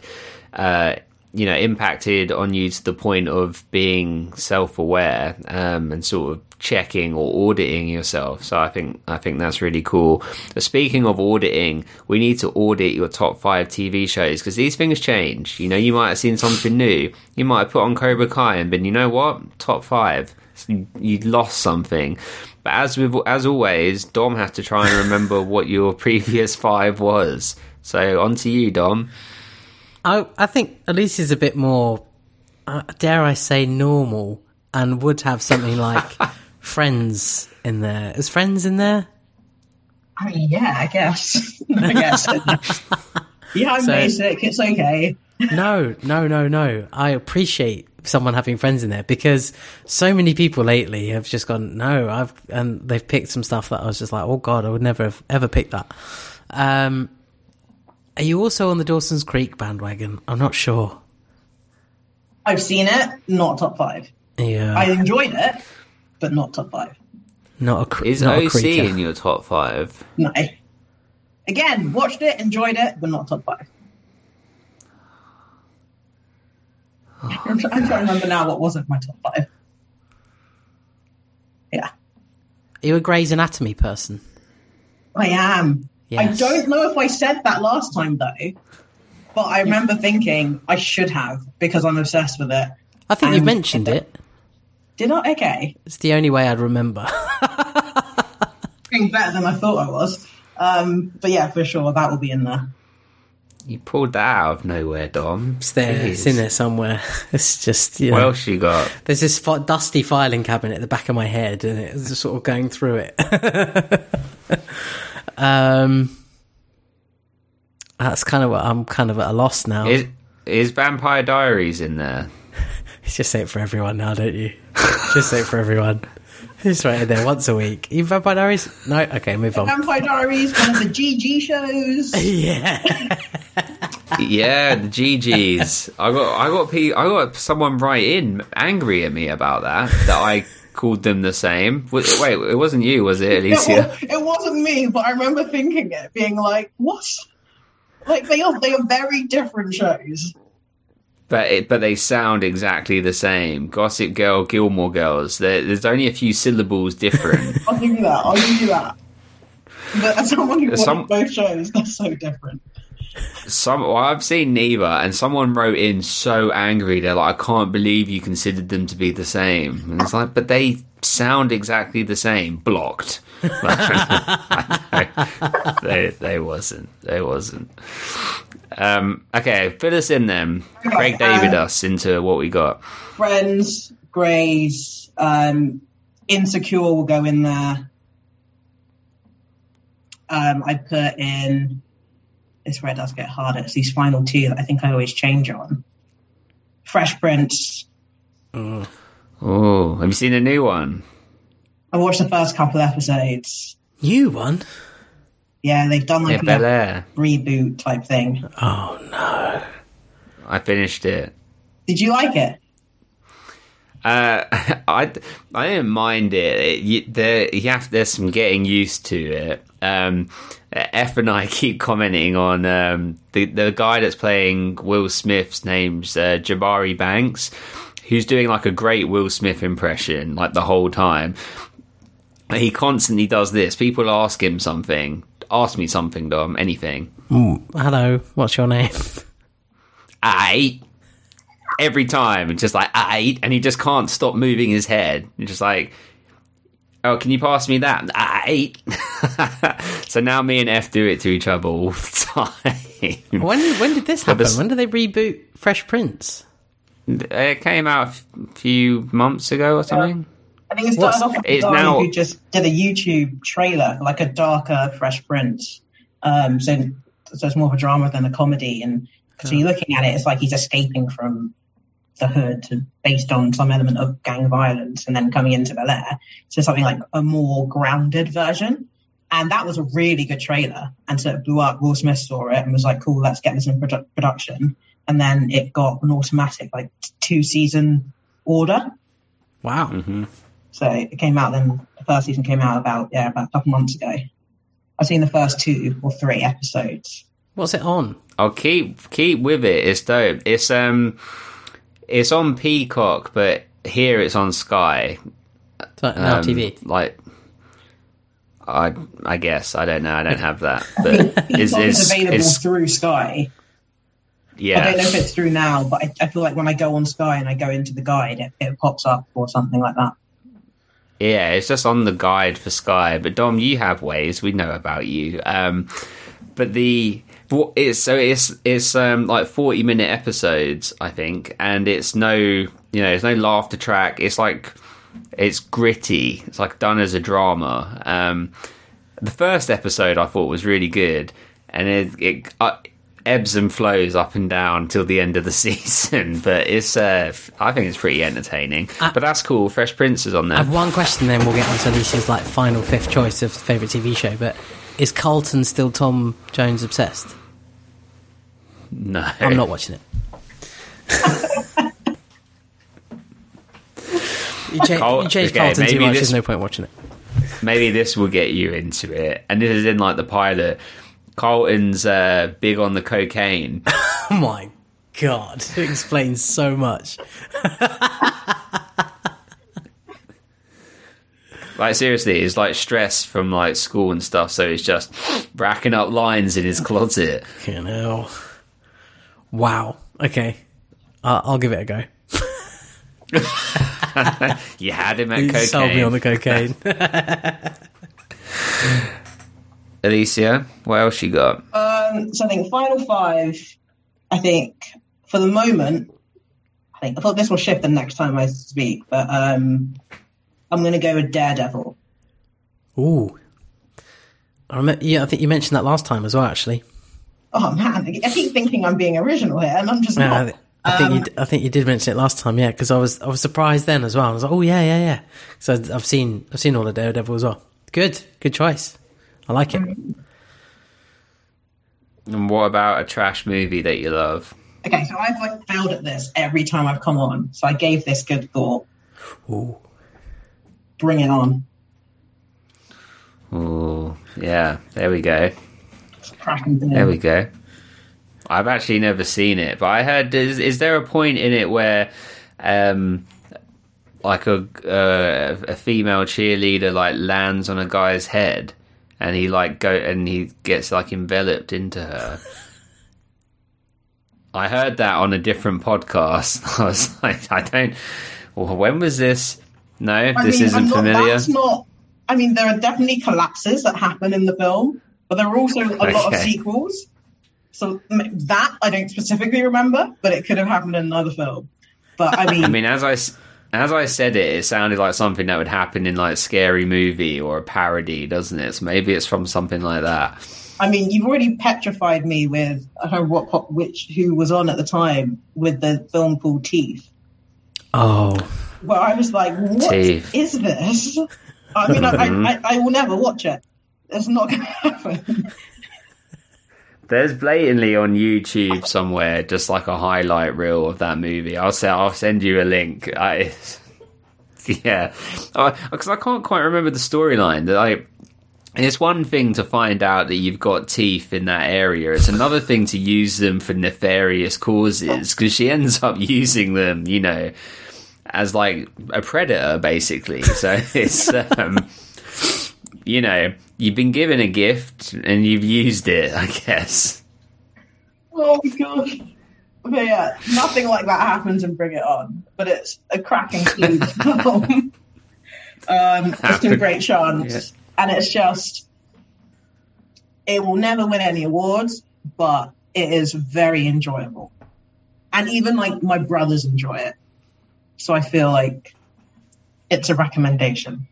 had you know, impacted on you to the point of being self-aware and sort of checking or auditing yourself. So I think that's really cool. But speaking of auditing, we need to audit your top 5 TV shows, because these things change. You know, you might have seen something new. You might have put on Cobra Kai and been, you know what, top 5. So you lost something. But as always, Dom has to try and remember what your previous 5 was. So on to you, Dom. I think Alicia's a bit more, dare I say, normal, and would have something like Friends in there. Is Friends in there? I mean, yeah, I guess. Yeah, I'm basic. It's okay. No. I appreciate someone having Friends in there, because so many people lately have just gone, no, and they've picked some stuff that I was just like, oh God, I would never have ever picked that. Are you also on the Dawson's Creek bandwagon? I'm not sure. I've seen it, not top 5. Yeah, I enjoyed it, but not top 5. Is OC in your top 5? No. Again, watched it, enjoyed it, but not top 5. Oh, I'm trying to remember now what wasn't my top 5. Yeah. Are you a Grey's Anatomy person? I am. Yes. I don't know if I said that last time, though, but I remember thinking I should have, because I'm obsessed with it. I think you mentioned it. Did I? Okay. It's the only way I'd remember. Better than I thought I was. But yeah, for sure, that will be in there. You pulled that out of nowhere, Dom. It's there. It's in there somewhere. It's just, you know. What else you got? There's this dusty filing cabinet at the back of my head, and it's just sort of going through it. That's kind of what I'm kind of at a loss now. Is Vampire Diaries in there? Just say it for everyone now, don't you? Just say it for everyone. Just write it there once a week. You Vampire Diaries? No? Okay, move on. Vampire Diaries, one of the GG shows. Yeah. Yeah, the GGs. I got someone right in angry at me about that I called them the same. Wait, it wasn't you, was it, Alicia? It wasn't me, but I remember thinking it, being like, what? Like, they are very different shows. But they sound exactly the same. Gossip Girl, Gilmore Girls. There's only a few syllables different. I'll give you that. But as someone who watched both shows, they're so different. I've seen neither, and someone wrote in so angry, they're like, I can't believe you considered them to be the same. And it's like, but they sound exactly the same. Blocked. They wasn't. Okay, fill us in then. Okay, Craig David us into what we got. Friends, Grey's, Insecure will go in there. I put in... It's where it does get harder. It's these final 2 that I think I always change on. Fresh Prince. Oh, have you seen a new one? I watched the first couple episodes. New one? Yeah, they've done like a reboot type thing. Oh, no. I finished it. Did you like it? I didn't mind it. There's some getting used to it. F and I keep commenting on the guy that's playing Will Smith's name's Jabari Banks, who's doing like a great Will Smith impression like the whole time. He constantly does this. People ask him something. Ask me something, Dom. Anything. Ooh. Hello. What's your name? I. Every time, it's just like, I, and he just can't stop moving his head. You're just like, oh, can you pass me that? I. So now me and F do it to each other all the time. When did this happen? When did they reboot Fresh Prince? It came out a few months ago or something. I think it started off with a guy who just did a YouTube trailer, like a darker Fresh Prince. So it's more of a drama than a comedy, and so you're looking at it, it's like he's escaping from the hood based on some element of gang violence and then coming into Bel Air. So something like a more grounded version. And that was a really good trailer. And so it blew up. Will Smith saw it and was like, cool, let's get this in production. And then it got an automatic, like, 2-season order. Wow. Mm-hmm. So it came out then, the first season came out about a couple months ago. I've seen the first 2 or 3 episodes. What's it on? I'll keep with it. It's dope. It's on Peacock, but here it's on Sky. It's like Now TV. Like, I guess I don't know. I don't have that. But it's available through Sky. Yeah, I don't know if it's through Now, but I feel like when I go on Sky and I go into the guide, it pops up or something like that. Yeah, it's just on the guide for Sky. But Dom, you have ways. We know about you. But it's like 40-minute episodes, I think, and it's there's no laughter track. It's like it's gritty. It's like done as a drama. The first episode I thought was really good, and it ebbs and flows up and down till the end of the season, but it's I think it's pretty entertaining. But that's cool. Fresh Prince is on there. I have one question, then we'll get on to Alicia's like final fifth choice of favourite TV show, but is Carlton still Tom Jones obsessed? No, I'm not watching it. You change Carlton too much, there's no point watching it. Maybe this will get you into it, and this is in like the pilot. Carlton's big on the cocaine. Oh my god, it explains so much. Like seriously, it's like stress from like school and stuff, so he's just racking up lines in his closet. Fucking hell. Wow. Okay, I'll give it a go. You had him at cocaine. You sold me on the cocaine. Alicia, what else you got? So I think final five, I think for the moment, I thought this will shift the next time I speak, but I'm going to go with Daredevil. Ooh. I think you mentioned that last time as well, actually. Oh, man, I keep thinking I'm being original here, and I'm just not. I think you did mention it last time, yeah, because I was surprised then as well. I was like, oh, yeah. So I've seen all the Daredevil as well. Good choice. I like it. And what about a trash movie that you love? Okay, so I've like failed at this every time I've come on, so I gave this good thought. Ooh. Bring It On. Ooh, yeah, there we go. It's cracking down. There we go. I've actually never seen it, but I heard, is there a point in it where like a female cheerleader like lands on a guy's head? And he like go and he gets like enveloped into her. I heard that on a different podcast. I was like, when was this? No, isn't familiar. That's not. I mean, there are definitely collapses that happen in the film, but there are also a lot of sequels. So that I don't specifically remember, but it could have happened in another film. But I mean, as I said it sounded like something that would happen in like Scary Movie or a parody, doesn't it? So maybe it's from something like that. I mean, you've already petrified me with who was on at the time with the film called Teeth. Oh. Well, I was like, what is this? I mean, I will never watch it. It's not going to happen. There's blatantly on YouTube somewhere just like a highlight reel of that movie. I'll send you a link. Yeah, because I can't quite remember the storyline. It's one thing to find out that you've got teeth in that area. It's another thing to use them for nefarious causes, because she ends up using them, you know, as like a predator basically. So it's you know, you've been given a gift and you've used it, I guess. Oh my gosh. But yeah, nothing like that happens and Bring It On. But it's a cracking film. It's a great chance. Yeah. And it's just, it will never win any awards, but it is very enjoyable. And even like my brothers enjoy it. So I feel like it's a recommendation.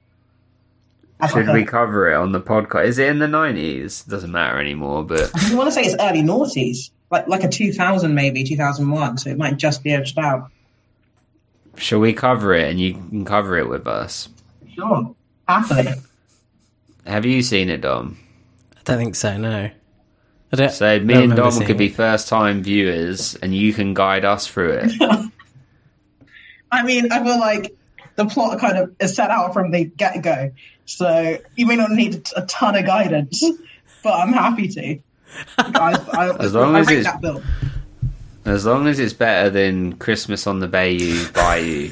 Should we cover it on the podcast? Is it in the 90s? Doesn't matter anymore, but... I want to say it's early noughties, like a 2000 maybe, 2001, so it might just be edged out. Shall we cover it, and you can cover it with us? Sure, happily. Have you seen it, Dom? I don't think so, no. So me and Dom could be first-time viewers, and you can guide us through it. I mean, I feel like the plot kind of is set out from the get-go, so you may not need a ton of guidance, but I'm happy to. As long as it's better than Christmas on the Bayou,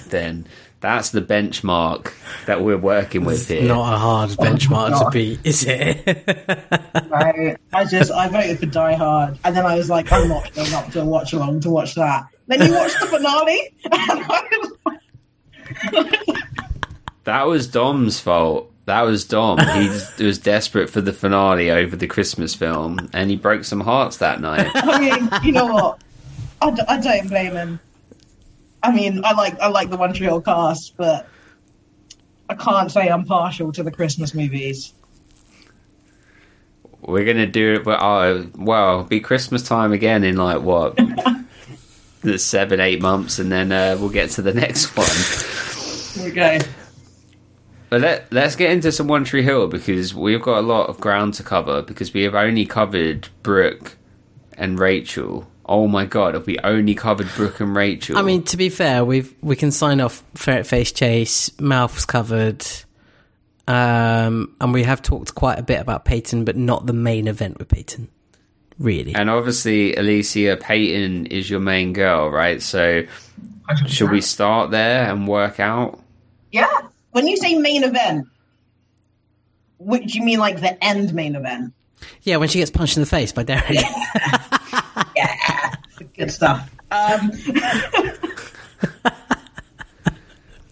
then that's the benchmark that we're working with here. It's not a hard benchmark to beat, is it? I voted for Die Hard, and then I was like, I'm not going up to a watch along to watch that. Then you watched the finale, and I was like... That was Dom's fault. That was Dom. He was desperate for the finale over the Christmas film, and he broke some hearts that night. I mean, you know what? I don't blame him. I mean, I like the One Tree Hill cast, but I can't say I'm partial to the Christmas movies. We're going to do it, but it'll be Christmas time again in like, what, 7-8 months, and then we'll get to the next one. Okay. But let's get into some One Tree Hill, because we've got a lot of ground to cover, because we have only covered Brooke and Rachel. Oh my God, have we only covered Brooke and Rachel? I mean, to be fair, we can sign off Ferret Face Chase, Mouth's covered, and we have talked quite a bit about Peyton, but not the main event with Peyton, really. And obviously, Alicia, Peyton is your main girl, right? So should we start there and work out? Yeah. When you say main event, what do you mean, like the end main event? Yeah, when she gets punched in the face by Derek. Yeah, good stuff.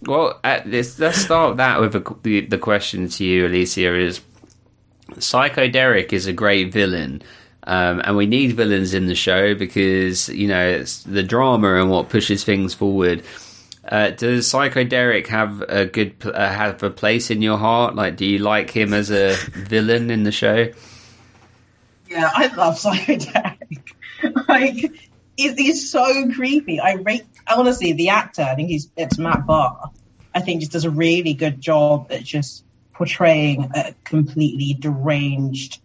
Well, let's start that with the question to you, Alicia, is Psycho Derek is a great villain, and we need villains in the show because, you know, it's the drama and what pushes things forward. Does Psycho Derek have a good place in your heart? Like, do you like him as a villain in the show? Yeah, I love Psycho Derek. Like, he's so creepy. Honestly, the actor, I think it's Matt Barr. I think just does a really good job at just portraying a completely deranged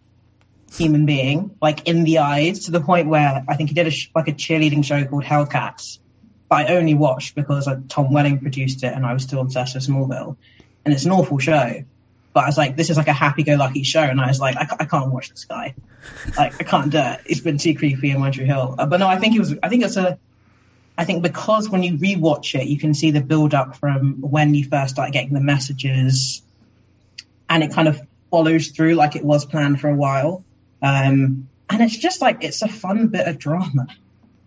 human being, like in the eyes, to the point where I think he did a cheerleading show called Hellcats. I only watched because Tom Welling produced it and I was still obsessed with Smallville, and it's an awful show, but I was like, this is like a happy-go-lucky show, and I was like, I can't watch this guy, like I can't do it, it's been too creepy in One Tree Hill. But no, I think because when you rewatch it you can see the build-up from when you first start getting the messages, and it kind of follows through like it was planned for a while, and it's just like, it's a fun bit of drama.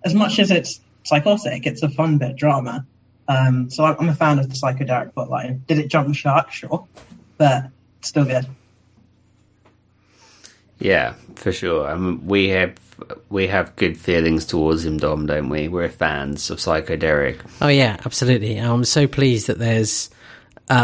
As much as it's psychotic, it's a fun bit of drama. So I'm a fan of the Psycho Derek plotline. Did it jump the shark? Sure, but still good. Yeah, for sure. I mean, we have good feelings towards him, Dom, don't we? We're fans of Psycho Derek. Oh yeah, absolutely. I'm so pleased that there's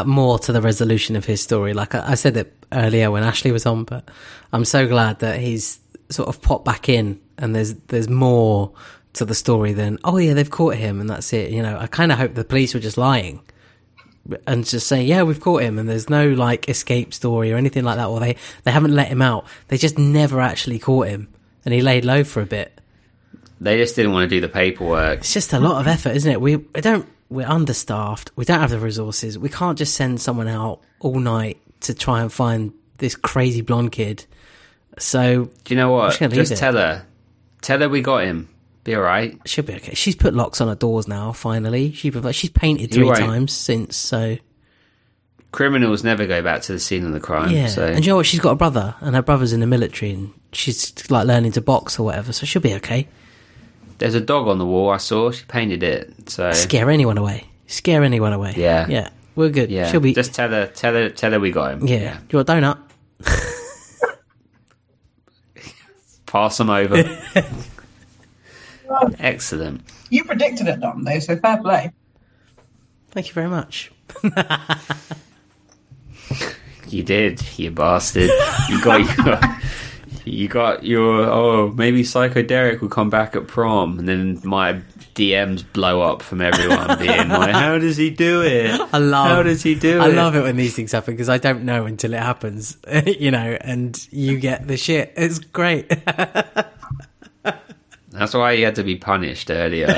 more to the resolution of his story. Like I said it earlier when Ashley was on, but I'm so glad that he's sort of popped back in and there's more to the story then, oh yeah, they've caught him and that's it. You know, I kind of hope the police were just lying and just saying, yeah, we've caught him, and there's no like escape story or anything like that, or they haven't let him out, they just never actually caught him and he laid low for a bit. They just didn't want to do the paperwork. It's just a lot of effort, isn't it? We're understaffed, we don't have the resources, we can't just send someone out all night to try and find this crazy blonde kid. So do you know what, just tell her we got him. Be alright. She'll be okay. She's put locks on her doors now, finally. She's painted 3 times since, so... Criminals never go back to the scene of the crime, yeah. So. And you know what? She's got a brother, and her brother's in the military, and she's, like, learning to box or whatever, so she'll be okay. There's a dog on the wall, I saw. She painted it, so... Scare anyone away. Yeah. Yeah, we're good. Yeah. She'll be... Just tell her we got him. Yeah. Yeah. Do you want a donut? Pass them over. Excellent. You predicted it, Dom, though, so fair play. Thank you very much. You did, you bastard. You got your maybe Psycho Derek will come back at prom, and then my DMs blow up from everyone being like, how does he do it? I love it when these things happen, because I don't know until it happens. You know, and you get the shit. It's great. That's why he had to be punished earlier.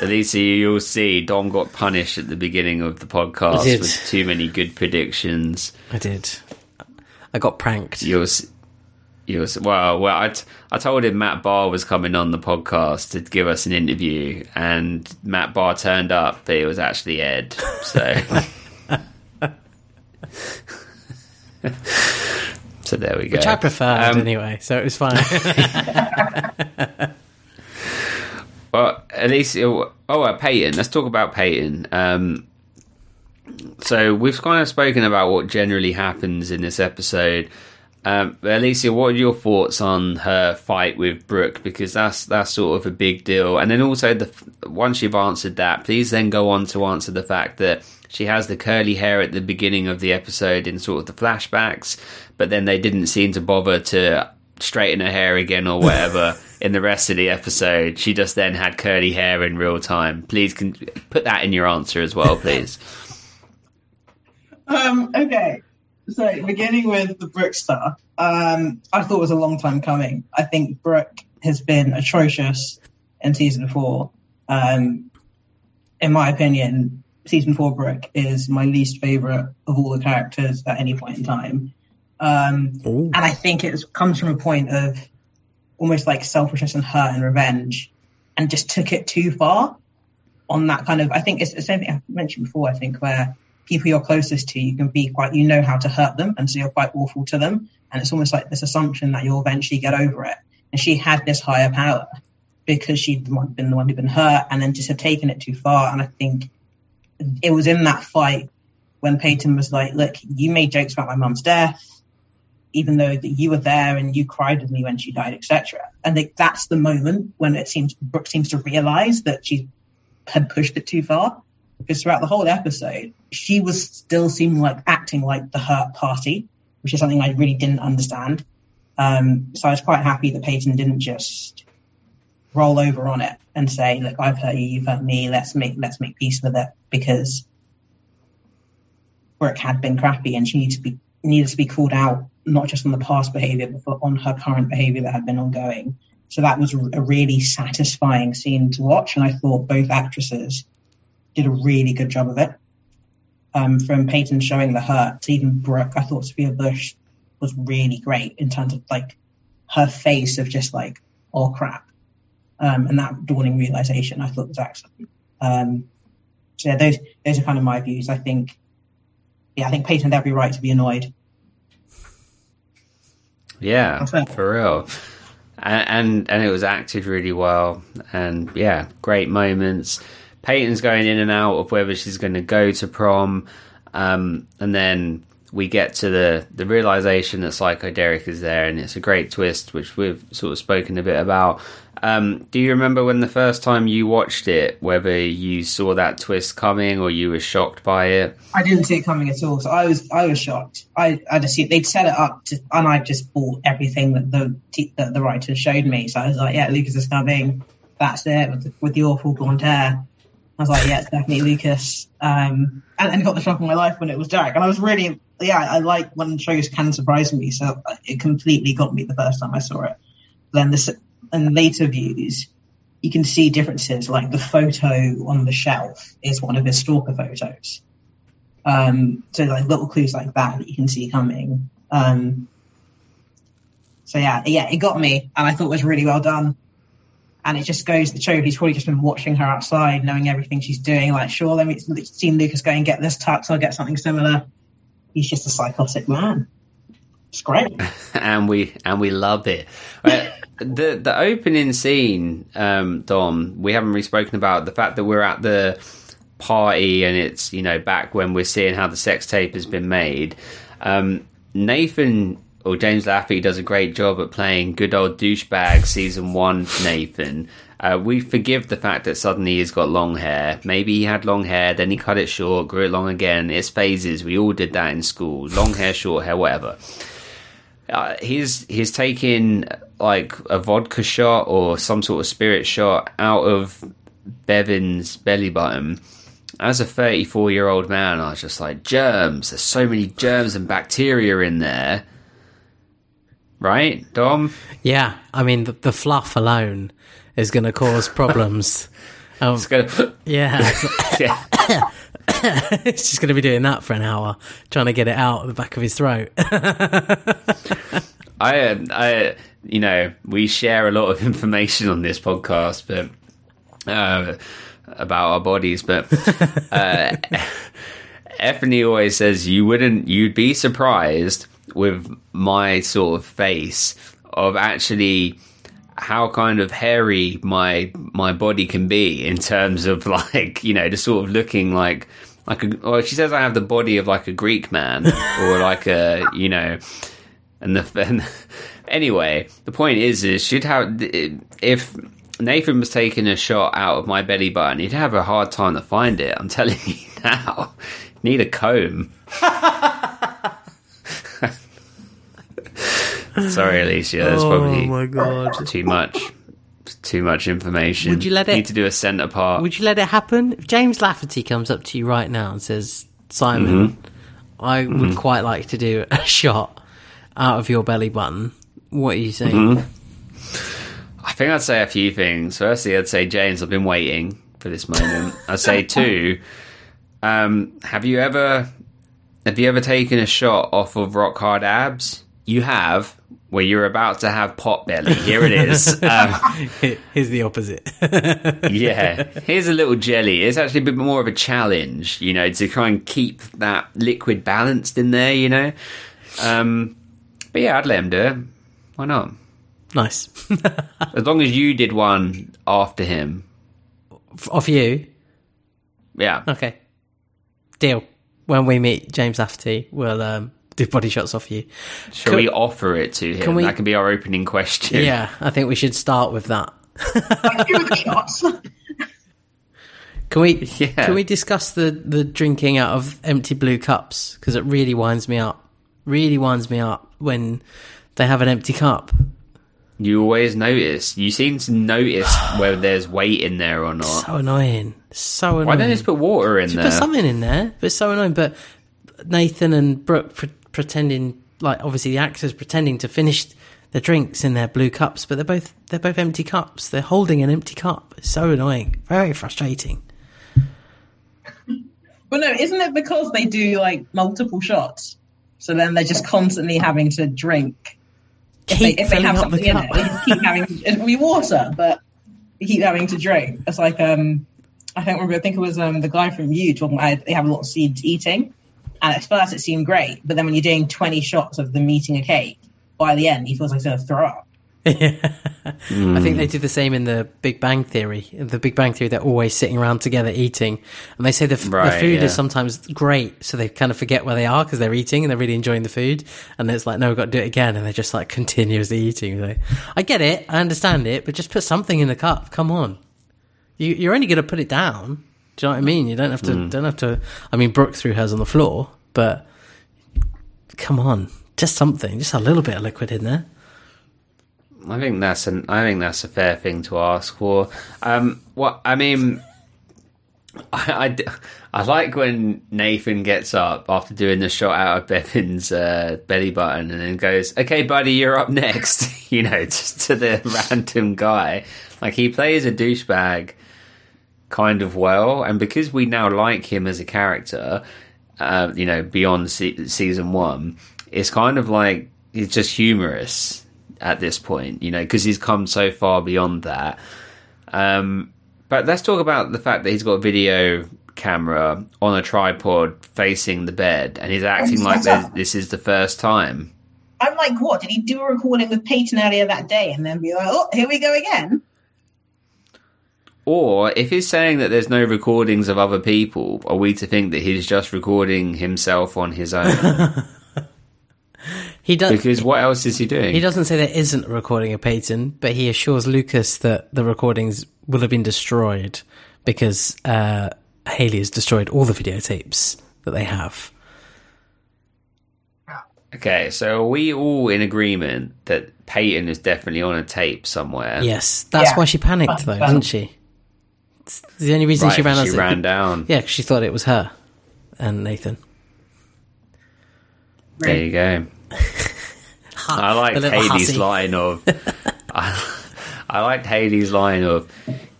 At least you'll see Dom got punished at the beginning of the podcast with too many good predictions. I did. I got pranked. You'll see, He was, well, I told him Matt Barr was coming on the podcast to give us an interview, and Matt Barr turned up, but it was actually Ed. So, so there we go. Which I preferred anyway, so it was fine. Well, at least, Peyton. Let's talk about Peyton. So we've kind of spoken about what generally happens in this episode. Alicia, what are your thoughts on her fight with Brooke? Because that's sort of a big deal. And then also, once you've answered that, please then go on to answer the fact that she has the curly hair at the beginning of the episode in sort of the flashbacks, but then they didn't seem to bother to straighten her hair again or whatever in the rest of the episode. She just then had curly hair in real time. Please put that in your answer as well, please. Okay. So, beginning with the Brooke stuff, I thought it was a long time coming. I think Brooke has been atrocious in season 4. In my opinion, season 4 Brooke is my least favourite of all the characters at any point in time. And I think it comes from a point of almost like selfishness and hurt and revenge, and just took it too far on that kind of... I think it's the same thing I mentioned before, I think, where... people you're closest to, you can be quite, you know how to hurt them, and so you're quite awful to them. And it's almost like this assumption that you'll eventually get over it. And she had this higher power because she'd been the one who'd been hurt, and then just had taken it too far. And I think it was in that fight when Peyton was like, look, you made jokes about my mum's death, even though that you were there and you cried with me when she died, etc. And that's the moment when it seems Brooke seems to realise that she had pushed it too far. Because throughout the whole episode, she was still seeming like acting like the hurt party, which is something I really didn't understand. So I was quite happy that Peyton didn't just roll over on it and say, "Look, I've hurt you, you've hurt me. Let's make peace with it." Because Brooke had been crappy, and she needed to be called out, not just on the past behaviour, but on her current behaviour that had been ongoing. So that was a really satisfying scene to watch, and I thought both actresses did a really good job of it. From Peyton showing the hurt to even Brooke, I thought Sophia Bush was really great in terms of like her face of just like, oh crap. And that dawning realization I thought was excellent. So yeah, those are kind of my views. I think Peyton had every right to be annoyed. Yeah, for real. And it was acted really well, and yeah, great moments. Peyton's going in and out of whether she's going to go to prom. And then we get to the realisation that Psycho Derek is there, and it's a great twist, which we've sort of spoken a bit about. Do you remember when the first time you watched it, whether you saw that twist coming or you were shocked by it? I didn't see it coming at all, so I was shocked. I just they'd set it up, and I just bought everything that the writers showed me. So I was like, yeah, Lucas is coming. That's it, with the awful blonde hair. I was like, yeah, it's definitely Lucas. And got the shock of my life when it was Derek. And I was really, I like when shows can surprise me. So it completely got me the first time I saw it. Then in later views, you can see differences. Like the photo on the shelf is one of his stalker photos. So like little clues like that you can see coming. So yeah, it got me. And I thought it was really well done. And it just goes to show he's probably just been watching her outside, knowing everything she's doing. Like, sure, let me see Lucas go and get this tux, I'll get something similar. He's just a psychotic man. It's great. and we love it. The opening scene, Dom, we haven't really spoken about the fact that we're at the party, and it's, back when we're seeing how the sex tape has been made. Nathan... or James Laffey does a great job at playing good old douchebag season 1 Nathan. We forgive the fact that suddenly he's got long hair. Maybe he had long hair, then he cut it short, grew it long again. It's phases. We all did that in school. Long hair, short hair, whatever. He's taking like a vodka shot or some sort of spirit shot out of Bevan's belly button. As a 34-year-old man, I was just like, germs. There's so many germs and bacteria in there. Right, Dom? Yeah, I mean, the fluff alone is going to cause problems. Yeah. It's just going to be doing that for an hour, trying to get it out of the back of his throat. I you know, we share a lot of information on this podcast, but about our bodies, but Effany always says you'd be surprised with my sort of face of actually how kind of hairy my body can be in terms of, like, you know, just sort of looking like she says I have the body of like a Greek man or like a, you know, and anyway, the point is she'd have, if Nathan was taking a shot out of my belly button, he'd have a hard time to find it. I'm telling you now. Need a comb. Sorry, Alicia. That's probably my God. Too much information. Would you let it? Need to do a centre part. Would you let it happen? If James Lafferty comes up to you right now and says, "Simon, I would quite like to do a shot out of your belly button," what are you saying? I think I'd say a few things. Firstly, I'd say, "James, I've been waiting for this moment." I'd say two, have you ever taken a shot off of Rock Hard Abs? You have, where you're about to have pot belly. Here it is. Here's the opposite. Yeah. Here's a little jelly. It's actually a bit more of a challenge, you know, to try and keep that liquid balanced in there, you know. But yeah, I'd let him do it. Why not? Nice. As long as you did one after him. Off you? Yeah. Okay. Deal. When we meet James Lafferty, we'll do body shots off you. Shall we offer it to him? That can be our opening question. Yeah, I think we should start with that. Can we discuss the drinking out of empty blue cups? Because it really winds me up. Really winds me up when they have an empty cup. You always notice. You seem to notice whether there's weight in there or not. So annoying. So annoying. Why don't you just put water in there? Put something in there. But it's so annoying. But Nathan and Brooke pretending, like, obviously the actors pretending to finish their drinks in their blue cups, but they're both empty cups. They're holding an empty cup. It's so annoying. Very frustrating. Well, no, isn't it because they do, like, multiple shots? So then they're just constantly having to drink. If they have something in it, they just keep having to, it'll be water, but they keep having to drink. It's like, I think it was the guy from You talking about they have a lot of seeds eating. And at first it seemed great, but then when you're doing 20 shots of them eating a cake, by the end he feels like he's going to throw up. I think they do the same in the Big Bang Theory. In the Big Bang Theory, they're always sitting around together eating. And they say the food is sometimes great, so they kind of forget where they are because they're eating and they're really enjoying the food. And it's like, no, we've got to do it again. And they're just like continuously eating. Like, I get it. I understand it. But just put something in the cup. Come on. You're only going to put it down. Do you know what I mean? You don't have to. I mean, Brooke threw hers on the floor, but come on, just something, just a little bit of liquid in there. I think that's a fair thing to ask for. I like when Nathan gets up after doing the shot out of Bevin's belly button and then goes, "Okay, buddy, you're up next." You know, just to the random guy, like he plays a douchebag kind of well, and because we now like him as a character, you know, beyond season one, it's kind of like it's just humorous at this point, you know, because he's come so far beyond that. But let's talk about the fact that he's got a video camera on a tripod facing the bed, and he's acting like this is the first time. I'm like, what? Did he do a recording with Peyton earlier that day and then be like, "Oh, here we go again"? Or if he's saying that there's no recordings of other people, are we to think that he's just recording himself on his own? He does, because what else is he doing? He doesn't say there isn't a recording of Peyton, but he assures Lucas that the recordings will have been destroyed because Hayley has destroyed all the videotapes that they have. Okay, so are we all in agreement that Peyton is definitely on a tape somewhere? Yes, that's why she panicked, though, didn't she? It's the only reason she ran down. Yeah, because she thought it was her and Nathan. There you go. I liked Hayley's line of,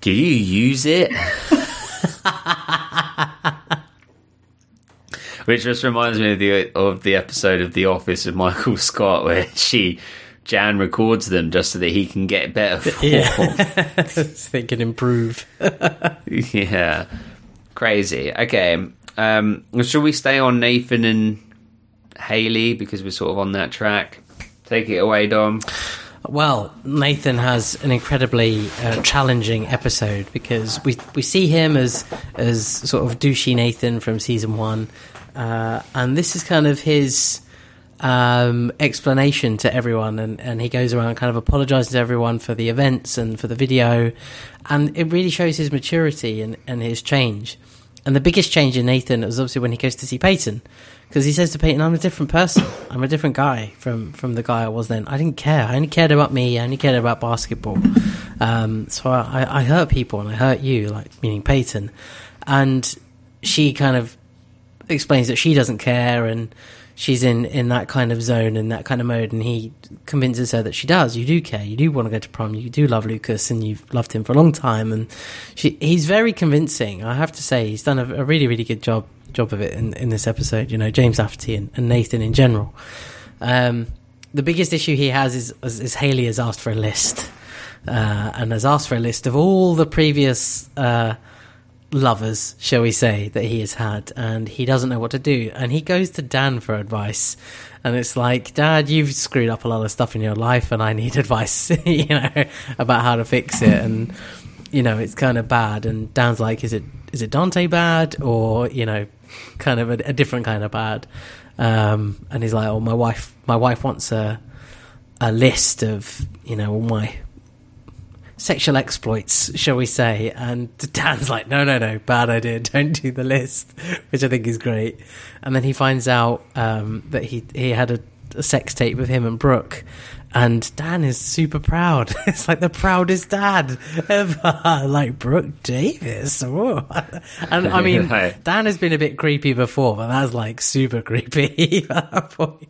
"Do you use it?" Which just reminds me of the episode of The Office with Michael Scott where she Jan records them just so that he can get better form. Yeah. So they can improve. Yeah. Crazy. Okay. Should we stay on Nathan and Hayley because we're sort of on that track? Take it away, Dom. Well, Nathan has an incredibly challenging episode because we see him as sort of douchey Nathan from season one, and this is kind of his explanation to everyone, and he goes around kind of apologising to everyone for the events and for the video, and it really shows his maturity and his change. And the biggest change in Nathan is obviously when he goes to see Peyton, because he says to Peyton, I'm a different person. I'm a different guy from the guy I was then. I didn't care. I only cared about me. I only cared about basketball. So I hurt people and I hurt you, like meaning Peyton. And she kind of explains that she doesn't care and she's in that kind of zone and that kind of mode. And he convinces her that she does. You do care. You do want to go to prom. You do love Lucas and you've loved him for a long time. And he's very convincing. I have to say he's done a really, really good job of it in this episode, you know, James Lafferty and Nathan in general. The biggest issue he has is Hayley has asked for a list and has asked for a list of all the previous lovers, shall we say, that he has had, and he doesn't know what to do, and he goes to Dan for advice, and it's like, Dad, you've screwed up a lot of stuff in your life and I need advice, you know, about how to fix it. And you know, it's kind of bad, and Dan's like, is it Dante bad, or, you know, kind of a different kind of bad? And he's like, oh, my wife wants a list of, you know, all my sexual exploits, shall we say. And Dan's like, no, bad idea, don't do the list, which I think is great. And then he finds out that he had a sex tape with him and Brooke, and Dan is super proud. It's like the proudest dad ever. Like, Brooke Davis. Whoa. And I mean, Dan has been a bit creepy before, but that's like super creepy at that point.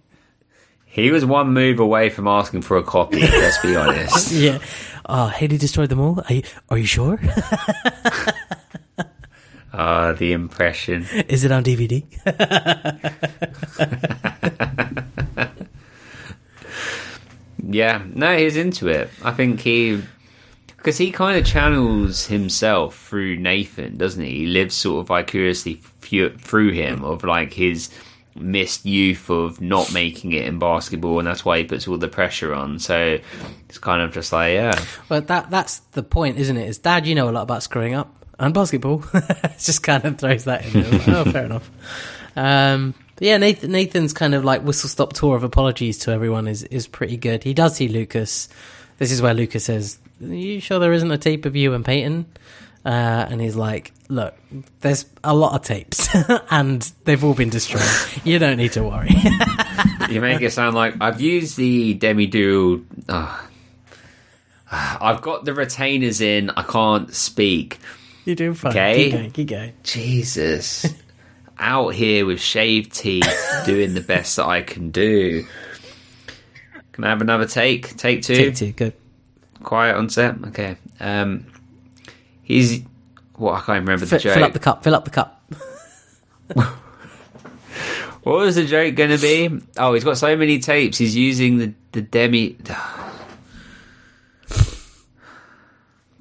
He was one move away from asking for a copy, let's be honest. Yeah. Oh, Hayley destroyed them all? Are you sure? The impression. Is it on DVD? Yeah, no, he's into it. I think because he kind of channels himself through Nathan, doesn't he? He lives sort of vicariously through him, of like his missed youth of not making it in basketball, and that's why he puts all the pressure on. So it's kind of just like, yeah. Well, that's the point, isn't it? Is, Dad, you know a lot about screwing up and basketball. It just kind of throws that in. Like, oh, fair enough. But yeah, Nathan's kind of like whistle-stop tour of apologies to everyone is pretty good. He does see Lucas. This is where Lucas says, are you sure there isn't a tape of you and Peyton? And he's like, look, there's a lot of tapes, and they've all been destroyed. You don't need to worry. You make it sound like, I've used the demi-dual... I've got the retainers in, I can't speak. You're doing fine. Okay? Keep going. Jesus. Out here with shaved teeth, doing the best that I can do. Can I have another take? Take two? Take two, good. Quiet on set? Okay. He's... Well, I can't remember the joke. Fill up the cup. What was the joke going to be? Oh, he's got so many tapes, he's using the demi...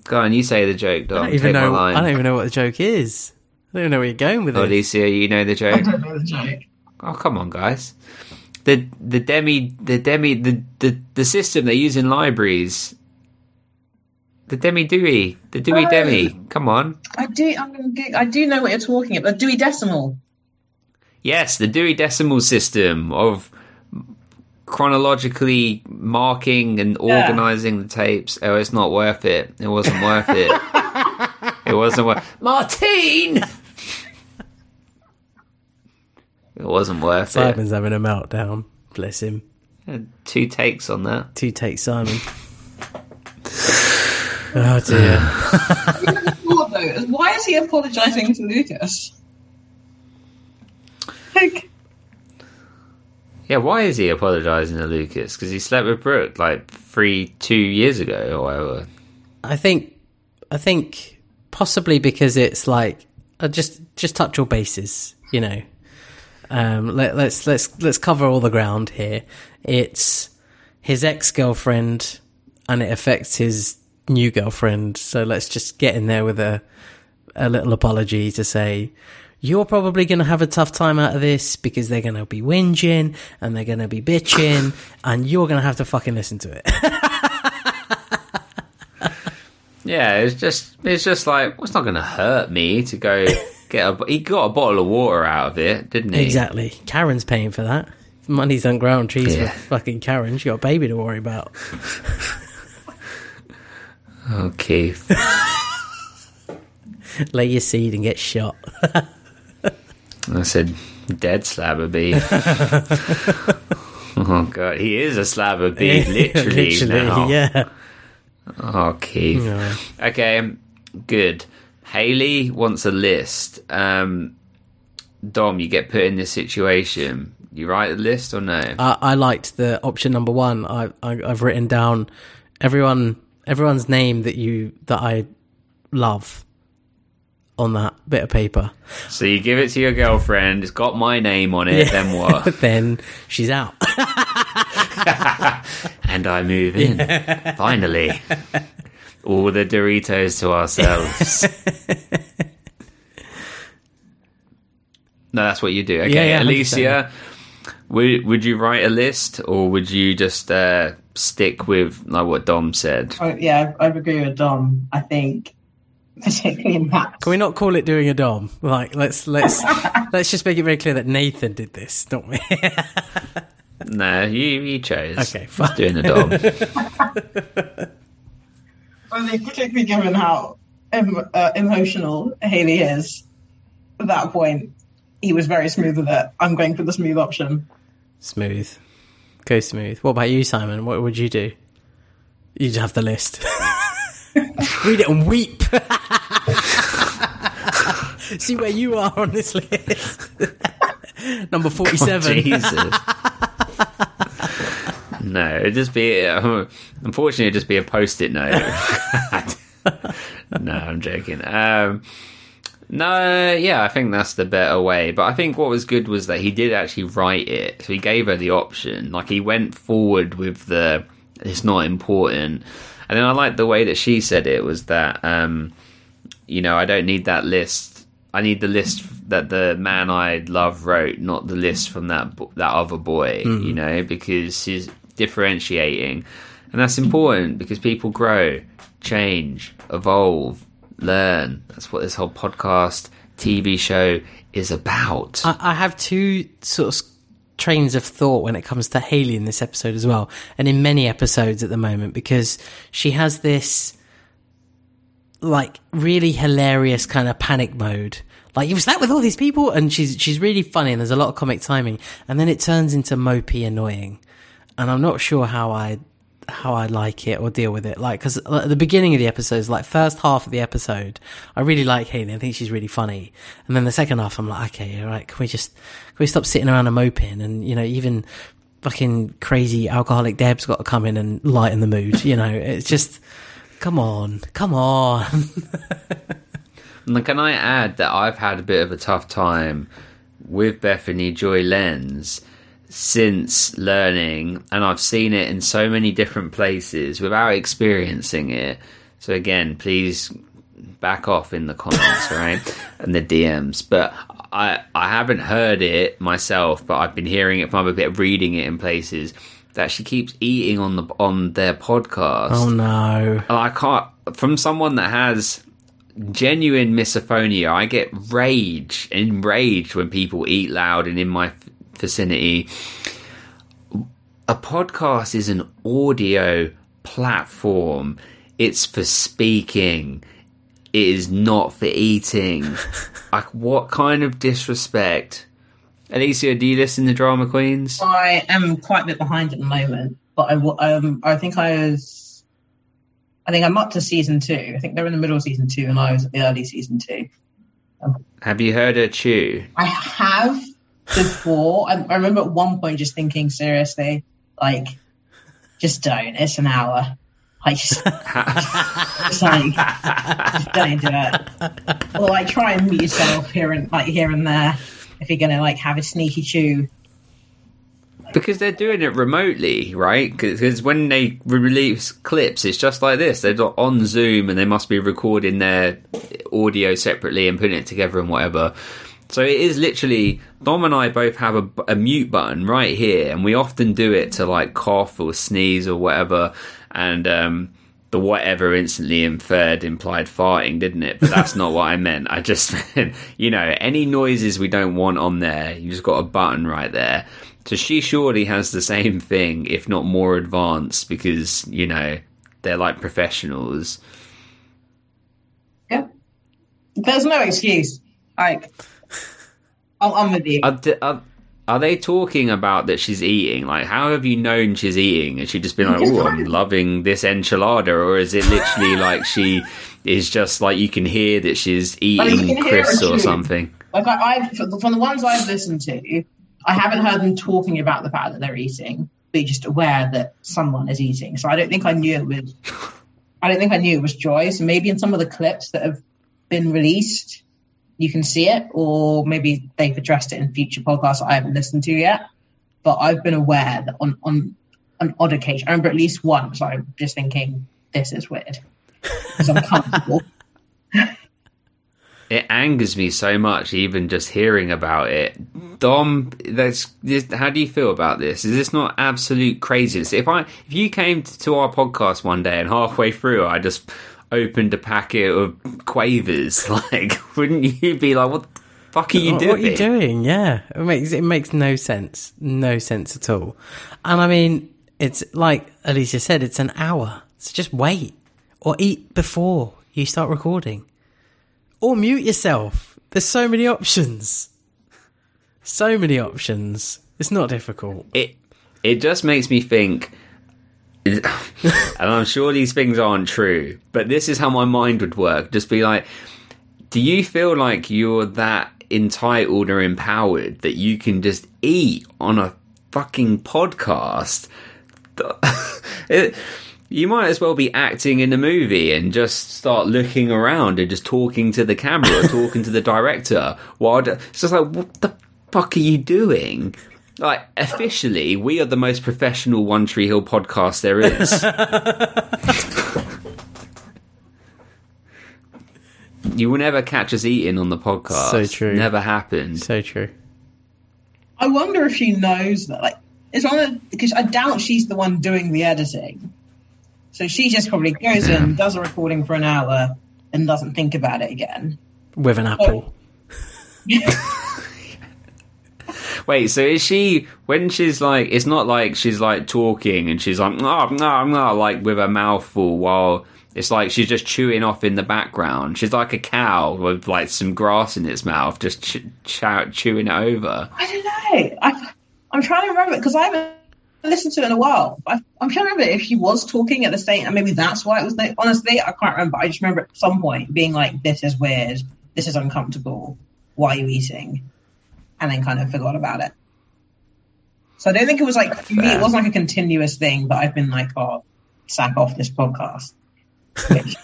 Go on, you say the joke, Dom. I don't even know what the joke is. I don't know where you're going with it. Alicia, you know the joke. I don't know the joke. Oh, come on, guys. The system they use in libraries. The demi Dewey. The Dewey demi. Come on. I do know what you're talking about. The Dewey Decimal. Yes, the Dewey Decimal system of chronologically marking and organising the tapes. Oh, it's not worth it. It wasn't worth it. It wasn't worth Martine. It wasn't worth Simon's it. Simon's having a meltdown. Bless him. Had 2 takes on that. 2 takes, Simon. Oh, dear. Why is he apologising to Lucas? Like... Yeah, why is he apologising to Lucas? Because he slept with Brooke, like, 2 years ago or whatever. I think possibly because it's like, just touch your bases, you know. Let's cover all the ground here. It's his ex-girlfriend and it affects his new girlfriend. So let's just get in there with a little apology to say, you're probably going to have a tough time out of this because they're going to be whinging and they're going to be bitching and you're going to have to fucking listen to it. Yeah, it's just like, well, it's not going to hurt me to go get a... He got a bottle of water out of it, didn't he? Exactly. Karen's paying for that. Money's on ground trees for fucking Karen. She got a baby to worry about. Oh, Keith. Lay your seed and get shot. I said, dead slab of beef. Oh, God. He is a slab of beef, literally now. Yeah. Oh, Keith. Yeah. Okay, good. Hayley wants a list. Dom, you get put in this situation. You write a list or no? I liked the option number one. I've written down everyone's name that I love on that bit of paper. So you give it to your girlfriend. It's got my name on it. Yeah. Then what? Then she's out. And I move in. Yeah. Finally, all the Doritos to ourselves. No, that's what you do. Okay, yeah, Alicia. Would you write a list, or would you just stick with like what Dom said? I agree with Dom. I think, particularly in that. Can we not call it doing a Dom? Like, let's let's just make it very clear that Nathan did this, not me. No, you chose. Okay, fine. Doing a Dom. I think, particularly given how emotional Hayley is at that point. He was very smooth with it. I'm going for the smooth option. Smooth. Go smooth. What about you, Simon? What would you do? You'd have the list. Read it and weep. See where you are on this list. Number 47. God, Jesus. No, it'd just be... unfortunately, it'd just be a post-it note. No, I'm joking. No, yeah, I think that's the better way. But I think what was good was that he did actually write it. So he gave her the option. Like, he went forward with the, it's not important. And then I liked the way that she said it was that, I don't need that list. I need the list that the man I love wrote, not the list from that other boy, because she's differentiating. And that's important because people grow, change, evolve. Learn. That's what this whole podcast, TV show is about. I have two sort of trains of thought when it comes to Hayley in this episode as well, and in many episodes at the moment, because she has this like really hilarious kind of panic mode. Like, you sat with all these people, and she's really funny, and there's a lot of comic timing, and then it turns into mopey annoying, and I'm not sure how I like it or deal with it. Like, because at the beginning of the episodes, like first half of the episode, I really like Hayley. I think she's really funny. And then the second half, I'm like, okay, all right, can we stop sitting around and moping? And, even fucking crazy alcoholic Deb's got to come in and lighten the mood. It's just, come on. And can I add that I've had a bit of a tough time with Bethany Joy Lenz since learning, and I've seen it in so many different places without experiencing it. So again, please back off in the comments, right? And the DMs. But I haven't heard it myself, but I've been hearing it from a bit, reading it in places, that she keeps eating on their podcast. Oh no. And I can't, from someone that has genuine misophonia, I get enraged when people eat loud and in my vicinity. A podcast is an audio platform. It's for speaking. It is not for eating. Like, what kind of disrespect? Alicia, do you listen to Drama Queens? I am quite a bit behind at the moment, but I think I'm up to season 2. I think they're in the middle of season 2, and I was at the early season 2. Have you heard her chew? I have. Before, I remember at one point just thinking, seriously, like, just don't. It's an hour. Just don't do it. Or like, try and mute yourself here and there if you're gonna like have a sneaky chew. Because they're doing it remotely, right? Because when they release clips, it's just like this. They're on Zoom and they must be recording their audio separately and putting it together and whatever. So it is literally, Dom and I both have a mute button right here, and we often do it to like cough or sneeze or whatever, and the whatever instantly implied farting, didn't it? But that's not what I meant. I just meant, you know, any noises we don't want on there, you just got a button right there. So she surely has the same thing, if not more advanced, because, you know, they're like professionals. Yeah. There's no excuse. Like, I'm with you. Are they talking about that she's eating? Like, how have you known she's eating? Has she just been like, oh, I'm loving this enchilada? Or is it literally like she is just like, you can hear that she's eating crisps or something? Like, from the ones I've listened to, I haven't heard them talking about the fact that they're eating, but just aware that someone is eating. So I don't think I knew it was, Joy. So maybe in some of the clips that have been released, you can see it, or maybe they've addressed it in future podcasts I haven't listened to yet. But I've been aware that on an odd occasion, I remember at least once, I'm just thinking, this is weird. Because I'm comfortable. It angers me so much, even just hearing about it. Dom, how do you feel about this? Is this not absolute craziness? If you came to our podcast one day and halfway through, I just opened a packet of Quavers, like, wouldn't you be like, what the fuck are you doing? What are you doing? Yeah, it makes no sense at all. And I mean, it's like Alicia said, it's an hour, so just wait or eat before you start recording, or mute yourself. There's so many options. It's not difficult. It just makes me think, and I'm sure these things aren't true, but this is how my mind would work. Just be like, do you feel like you're that entitled or empowered that you can just eat on a fucking podcast? You might as well be acting in a movie and just start looking around and just talking to the camera, or talking to the director. It's just like, what the fuck are you doing? Like, officially, we are the most professional One Tree Hill podcast there is. You will never catch us eating on the podcast. So true. Never happened. So true. I wonder if she knows that. Like, it's because I doubt she's the one doing the editing. So she just probably goes in, does a recording for an hour, and doesn't think about it again. With an apple. Wait, so is she, when she's like, it's not like she's like talking and she's like, no, like with her mouth full, while it's like she's just chewing off in the background. She's like a cow with like some grass in its mouth, just chewing it over. I don't know. I'm trying to remember, because I haven't listened to it in a while. I'm trying to remember if she was talking at the same, and maybe that's why it was. Honestly, I can't remember. I just remember at some point being like, this is weird. This is uncomfortable. Why are you eating? And then kind of forgot about it. So I don't think it was like, for me, it wasn't like a continuous thing, but I've been like, oh, sack off this podcast. Which,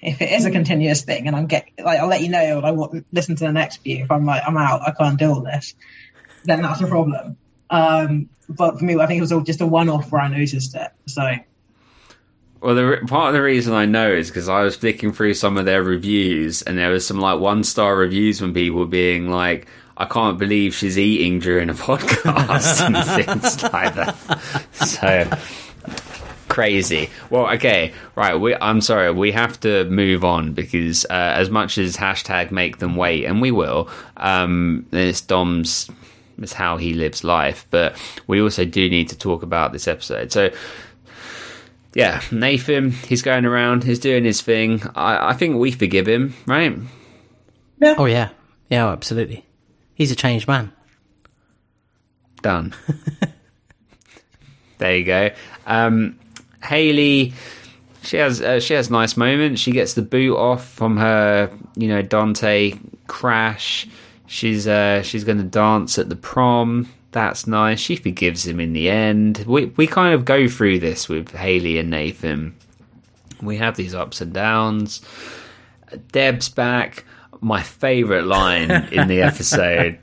if it is a continuous thing, and I'm getting, like, I'll let you know, and I won't listen to the next few. If I'm like, I'm out, I can't do all this, then that's a problem. But for me, I think it was all just a one-off where I noticed it, so... Well, part of the reason I know is because I was flicking through some of their reviews, and there was some, like, one-star reviews from people being like, I can't believe she's eating during a podcast and things like that. So crazy. Well, okay, right. I'm sorry, we have to move on because as much as hashtag make them wait, and we will. It's how he lives life, but we also do need to talk about this episode. So. Yeah, Nathan, he's going around, he's doing his thing. I think we forgive him, right? Yeah. Oh yeah, absolutely. He's a changed man. Done. There you go. Hayley, she has nice moments. She gets the boot off from her, you know, Dante crash. She's going to dance at the prom. That's nice. She forgives him in the end. We kind of go through this with Hayley and Nathan. We have these ups and downs. Deb's back. My favourite line in the episode,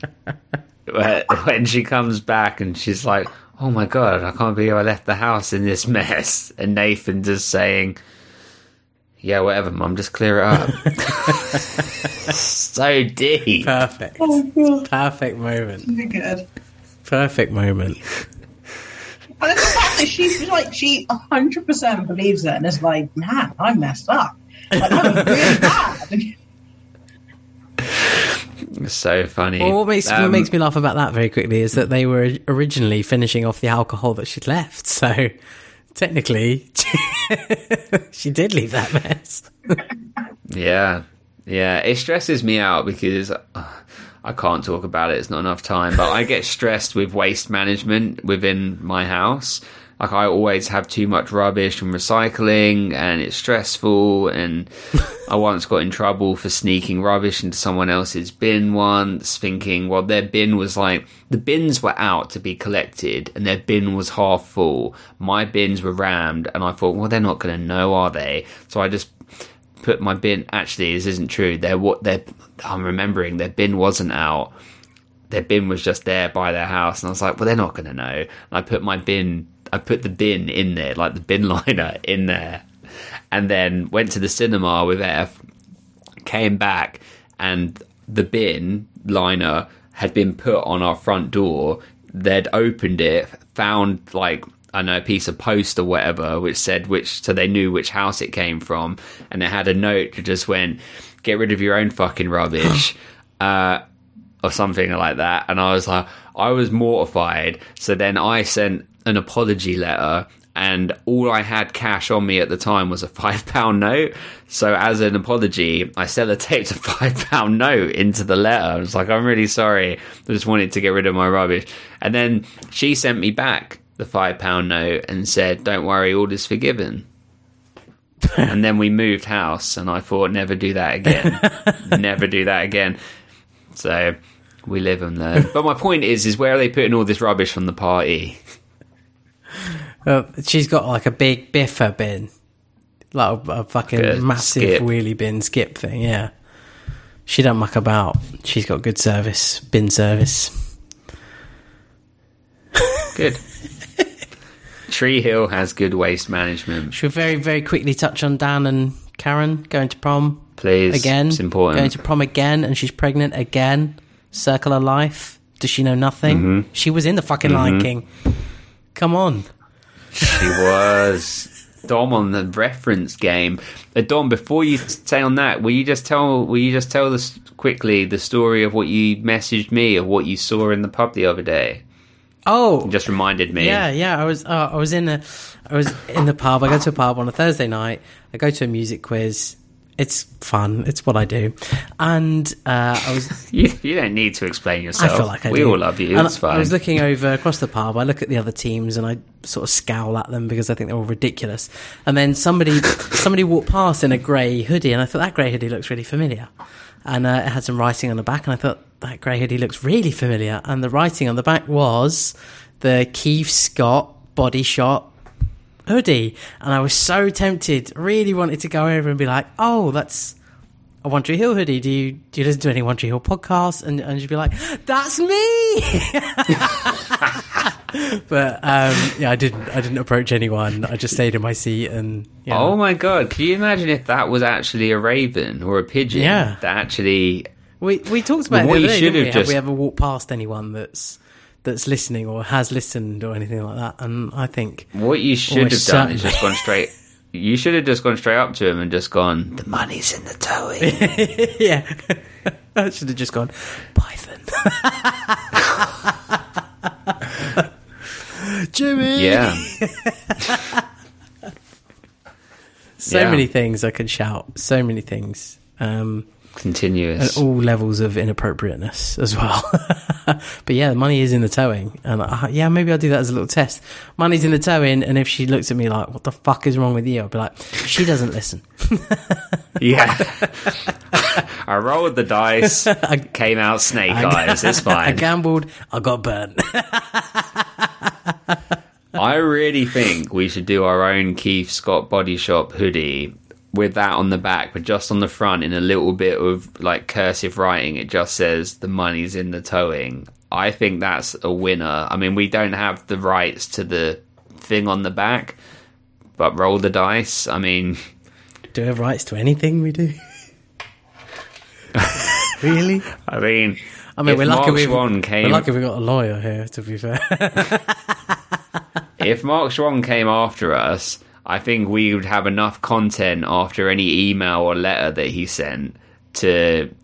when she comes back and she's like, oh my God, I can't believe I left the house in this mess. And Nathan just saying, yeah, whatever, Mum, just clear it up. So deep. Perfect. Oh, God. Perfect moment. So good. Perfect moment. And the fact that she's like, she 100% believes it and is like, nah, I messed up. Like, that was really bad. So funny. Well, what makes me laugh about that very quickly is that they were originally finishing off the alcohol that she'd left. So technically, she did leave that mess. Yeah. It stresses me out because I can't talk about it. It's not enough time. But I get stressed with waste management within my house. Like, I always have too much rubbish and recycling, and it's stressful. And I once got in trouble for sneaking rubbish into someone else's bin once, thinking, well, their bin was like, the bins were out to be collected and their bin was half full. My bins were rammed, and I thought, well, they're not going to know, are they? So I just put my bin, actually, this isn't true. I'm remembering their bin wasn't out. Their bin was just there by their house. And I was like, well, they're not going to know. And I put the bin in there, like the bin liner in there, and then went to the cinema with F, came back, and the bin liner had been put on our front door. They'd opened it, found like, I know, a piece of post or whatever, which said so they knew which house it came from. And it had a note that just went, get rid of your own fucking rubbish, or something like that. And I was like, I was mortified. So then I sent an apology letter, and all I had cash on me at the time was a £5 note. So as an apology, I sellotaped a £5 note into the letter. I was like, I'm really sorry, I just wanted to get rid of my rubbish. And then she sent me back the £5 note and said, don't worry, all is forgiven. And then we moved house, and I thought, never do that again. Never do that again. So we live and learn. But my point is where are they putting all this rubbish from the party? She's got like a big biffer bin, like a fucking massive wheelie bin skip thing. Yeah, she don't muck about. She's got good service, bin service. Good. Tree Hill has good waste management. Should we very, very quickly touch on Dan and Karen going to prom? Please, again, it's important. Going to prom again, and she's pregnant again. Circle of life. Does she know nothing? Mm-hmm. She was in the fucking Lion King. Come on. She was. Dom on the reference game. Dom, before you say on that, will you just tell us quickly the story of what you messaged me, of what you saw in the pub the other day? Oh, you just reminded me. Yeah. I was in the pub. I go to a pub on a Thursday night. I go to a music quiz. It's fun. It's what I do. And I was... you don't need to explain yourself. I feel like I do. We all love you. It's fine. I was looking over across the pub. I look at the other teams and I sort of scowl at them because I think they're all ridiculous. And then somebody walked past in a grey hoodie, and I thought, that grey hoodie looks really familiar. And it had some writing on the back, and I thought, that grey hoodie looks really familiar. And the writing on the back was the Keith Scott Body Shot hoodie, and I was so tempted, really wanted to go over and be like, oh, that's a One Tree Hill hoodie, do you listen to any One Tree Hill podcasts? And she'd be like, that's me. But yeah, I didn't approach anyone. I just stayed in my seat. And you know. Oh my God, can you imagine if that was actually a raven or a pigeon? Yeah, that actually we talked about it the other day, didn't we? Have we ever walked past anyone that's listening or has listened or anything like that? And I think what you should have done is just gone straight. You should have just gone straight up to him and just gone, the money's in the toey. Yeah. I should have just gone, Python. Jimmy. Yeah. Many things I could shout. So many things. Continuous at all levels of inappropriateness as well. But yeah, the money is in the towing, and yeah, maybe I'll do that as a little test. Money's in the towing, and if she looks at me like, what the fuck is wrong with you, I'll be like, she doesn't listen. Yeah. I rolled the dice. I came out snake eyes. It's fine. I gambled. I got burnt. I really think we should do our own Keith Scott Body Shop hoodie with that on the back, but just on the front in a little bit of like cursive writing, it just says, the money's in the towing. I think that's a winner. I mean, we don't have the rights to the thing on the back, but roll the dice. I mean... Do we have rights to anything we do? Really? I mean, we're lucky we got a lawyer here, to be fair. If Mark Schwann came after us, I think we would have enough content after any email or letter that he sent to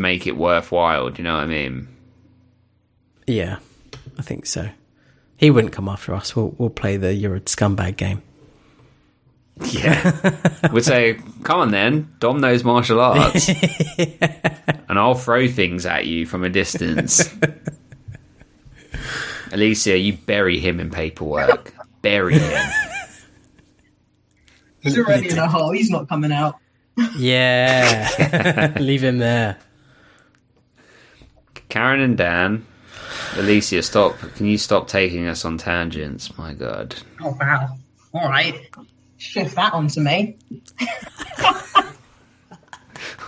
make it worthwhile. Do you know what I mean? Yeah, I think so. He wouldn't come after us. We'll play the "You're a Scumbag" game. Yeah. We'd say, come on then, Dom knows martial arts. Yeah. And I'll throw things at you from a distance. Alicia, you bury him in paperwork. Bury him. He's already in a hole. He's not coming out. Yeah. Leave him there. Karen and Dan. Alicia, stop. Can you stop taking us on tangents? My God. Oh, wow. All right. Shift that onto me.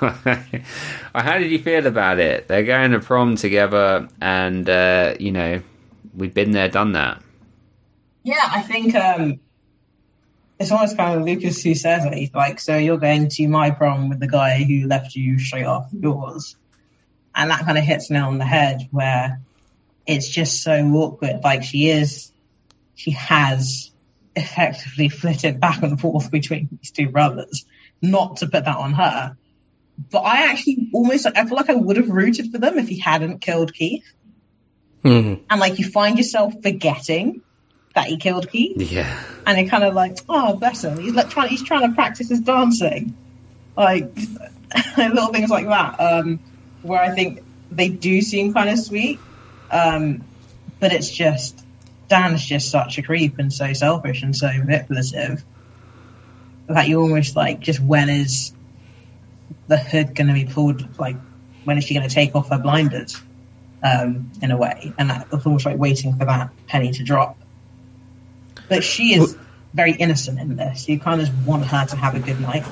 How did you feel about it? They're going to prom together and, you know, we've been there, done that. Yeah, I think it's almost kind of Lucas who says it. He's like, so you're going to my prom with the guy who left you straight after yours. And that kind of hits me on the head where it's just so awkward. Like, she has effectively flitted back and forth between these two brothers, not to put that on her. But I actually I feel like I would have rooted for them if he hadn't killed Keith. Mm-hmm. And, like, you find yourself forgetting that he killed Keith. Yeah. And you're kind of like, oh, bless him. He's, like, he's trying to practice his dancing. Like, little things like that, where I think they do seem kind of sweet. But it's just... Dan's just such a creep and so selfish and so manipulative that you almost like, just when is the hood going to be pulled? Like, when is she going to take off her blinders? In a way, and that was almost like waiting for that penny to drop. But she is very innocent in this. You kind of want her to have a good night.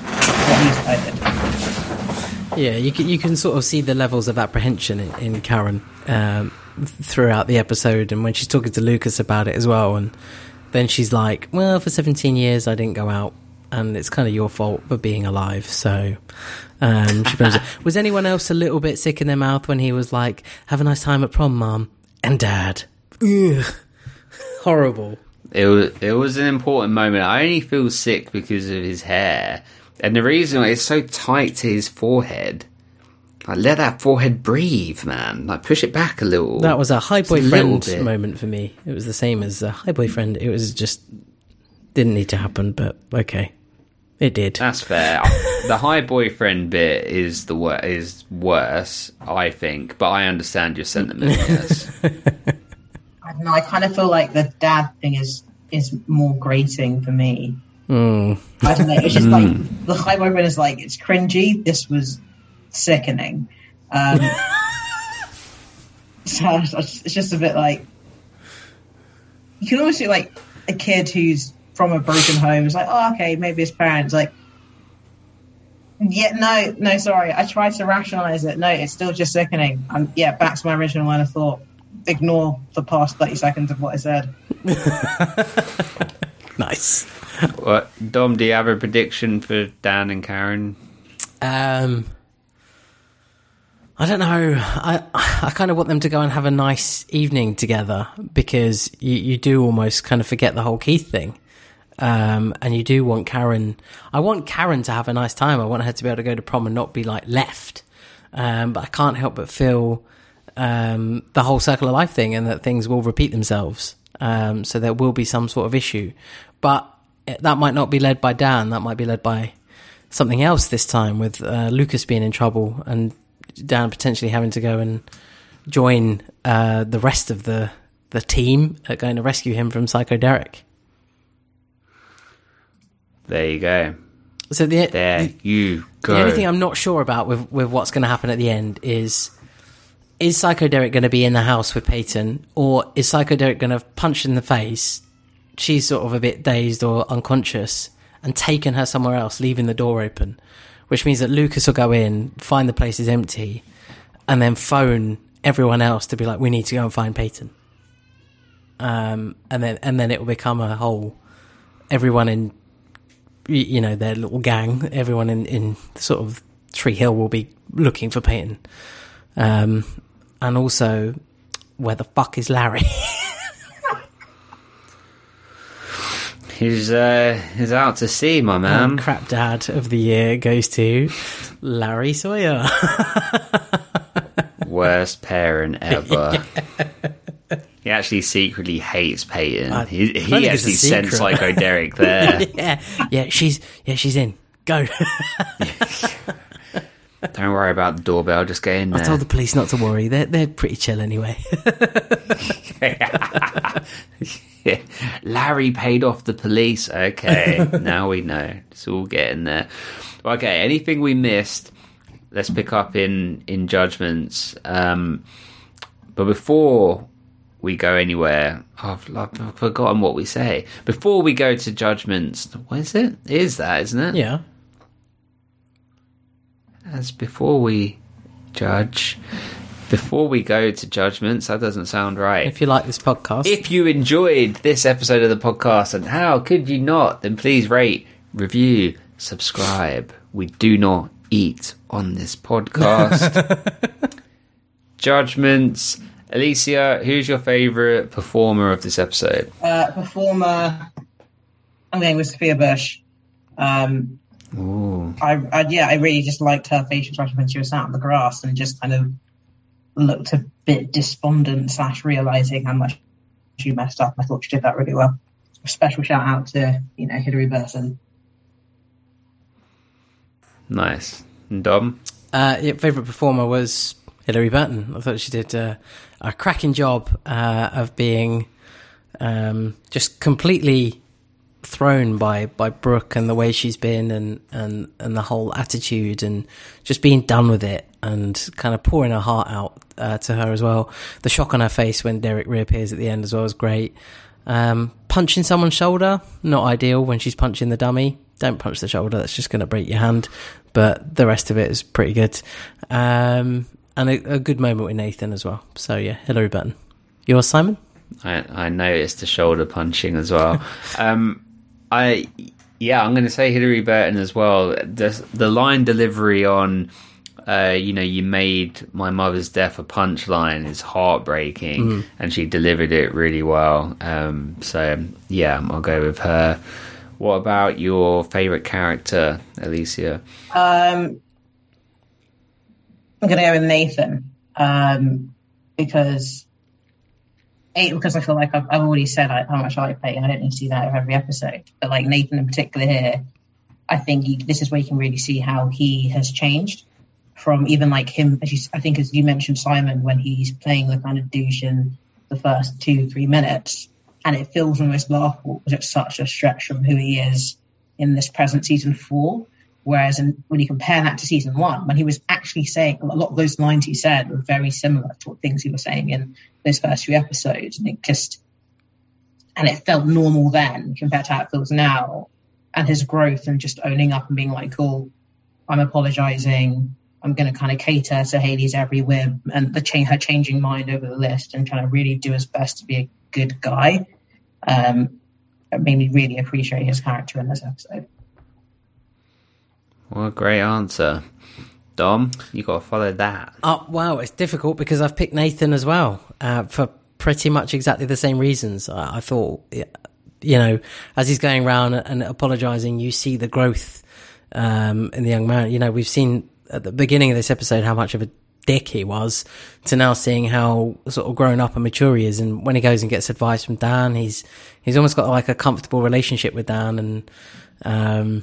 Yeah, you can sort of see the levels of apprehension in Karen. Throughout the episode, and when she's talking to Lucas about it as well, and then she's like, well, for 17 years I didn't go out and it's kind of your fault for being alive. So she brings it. Was anyone else a little bit sick in their mouth when he was like, have a nice time at prom, Mum and Dad? Ugh. Horrible. It was an important moment. I only feel sick because of his hair, and the reason it's so tight to his forehead. Like, let that forehead breathe, man. Like, push it back a little. That was a high boyfriend moment for me. It was the same as a high boyfriend. It was just... didn't need to happen, but okay. It did. That's fair. The high boyfriend bit is is worse, I think. But I understand your sentiment, yes. I don't know. I kind of feel like the dad thing is more grating for me. Mm. I don't know. It's just like... The high boyfriend is like, it's cringy. This was... sickening. So it's just a bit like, you can almost see like a kid who's from a broken home is like, oh, okay, maybe his parents like, yeah, no, sorry, I tried to rationalize it, no, it's still just sickening. Yeah, back to my original line of thought. Ignore the past 30 seconds of what I said. Nice. What, Dom, do you have a prediction for Dan and Karen? I don't know. I kind of want them to go and have a nice evening together, because you do almost kind of forget the whole Keith thing. And you do want Karen... I want Karen to have a nice time. I want her to be able to go to prom and not be, like, left. But I can't help but feel the whole circle of life thing, and that things will repeat themselves. So there will be some sort of issue. But that might not be led by Dan. That might be led by something else this time, with Lucas being in trouble and... Dan potentially having to go and join the rest of the team at going to rescue him from Psycho Derek. There you go. So the only thing I'm not sure about with what's going to happen at the end is Psycho Derek going to be in the house with Peyton, or is Psycho Derek going to punch in the face? She's sort of a bit dazed or unconscious, and taking her somewhere else, leaving the door open. Which means that Lucas will go in, find the place is empty, and then phone everyone else to be like, we need to go and find Peyton. And then it will become a whole, everyone in, you know, their little gang, everyone in sort of Tree Hill will be looking for Peyton. And also, where the fuck is Larry? He's out to sea, my man. And crap dad of the year goes to Larry Sawyer. Worst parent ever. Yeah. He actually secretly hates Peyton. He actually sent Psycho Derek there. She's in. Go. Don't worry about the doorbell, just get in there. I told the police not to worry. They're pretty chill anyway. Yeah. Larry paid off the police. Okay, now we know. It's all getting there. Okay, anything we missed, let's pick up in judgments. But before we go anywhere, I've forgotten what we say. Before we go to judgments, what is it? It is that, isn't it? Yeah. As before we judge, before we go to judgments, that doesn't sound right. If you like this podcast. If you enjoyed this episode of the podcast, and how could you not, then please rate, review, subscribe. We do not eat on this podcast. Judgments. Alicia, who's your favourite performer of this episode? Performer, I'm going with Sophia Bush. Ooh. I really just liked her facial expression when she was sat on the grass and just kind of looked a bit despondent / realising how much she messed up. I thought she did that really well. A special shout out to, Hilary Burton. Nice. And Dom? Yeah, favourite performer was Hilary Burton. I thought she did a cracking job of being just completely thrown by Brooke and the way she's been and the whole attitude and just being done with it and kind of pouring her heart out to her as well. The shock on her face when Derek reappears at the end as well is great. Punching someone's shoulder, not ideal when she's punching the dummy. Don't punch the shoulder, that's just going to break your hand. But the rest of it is pretty good. And a good moment with Nathan as well. So yeah, Hilary Burton. Yours, Simon? I noticed the shoulder punching as well. I'm going to say Hilary Burton as well. The line delivery on, you made my mother's death a punchline is heartbreaking, and she delivered it really well. So yeah, I'll go with her. What about your favourite character, Alicia? I'm going to go with Nathan because I feel like I've already said how much I like Peyton. I don't need to see that in every episode. But like Nathan in particular here, I think this is where you can really see how he has changed from even like him. I think as you mentioned, Simon, when he's playing the kind of douche in the first 2-3 minutes, and it feels almost laughable because it's such a stretch from who he is in this present season 4. Whereas when you compare that to season 1, when he was actually saying a lot of those lines he said were very similar to what things he was saying in those first few episodes. And it felt normal then compared to how it feels now, and his growth and just owning up and being like, cool, I'm apologizing. I'm going to kind of cater to Hayley's every whim and her changing mind over the list and trying to really do his best to be a good guy. It made me really appreciate his character in this episode. Well, a great answer. Dom, you got to follow that. Oh, wow, it's difficult because I've picked Nathan as well for pretty much exactly the same reasons. I thought, as he's going around and apologising, you see the growth in the young man. We've seen at the beginning of this episode how much of a dick he was to now seeing how sort of grown up and mature he is. And when he goes and gets advice from Dan, he's almost got like a comfortable relationship with Dan and...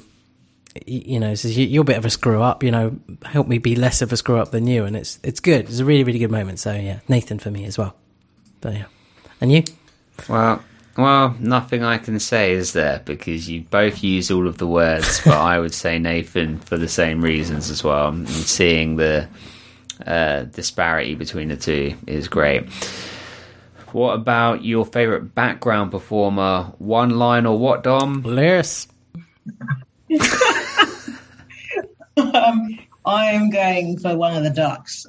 says you're a bit of a screw up, help me be less of a screw up than you. And it's good. It's a really, really good moment. So yeah, Nathan for me as well. But yeah. And you? Well, nothing I can say is there because you both use all of the words, but I would say Nathan for the same reasons as well. And seeing the disparity between the two is great. What about your favourite background performer? One line or what, Dom? Lyris. I'm going for one of the ducks.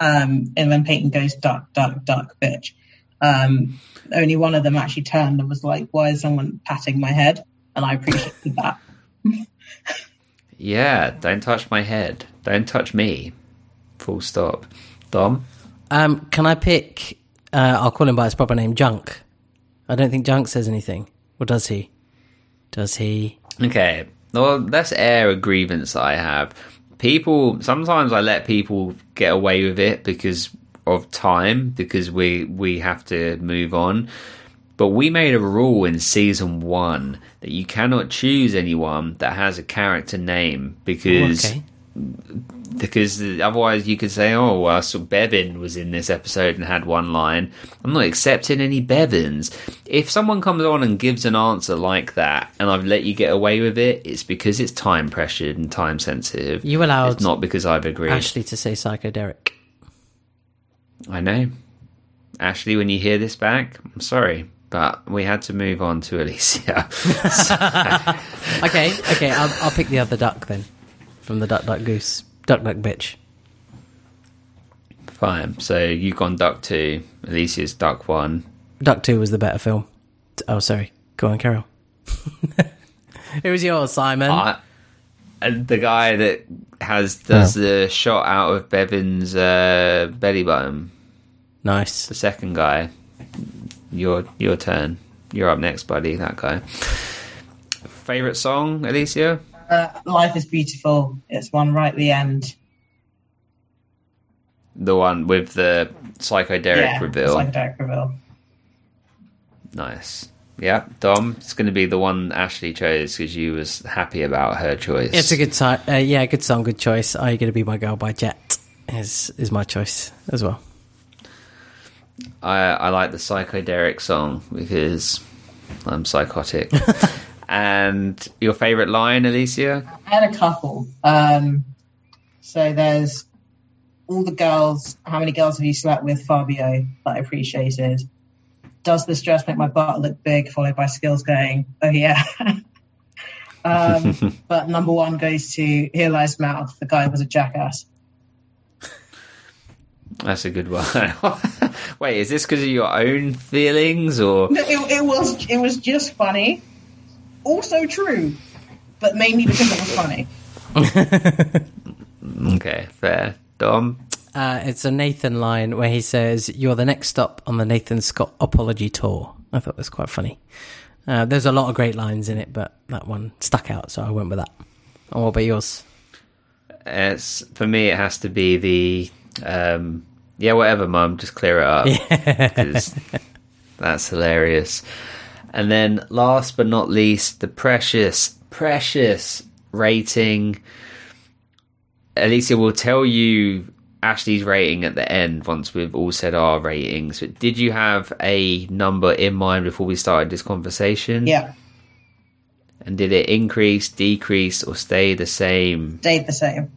And when Peyton goes duck, duck, duck, bitch, only one of them actually turned and was like, why is someone patting my head? And I appreciated that. Yeah, don't touch my head. Don't touch me. Full stop. Dom? Can I pick, I'll call him by his proper name, Junk. I don't think Junk says anything. Or does he? Does he? Okay, well, let's air a grievance that I have. People, sometimes I let people get away with it because of time, because we have to move on. But we made a rule in season 1 that you cannot choose anyone that has a character name because otherwise you could say, oh, well, so Bevan was in this episode and had one line. I'm not accepting any Bevans. If someone comes on and gives an answer like that and I've let you get away with it, it's because it's time pressured and time sensitive. You allowed, it's not because I've agreed. Ashley to say Psycho Derek. I know. Ashley, when you hear this back, I'm sorry, but we had to move on to Alicia. Okay, I'll pick the other duck then. From the Duck Duck Goose. Duck Duck Bitch. Fine. So you've gone Duck 2. Alicia's Duck 1. Duck 2 was the better film. Oh, sorry. Go on, Carol. Who was yours, Simon? The guy that does the shot out of Bevan's belly button. Nice. The second guy. Your turn. You're up next, buddy. That guy. Favourite song, Alicia? Life is Beautiful. It's one right at the end. The one with the Psycho Derek reveal. Psycho Derek reveal. Nice. Yeah, Dom. It's going to be the one Ashley chose because you was happy about her choice. It's a good song. Good song, good choice. Are You Going to Be My Girl by Jet is my choice as well. I like the Psycho Derek song because I'm psychotic. And your favourite line, Alicia? I had a couple. So there's all the girls. How many girls have you slept with, Fabio? That I appreciated. Does this dress make my butt look big? Followed by Skills going, oh yeah. But number one goes to Here Lies Mouth. The guy was a jackass. That's a good one. Wait, is this because of your own feelings or? No, it was just funny. Also true, but mainly because it was funny. Okay, fair. Dom? It's a Nathan line where he says, you're the next stop on the Nathan Scott apology tour. I thought that was quite funny. There's a lot of great lines in it, but that one stuck out, so I went with that. And what about yours? For me, it has to be the, whatever, Mum, just clear it up. Yeah. 'Cause that's hilarious. And then last but not least, the precious rating. Alicia will tell you Ashley's rating at the end once we've all said our ratings. But did you have a number in mind before we started this conversation? Yeah. And did it increase, decrease, or stay the same? Stayed the same.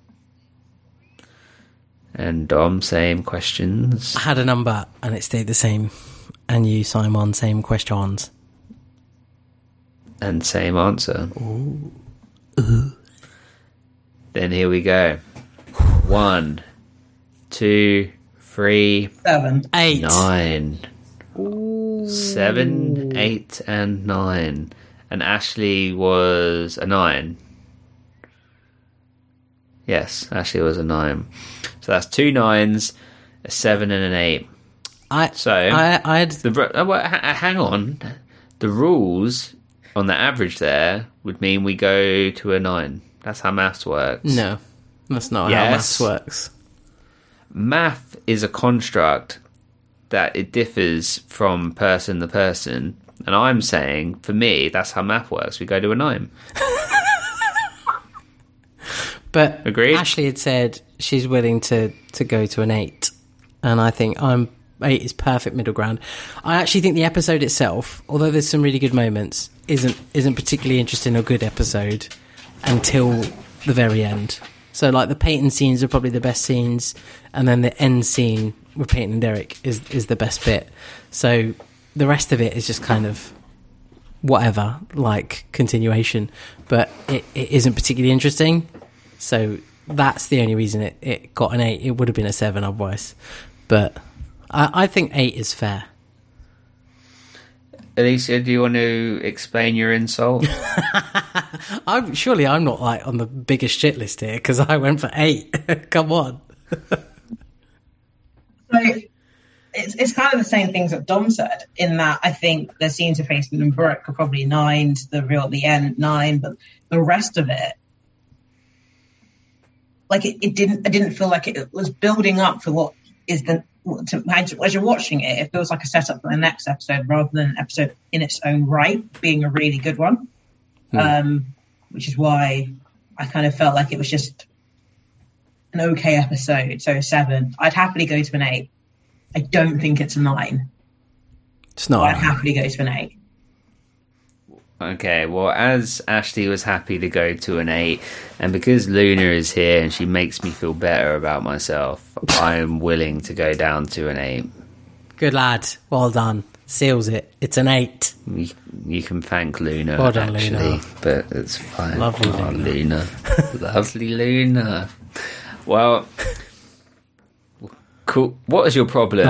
And Dom, same questions. I had a number and it stayed the same. And you, Simon, same questions. And same answer. Ooh. Ooh. Then here we go. 1, 2, 3, 7, 8, 9. Ooh. 7, 8, and 9. And Ashley was a 9. Yes, Ashley was a 9. So that's 2 9s, a 7 and an 8. Hang on. The rules on the average there would mean we go to a 9. That's how maths works. No, that's not how maths works. Math is a construct that it differs from person to person. And I'm saying, for me, that's how math works. We go to a 9. But agreed? Ashley had said she's willing to go to an 8. And I think 8 is perfect middle ground. I actually think the episode itself, although there's some really good moments, isn't particularly interesting or good episode until the very end. So like the Peyton scenes are probably the best scenes, and then the end scene with Peyton and Derek is the best bit. So the rest of it is just kind of whatever, like continuation, but it isn't particularly interesting. So that's the only reason it got an 8. It would have been a 7 otherwise. But I think 8 is fair. Alicia, do you want to explain your insult? I'm not like on the biggest shit list here because I went for 8. Come on. So it's kind of the same things that Dom said, in that I think the scenes of Peyton and Brooke are probably 9s, the reveal at the end 9, but the rest of it, like it didn't feel like it was building up for what is the. As you're watching it, it feels like a setup for the next episode rather than an episode in its own right being a really good one, which is why I kind of felt like it was just an okay episode. So a 7, I'd happily go to an 8. I don't think it's a 9. It's not. I'd happily go to an 8. Okay, well, as Ashley was happy to go to an 8, and because Luna is here and she makes me feel better about myself, I am willing to go down to an 8. Good lad. Well done. Seals it. It's an 8. You can thank Luna, well done, actually, Luna. But it's fine. Lovely Luna. Lovely Luna. Well, cool. What is your problem?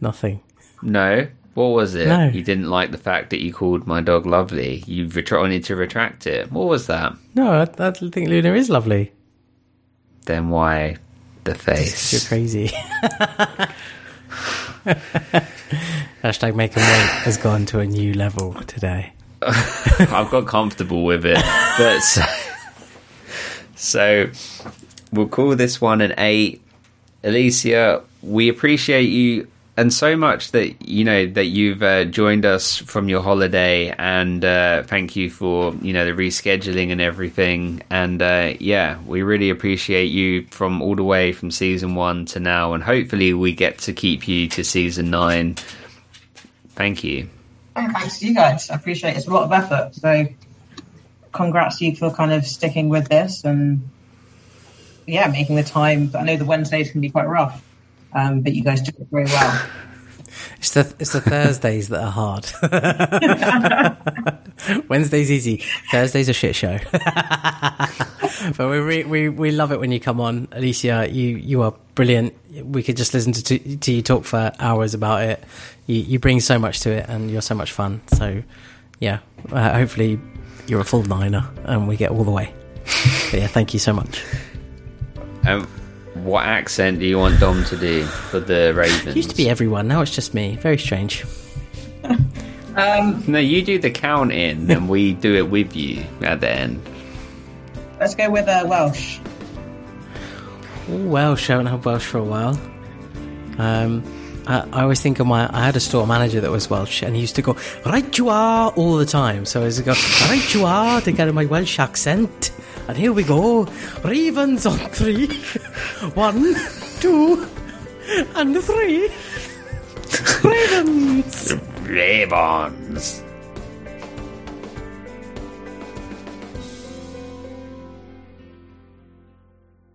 Nothing. No? What was it? No. You didn't like the fact that you called my dog lovely. You wanted to retract it. What was that? No, I think Luna is lovely. Then why the face? You're crazy. Hashtag make him wait has gone to a new level today. I've got comfortable with it. But so we'll call this one an 8. Alicia, we appreciate you. And so much that, you know, that you've joined us from your holiday, and thank you for, you know, the rescheduling and everything. And yeah, we really appreciate you from all the way from season 1 to now. And hopefully we get to keep you to season 9. Thank you. Oh, thanks to you guys. I appreciate it. It's a lot of effort. So congrats to you for kind of sticking with this and, yeah, making the time. I know the Wednesdays can be quite rough. But you guys did it very well. It's the Thursdays that are hard. Wednesday's easy. Thursday's a shit show. But we love it when you come on, Alicia. You are brilliant. We could just listen to you talk for hours about it. You bring so much to it, and you're so much fun. So yeah, hopefully you're a full 9er, and we get all the way. But yeah, thank you so much. What accent do you want Dom to do for the Ravens? It used to be everyone, now it's just me. Very strange. No, you do the count in and we do it with you at the end. Let's go with Welsh. Ooh, Welsh, I haven't had Welsh for a while. I always think of I had a store manager that was Welsh, and he used to go, right you are, all the time. So I used to go, right you are, to get my Welsh accent. And here we go, Ravens on 3, 1, 2, and 3, Ravens! Ravens!